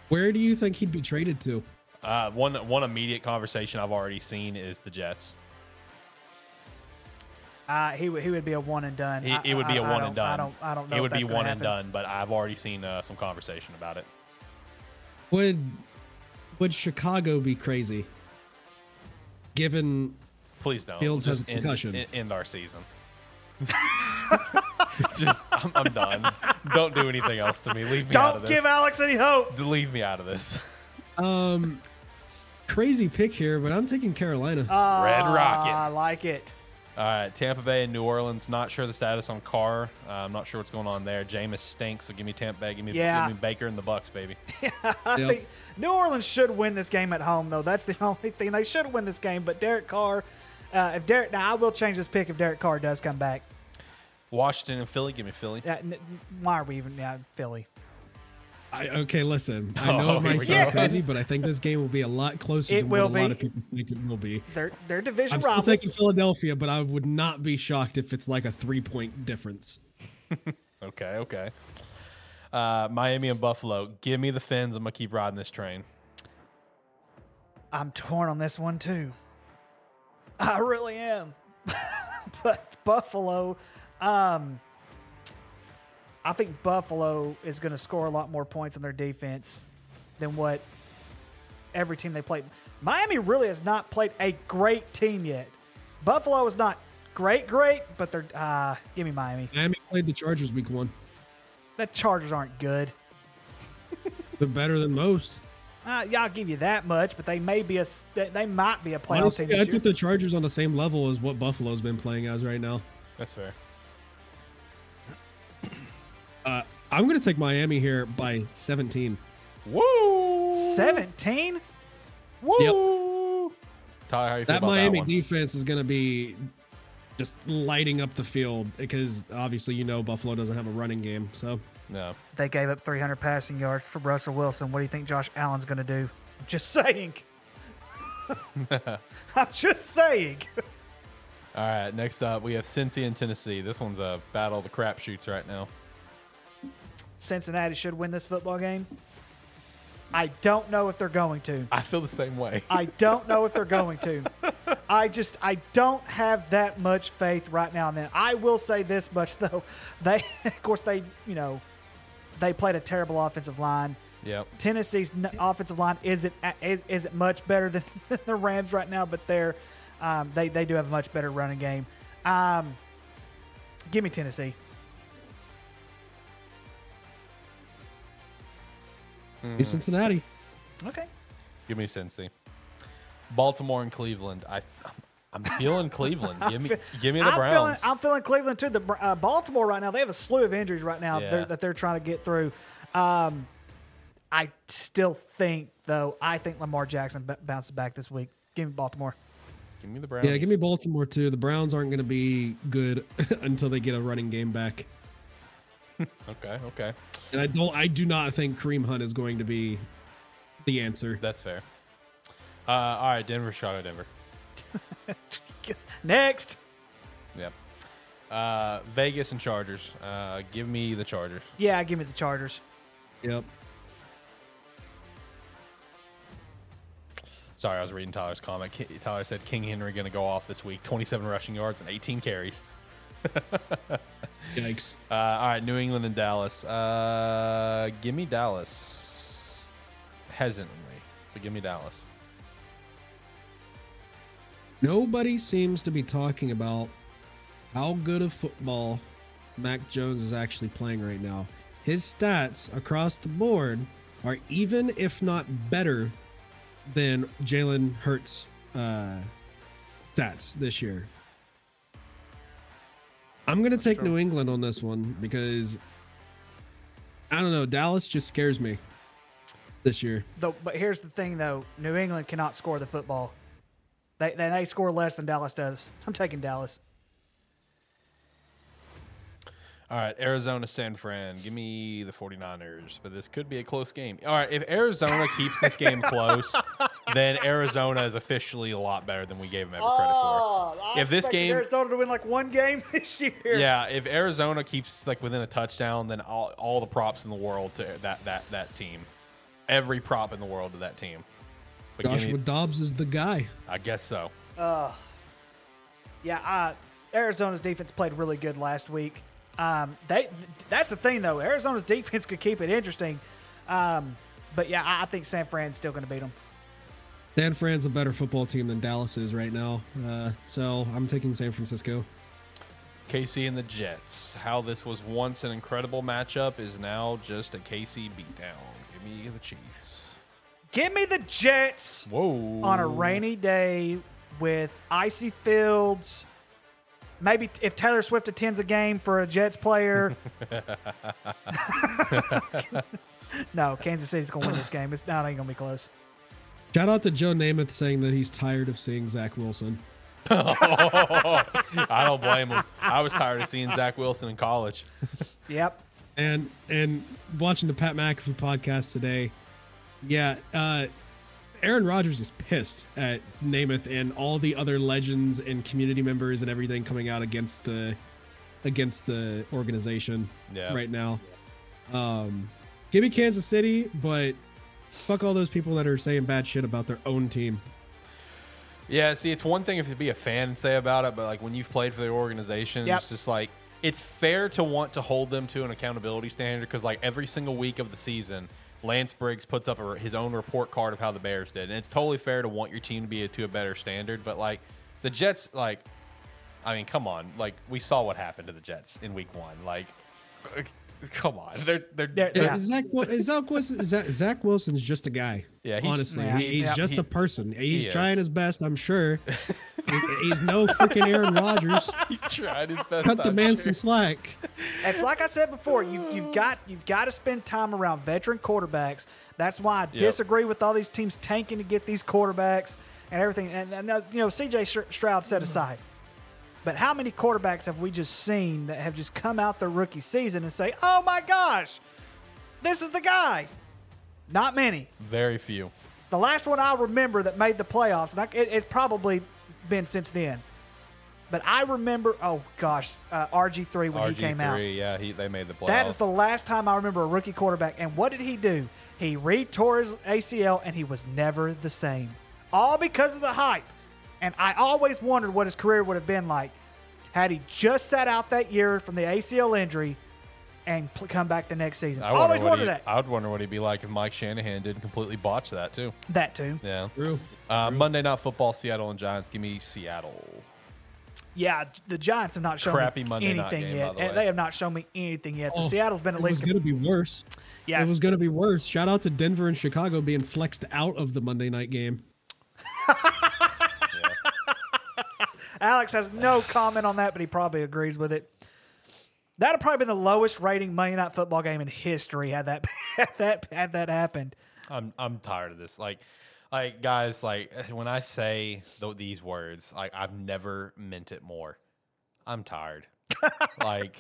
Where do you think he'd be traded to? Uh, one one immediate conversation I've already seen is the Jets. Uh, he would he would be a one and done. It, it would be a I, one I and done. I don't I don't know. It would be one happen. and done, but I've already seen uh, some conversation about it. Would would Chicago be crazy? Given please don't Fields just has a concussion. End, end our season. Just I'm, I'm done. Don't do anything else to me. Leave me don't out of this. Don't give Alex any hope. Leave me out of this. Um, crazy pick here, but I'm taking Carolina. Uh, Red Rocket. I like it. All right, Tampa Bay and New Orleans. Not sure the status on Carr. Uh, I'm not sure what's going on there. Jameis stinks, so give me Tampa Bay. Give me, yeah. give me Baker and the Bucks, baby. Yeah, I yep. think New Orleans should win this game at home, though. That's the only thing. They should win this game, but Derek Carr, uh, if Derek, now I will change this pick if Derek Carr does come back. Washington and Philly. Give me Philly. Yeah, n- why are we even yeah, Philly? I, okay, listen. I know it might sound crazy, but I think this game will be a lot closer than what a lot of people think it will be. They're, they're division rivals. I'm still taking Philadelphia, but I would not be shocked if it's like a three-point difference. okay, okay. Uh, Miami and Buffalo. Give me the Fins. I'm going to keep riding this train. I'm torn on this one, too. I really am. But Buffalo... Um, I think Buffalo is going to score a lot more points on their defense than what every team they played. Miami really has not played a great team yet. Buffalo is not great, great, but they're uh, – give me Miami. Miami played the Chargers week one. The Chargers aren't good. They're better than most. Uh, yeah, I'll give you that much, but they may be a – they might be a playoff Honestly, team. I put the Chargers on the same level as what Buffalo's been playing as right now. That's fair. Uh, I'm going to take Miami here by seventeen. Woo! seventeen? Woo! Yep. Ty, how you that Miami that defense is going to be just lighting up the field because obviously, you know, Buffalo doesn't have a running game. So, no. They gave up three hundred passing yards for Russell Wilson. What do you think Josh Allen's going to do? I'm just saying. I'm just saying. All right. Next up, we have Cincy and Tennessee. This one's a battle of the crapshoots right now. Cincinnati should win this football game. I don't know if they're going to. I feel the same way. I don't know if they're going to. I just, I don't have that much faith right now and then. I will say this much, though. They, of course, they, you know, they played a terrible offensive line. Yep. Tennessee's offensive line isn't, isn't much better than the Rams right now, but they're, um, they, they do have a much better running game. Um, give me Tennessee. Cincinnati. Okay. Give me Cincy. Baltimore and Cleveland. I, I'm feeling Cleveland. Give me, give me the I'm Browns. Feeling, I'm feeling Cleveland too. The uh, Baltimore right now, they have a slew of injuries right now yeah. they're, that they're trying to get through. Um, I still think, though, I think Lamar Jackson b- bounces back this week. Give me Baltimore. Give me the Browns. Yeah, give me Baltimore too. The Browns aren't going to be good until they get a running game back. Okay, okay. And I don't I do not think Kareem Hunt is going to be the answer. That's fair. Uh, all right, Denver, Chicago, Denver. Next. Yep. Uh, Vegas and Chargers. Uh, give me the Chargers. Yeah, give me the Chargers. Yep. Sorry, I was reading Tyler's comment. Tyler said King Henry going to go off this week. twenty-seven rushing yards and eighteen carries. Yikes. Uh, all right, New England and Dallas. Uh, give me Dallas. Hesitantly, but give me Dallas. Nobody seems to be talking about how good of football Mac Jones is actually playing right now. His stats across the board are even if not better than Jalen Hurts' uh, stats this year. I'm going to take New England on this one because, I don't know, Dallas just scares me this year. The, but here's the thing, though. New England cannot score the football. They, they they score less than Dallas does. I'm taking Dallas. All right, Arizona, San Fran. Give me the 49ers, but this could be a close game. All right, if Arizona keeps this game close, then Arizona is officially a lot better than we gave them ever credit for. Oh, if this game Arizona to win like one game this year. Yeah, if Arizona keeps like within a touchdown, then all, all the props in the world to that that that team. Every prop in the world to that team. But Joshua me, Dobbs is the guy. I guess so. Uh, yeah, uh, Arizona's defense played really good last week. Um, they that's the thing, though. Arizona's defense could keep it interesting. Um, but, yeah, I, I think San Fran's still going to beat them. San Fran's a better football team than Dallas is right now. Uh, so I'm taking San Francisco. K C and the Jets. How this was once an incredible matchup is now just a K C beatdown. Give me the Chiefs. Give me the Jets. Whoa. On a rainy day with icy fields. Maybe if Taylor Swift attends a game for a Jets player. No, Kansas City's going to win this game. It's not ain't going to be close. Shout out to Joe Namath saying that he's tired of seeing Zach Wilson. Oh, I don't blame him. I was tired of seeing Zach Wilson in college. Yep. And, and watching the Pat McAfee podcast today, yeah, uh, Aaron Rodgers is pissed at Namath and all the other legends and community members and everything coming out against the against the organization yeah. right now. Um, give me Kansas City, but fuck all those people that are saying bad shit about their own team. Yeah, see, it's one thing if you be a fan and say about it, but like when you've played for the organization, yep. it's just like it's fair to want to hold them to an accountability standard because like every single week of the season, Lance Briggs puts up a, his own report card of how the Bears did. And it's totally fair to want your team to be a, to a better standard. But, like, the Jets, like, I mean, come on. Like, we saw what happened to the Jets in week one. Like, come on. They're, they're, they're, yeah. Zach, Zach, Wilson, Zach, Zach Wilson's just a guy. Yeah. He's, honestly, yeah, he's yeah, just he, a person. He's he trying his best, I'm sure. he, he's no freaking Aaron Rodgers. He's trying his best. Cut the I'm man sure. some slack. It's like I said before, you, you've got you've got to spend time around veteran quarterbacks. That's why I yep. disagree with all these teams tanking to get these quarterbacks and everything. And, and you know, C J Stroud set aside. But how many quarterbacks have we just seen that have just come out their rookie season and say, oh, my gosh, this is the guy? Not many. Very few. The last one I remember that made the playoffs, and I, it, it's probably been since then. But I remember, oh, gosh, uh, R G three when R G three, he came out. R G three, yeah, he, they made the playoffs. That is the last time I remember a rookie quarterback. And what did he do? He re-tore his A C L, and he was never the same. All because of the hype. And I always wondered what his career would have been like had he just sat out that year from the A C L injury and pl- come back the next season. I always wondered he, that. I would wonder what he'd be like if Mike Shanahan didn't completely botch that, too. That, too. Yeah. True. Uh, True. Monday Night Football, Seattle and Giants. Give me Seattle. Yeah, the Giants have not shown Crappy me Monday anything night game, yet. The they have not shown me anything yet. The oh, Seattle's been at least. It was going to be worse. Yeah, it was going to be worse. Shout out to Denver and Chicago being flexed out of the Monday night game. Alex has no comment on that, but he probably agrees with it. That would probably been the lowest rating Monday Night Football game in history had that had that had that happened. I'm I'm tired of this. Like, like guys, like when I say th- these words, like I've never meant it more. I'm tired. Like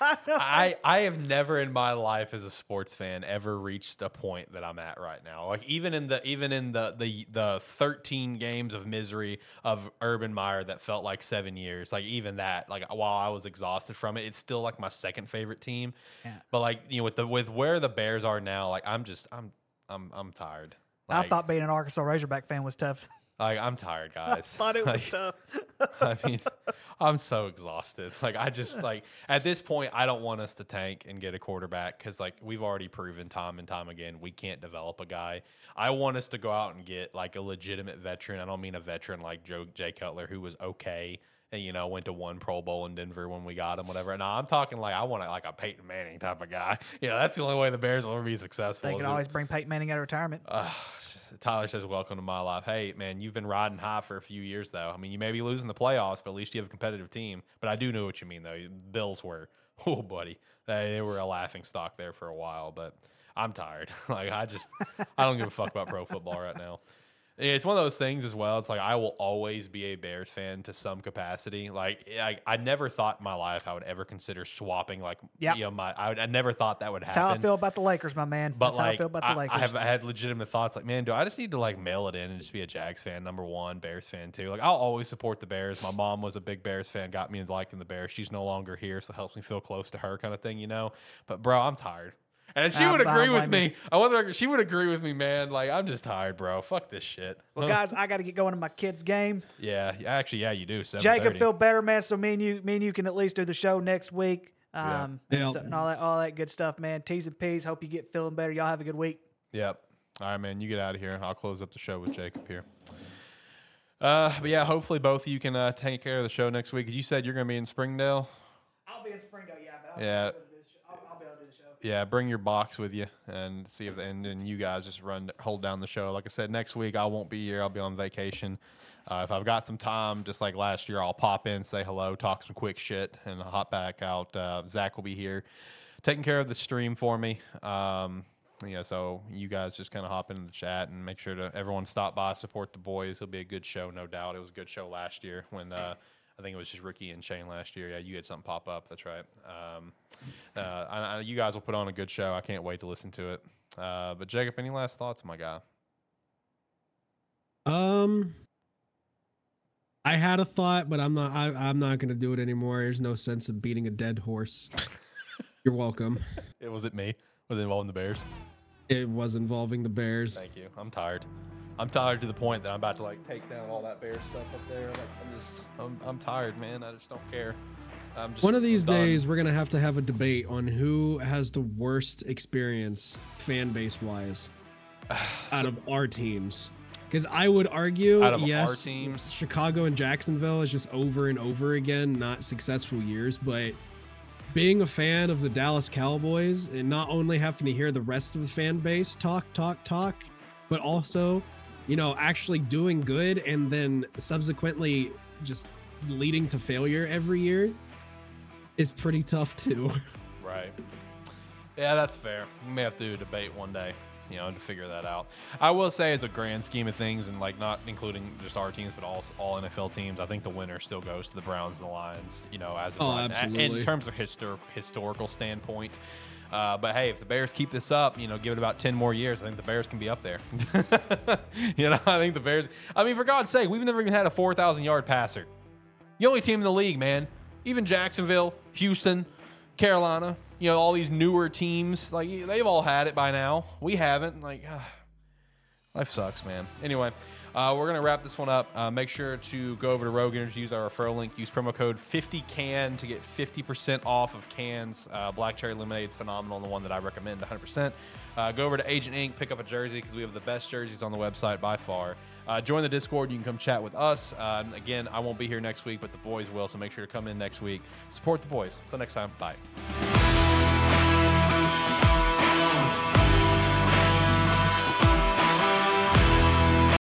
I, I I have never in my life as a sports fan ever reached a point that I'm at right now. Like even in the even in the the the thirteen games of misery of Urban Meyer that felt like seven years. Like even that, like while I was exhausted from it, it's still like my second favorite team. Yeah. But like you know, with the with where the Bears are now, like I'm just I'm I'm I'm tired. Like, I thought being an Arkansas Razorback fan was tough. Like I'm tired, guys. I thought it was like, tough. I mean, I'm so exhausted. Like I just like at this point, I don't want us to tank and get a quarterback because like we've already proven time and time again we can't develop a guy. I want us to go out and get like a legitimate veteran. I don't mean a veteran like Joe Jay Cutler who was okay and you know went to one Pro Bowl in Denver when we got him, whatever. No, I'm talking like I want like a Peyton Manning type of guy. Yeah, that's the only way the Bears will ever be successful. They can always it? bring Peyton Manning out of retirement. Uh, Tyler says, welcome to my life. Hey, man, you've been riding high for a few years, though. I mean, you may be losing the playoffs, but at least you have a competitive team. But I do know what you mean, though. Bills were, oh, buddy, they were a laughing stock there for a while. But I'm tired. Like, I just, I don't give a fuck about pro football right now. It's one of those things as well. It's like I will always be a Bears fan to some capacity. Like I, I never thought in my life I would ever consider swapping. Like yep. you know, my I, would, I never thought that would happen. That's how I feel about the Lakers, my man. But That's like, how I feel about the I, Lakers. I have I had legitimate thoughts like, man, do I just need to like mail it in and just be a Jags fan number one, Bears fan two? Like I'll always support the Bears. My mom was a big Bears fan, got me into liking the Bears. She's no longer here, so it helps me feel close to her, kind of thing, you know. But bro, I'm tired. And she I'm would agree with me. me. I wonder she would agree with me, man. Like, I'm just tired, bro. Fuck this shit. Well, guys, I got to get going to my kids' game. Yeah, actually, yeah, you do. Jacob, feel better, man. So me and you, me and you can at least do the show next week. Um, yeah. and, yeah. and all that, all that good stuff, man. T's and P's. Hope you get feeling better. Y'all have a good week. Yep. All right, man. You get out of here. I'll close up the show with Jacob here. Uh, but yeah, hopefully both of you can uh, take care of the show next week. You said you're going to be in Springdale. I'll be in Springdale. Yeah. But I'll yeah. Yeah, bring your box with you and see if, and then you guys just run, hold down the show. Like I said, next week I won't be here. I'll be on vacation. Uh, if I've got some time, just like last year, I'll pop in, say hello, talk some quick shit, and I'll hop back out. Uh, Zach will be here taking care of the stream for me. Um, yeah, so you guys just kind of hop into the chat and make sure to everyone stop by, support the boys. It'll be a good show, no doubt. It was a good show last year when uh, – I think it was just Ricky and Shane last year. Yeah, you had something pop up. That's right. Um, uh, I, I, you guys will put on a good show. I can't wait to listen to it. Uh, but Jacob, any last thoughts, my guy? Um, I had a thought, but I'm not. I, I'm not going to do it anymore. There's no sense of beating a dead horse. You're welcome. It was it me? Was it involving the Bears? It was involving the Bears. Thank you. I'm tired. I'm tired to the point that I'm about to like take down all that bear stuff up there. Like I'm just, I'm, I'm tired, man. I just don't care. I'm just, One of these days, we're gonna have to have a debate on who has the worst experience, fan base wise, so, out of our teams. Because I would argue, out of yes, our teams, Chicago and Jacksonville is just over and over again, not successful years, but. Being a fan of the Dallas Cowboys and not only having to hear the rest of the fan base talk, talk, talk, but also, you know, actually doing good and then subsequently just leading to failure every year is pretty tough too. Right. Yeah, that's fair. We may have to do a debate one day, you know, to figure that out. I will say as a grand scheme of things and like not including just our teams, but all, all N F L teams, I think the winner still goes to the Browns and the Lions, you know, as oh, in terms of histor- historical standpoint. Uh, but hey, if the Bears keep this up, you know, give it about ten more years, I think the Bears can be up there. You know, I think the Bears, I mean, for God's sake, we've never even had a four thousand yard passer. The only team in the league, man, even Jacksonville, Houston, Carolina, you know, all these newer teams, like they've all had it by now. We haven't. Like, uh, life sucks, man. Anyway, uh, we're going to wrap this one up. Uh, make sure to go over to Rogue Energy, use our referral link, use promo code fifty can to get fifty percent off of cans. Uh, Black Cherry Lemonade is phenomenal, the one that I recommend one hundred percent. Uh, go over to Agent Ink, pick up a jersey because we have the best jerseys on the website by far. Uh, join the Discord. You can come chat with us. Uh, again, I won't be here next week, but the boys will, so make sure to come in next week. Support the boys. Until next time, bye.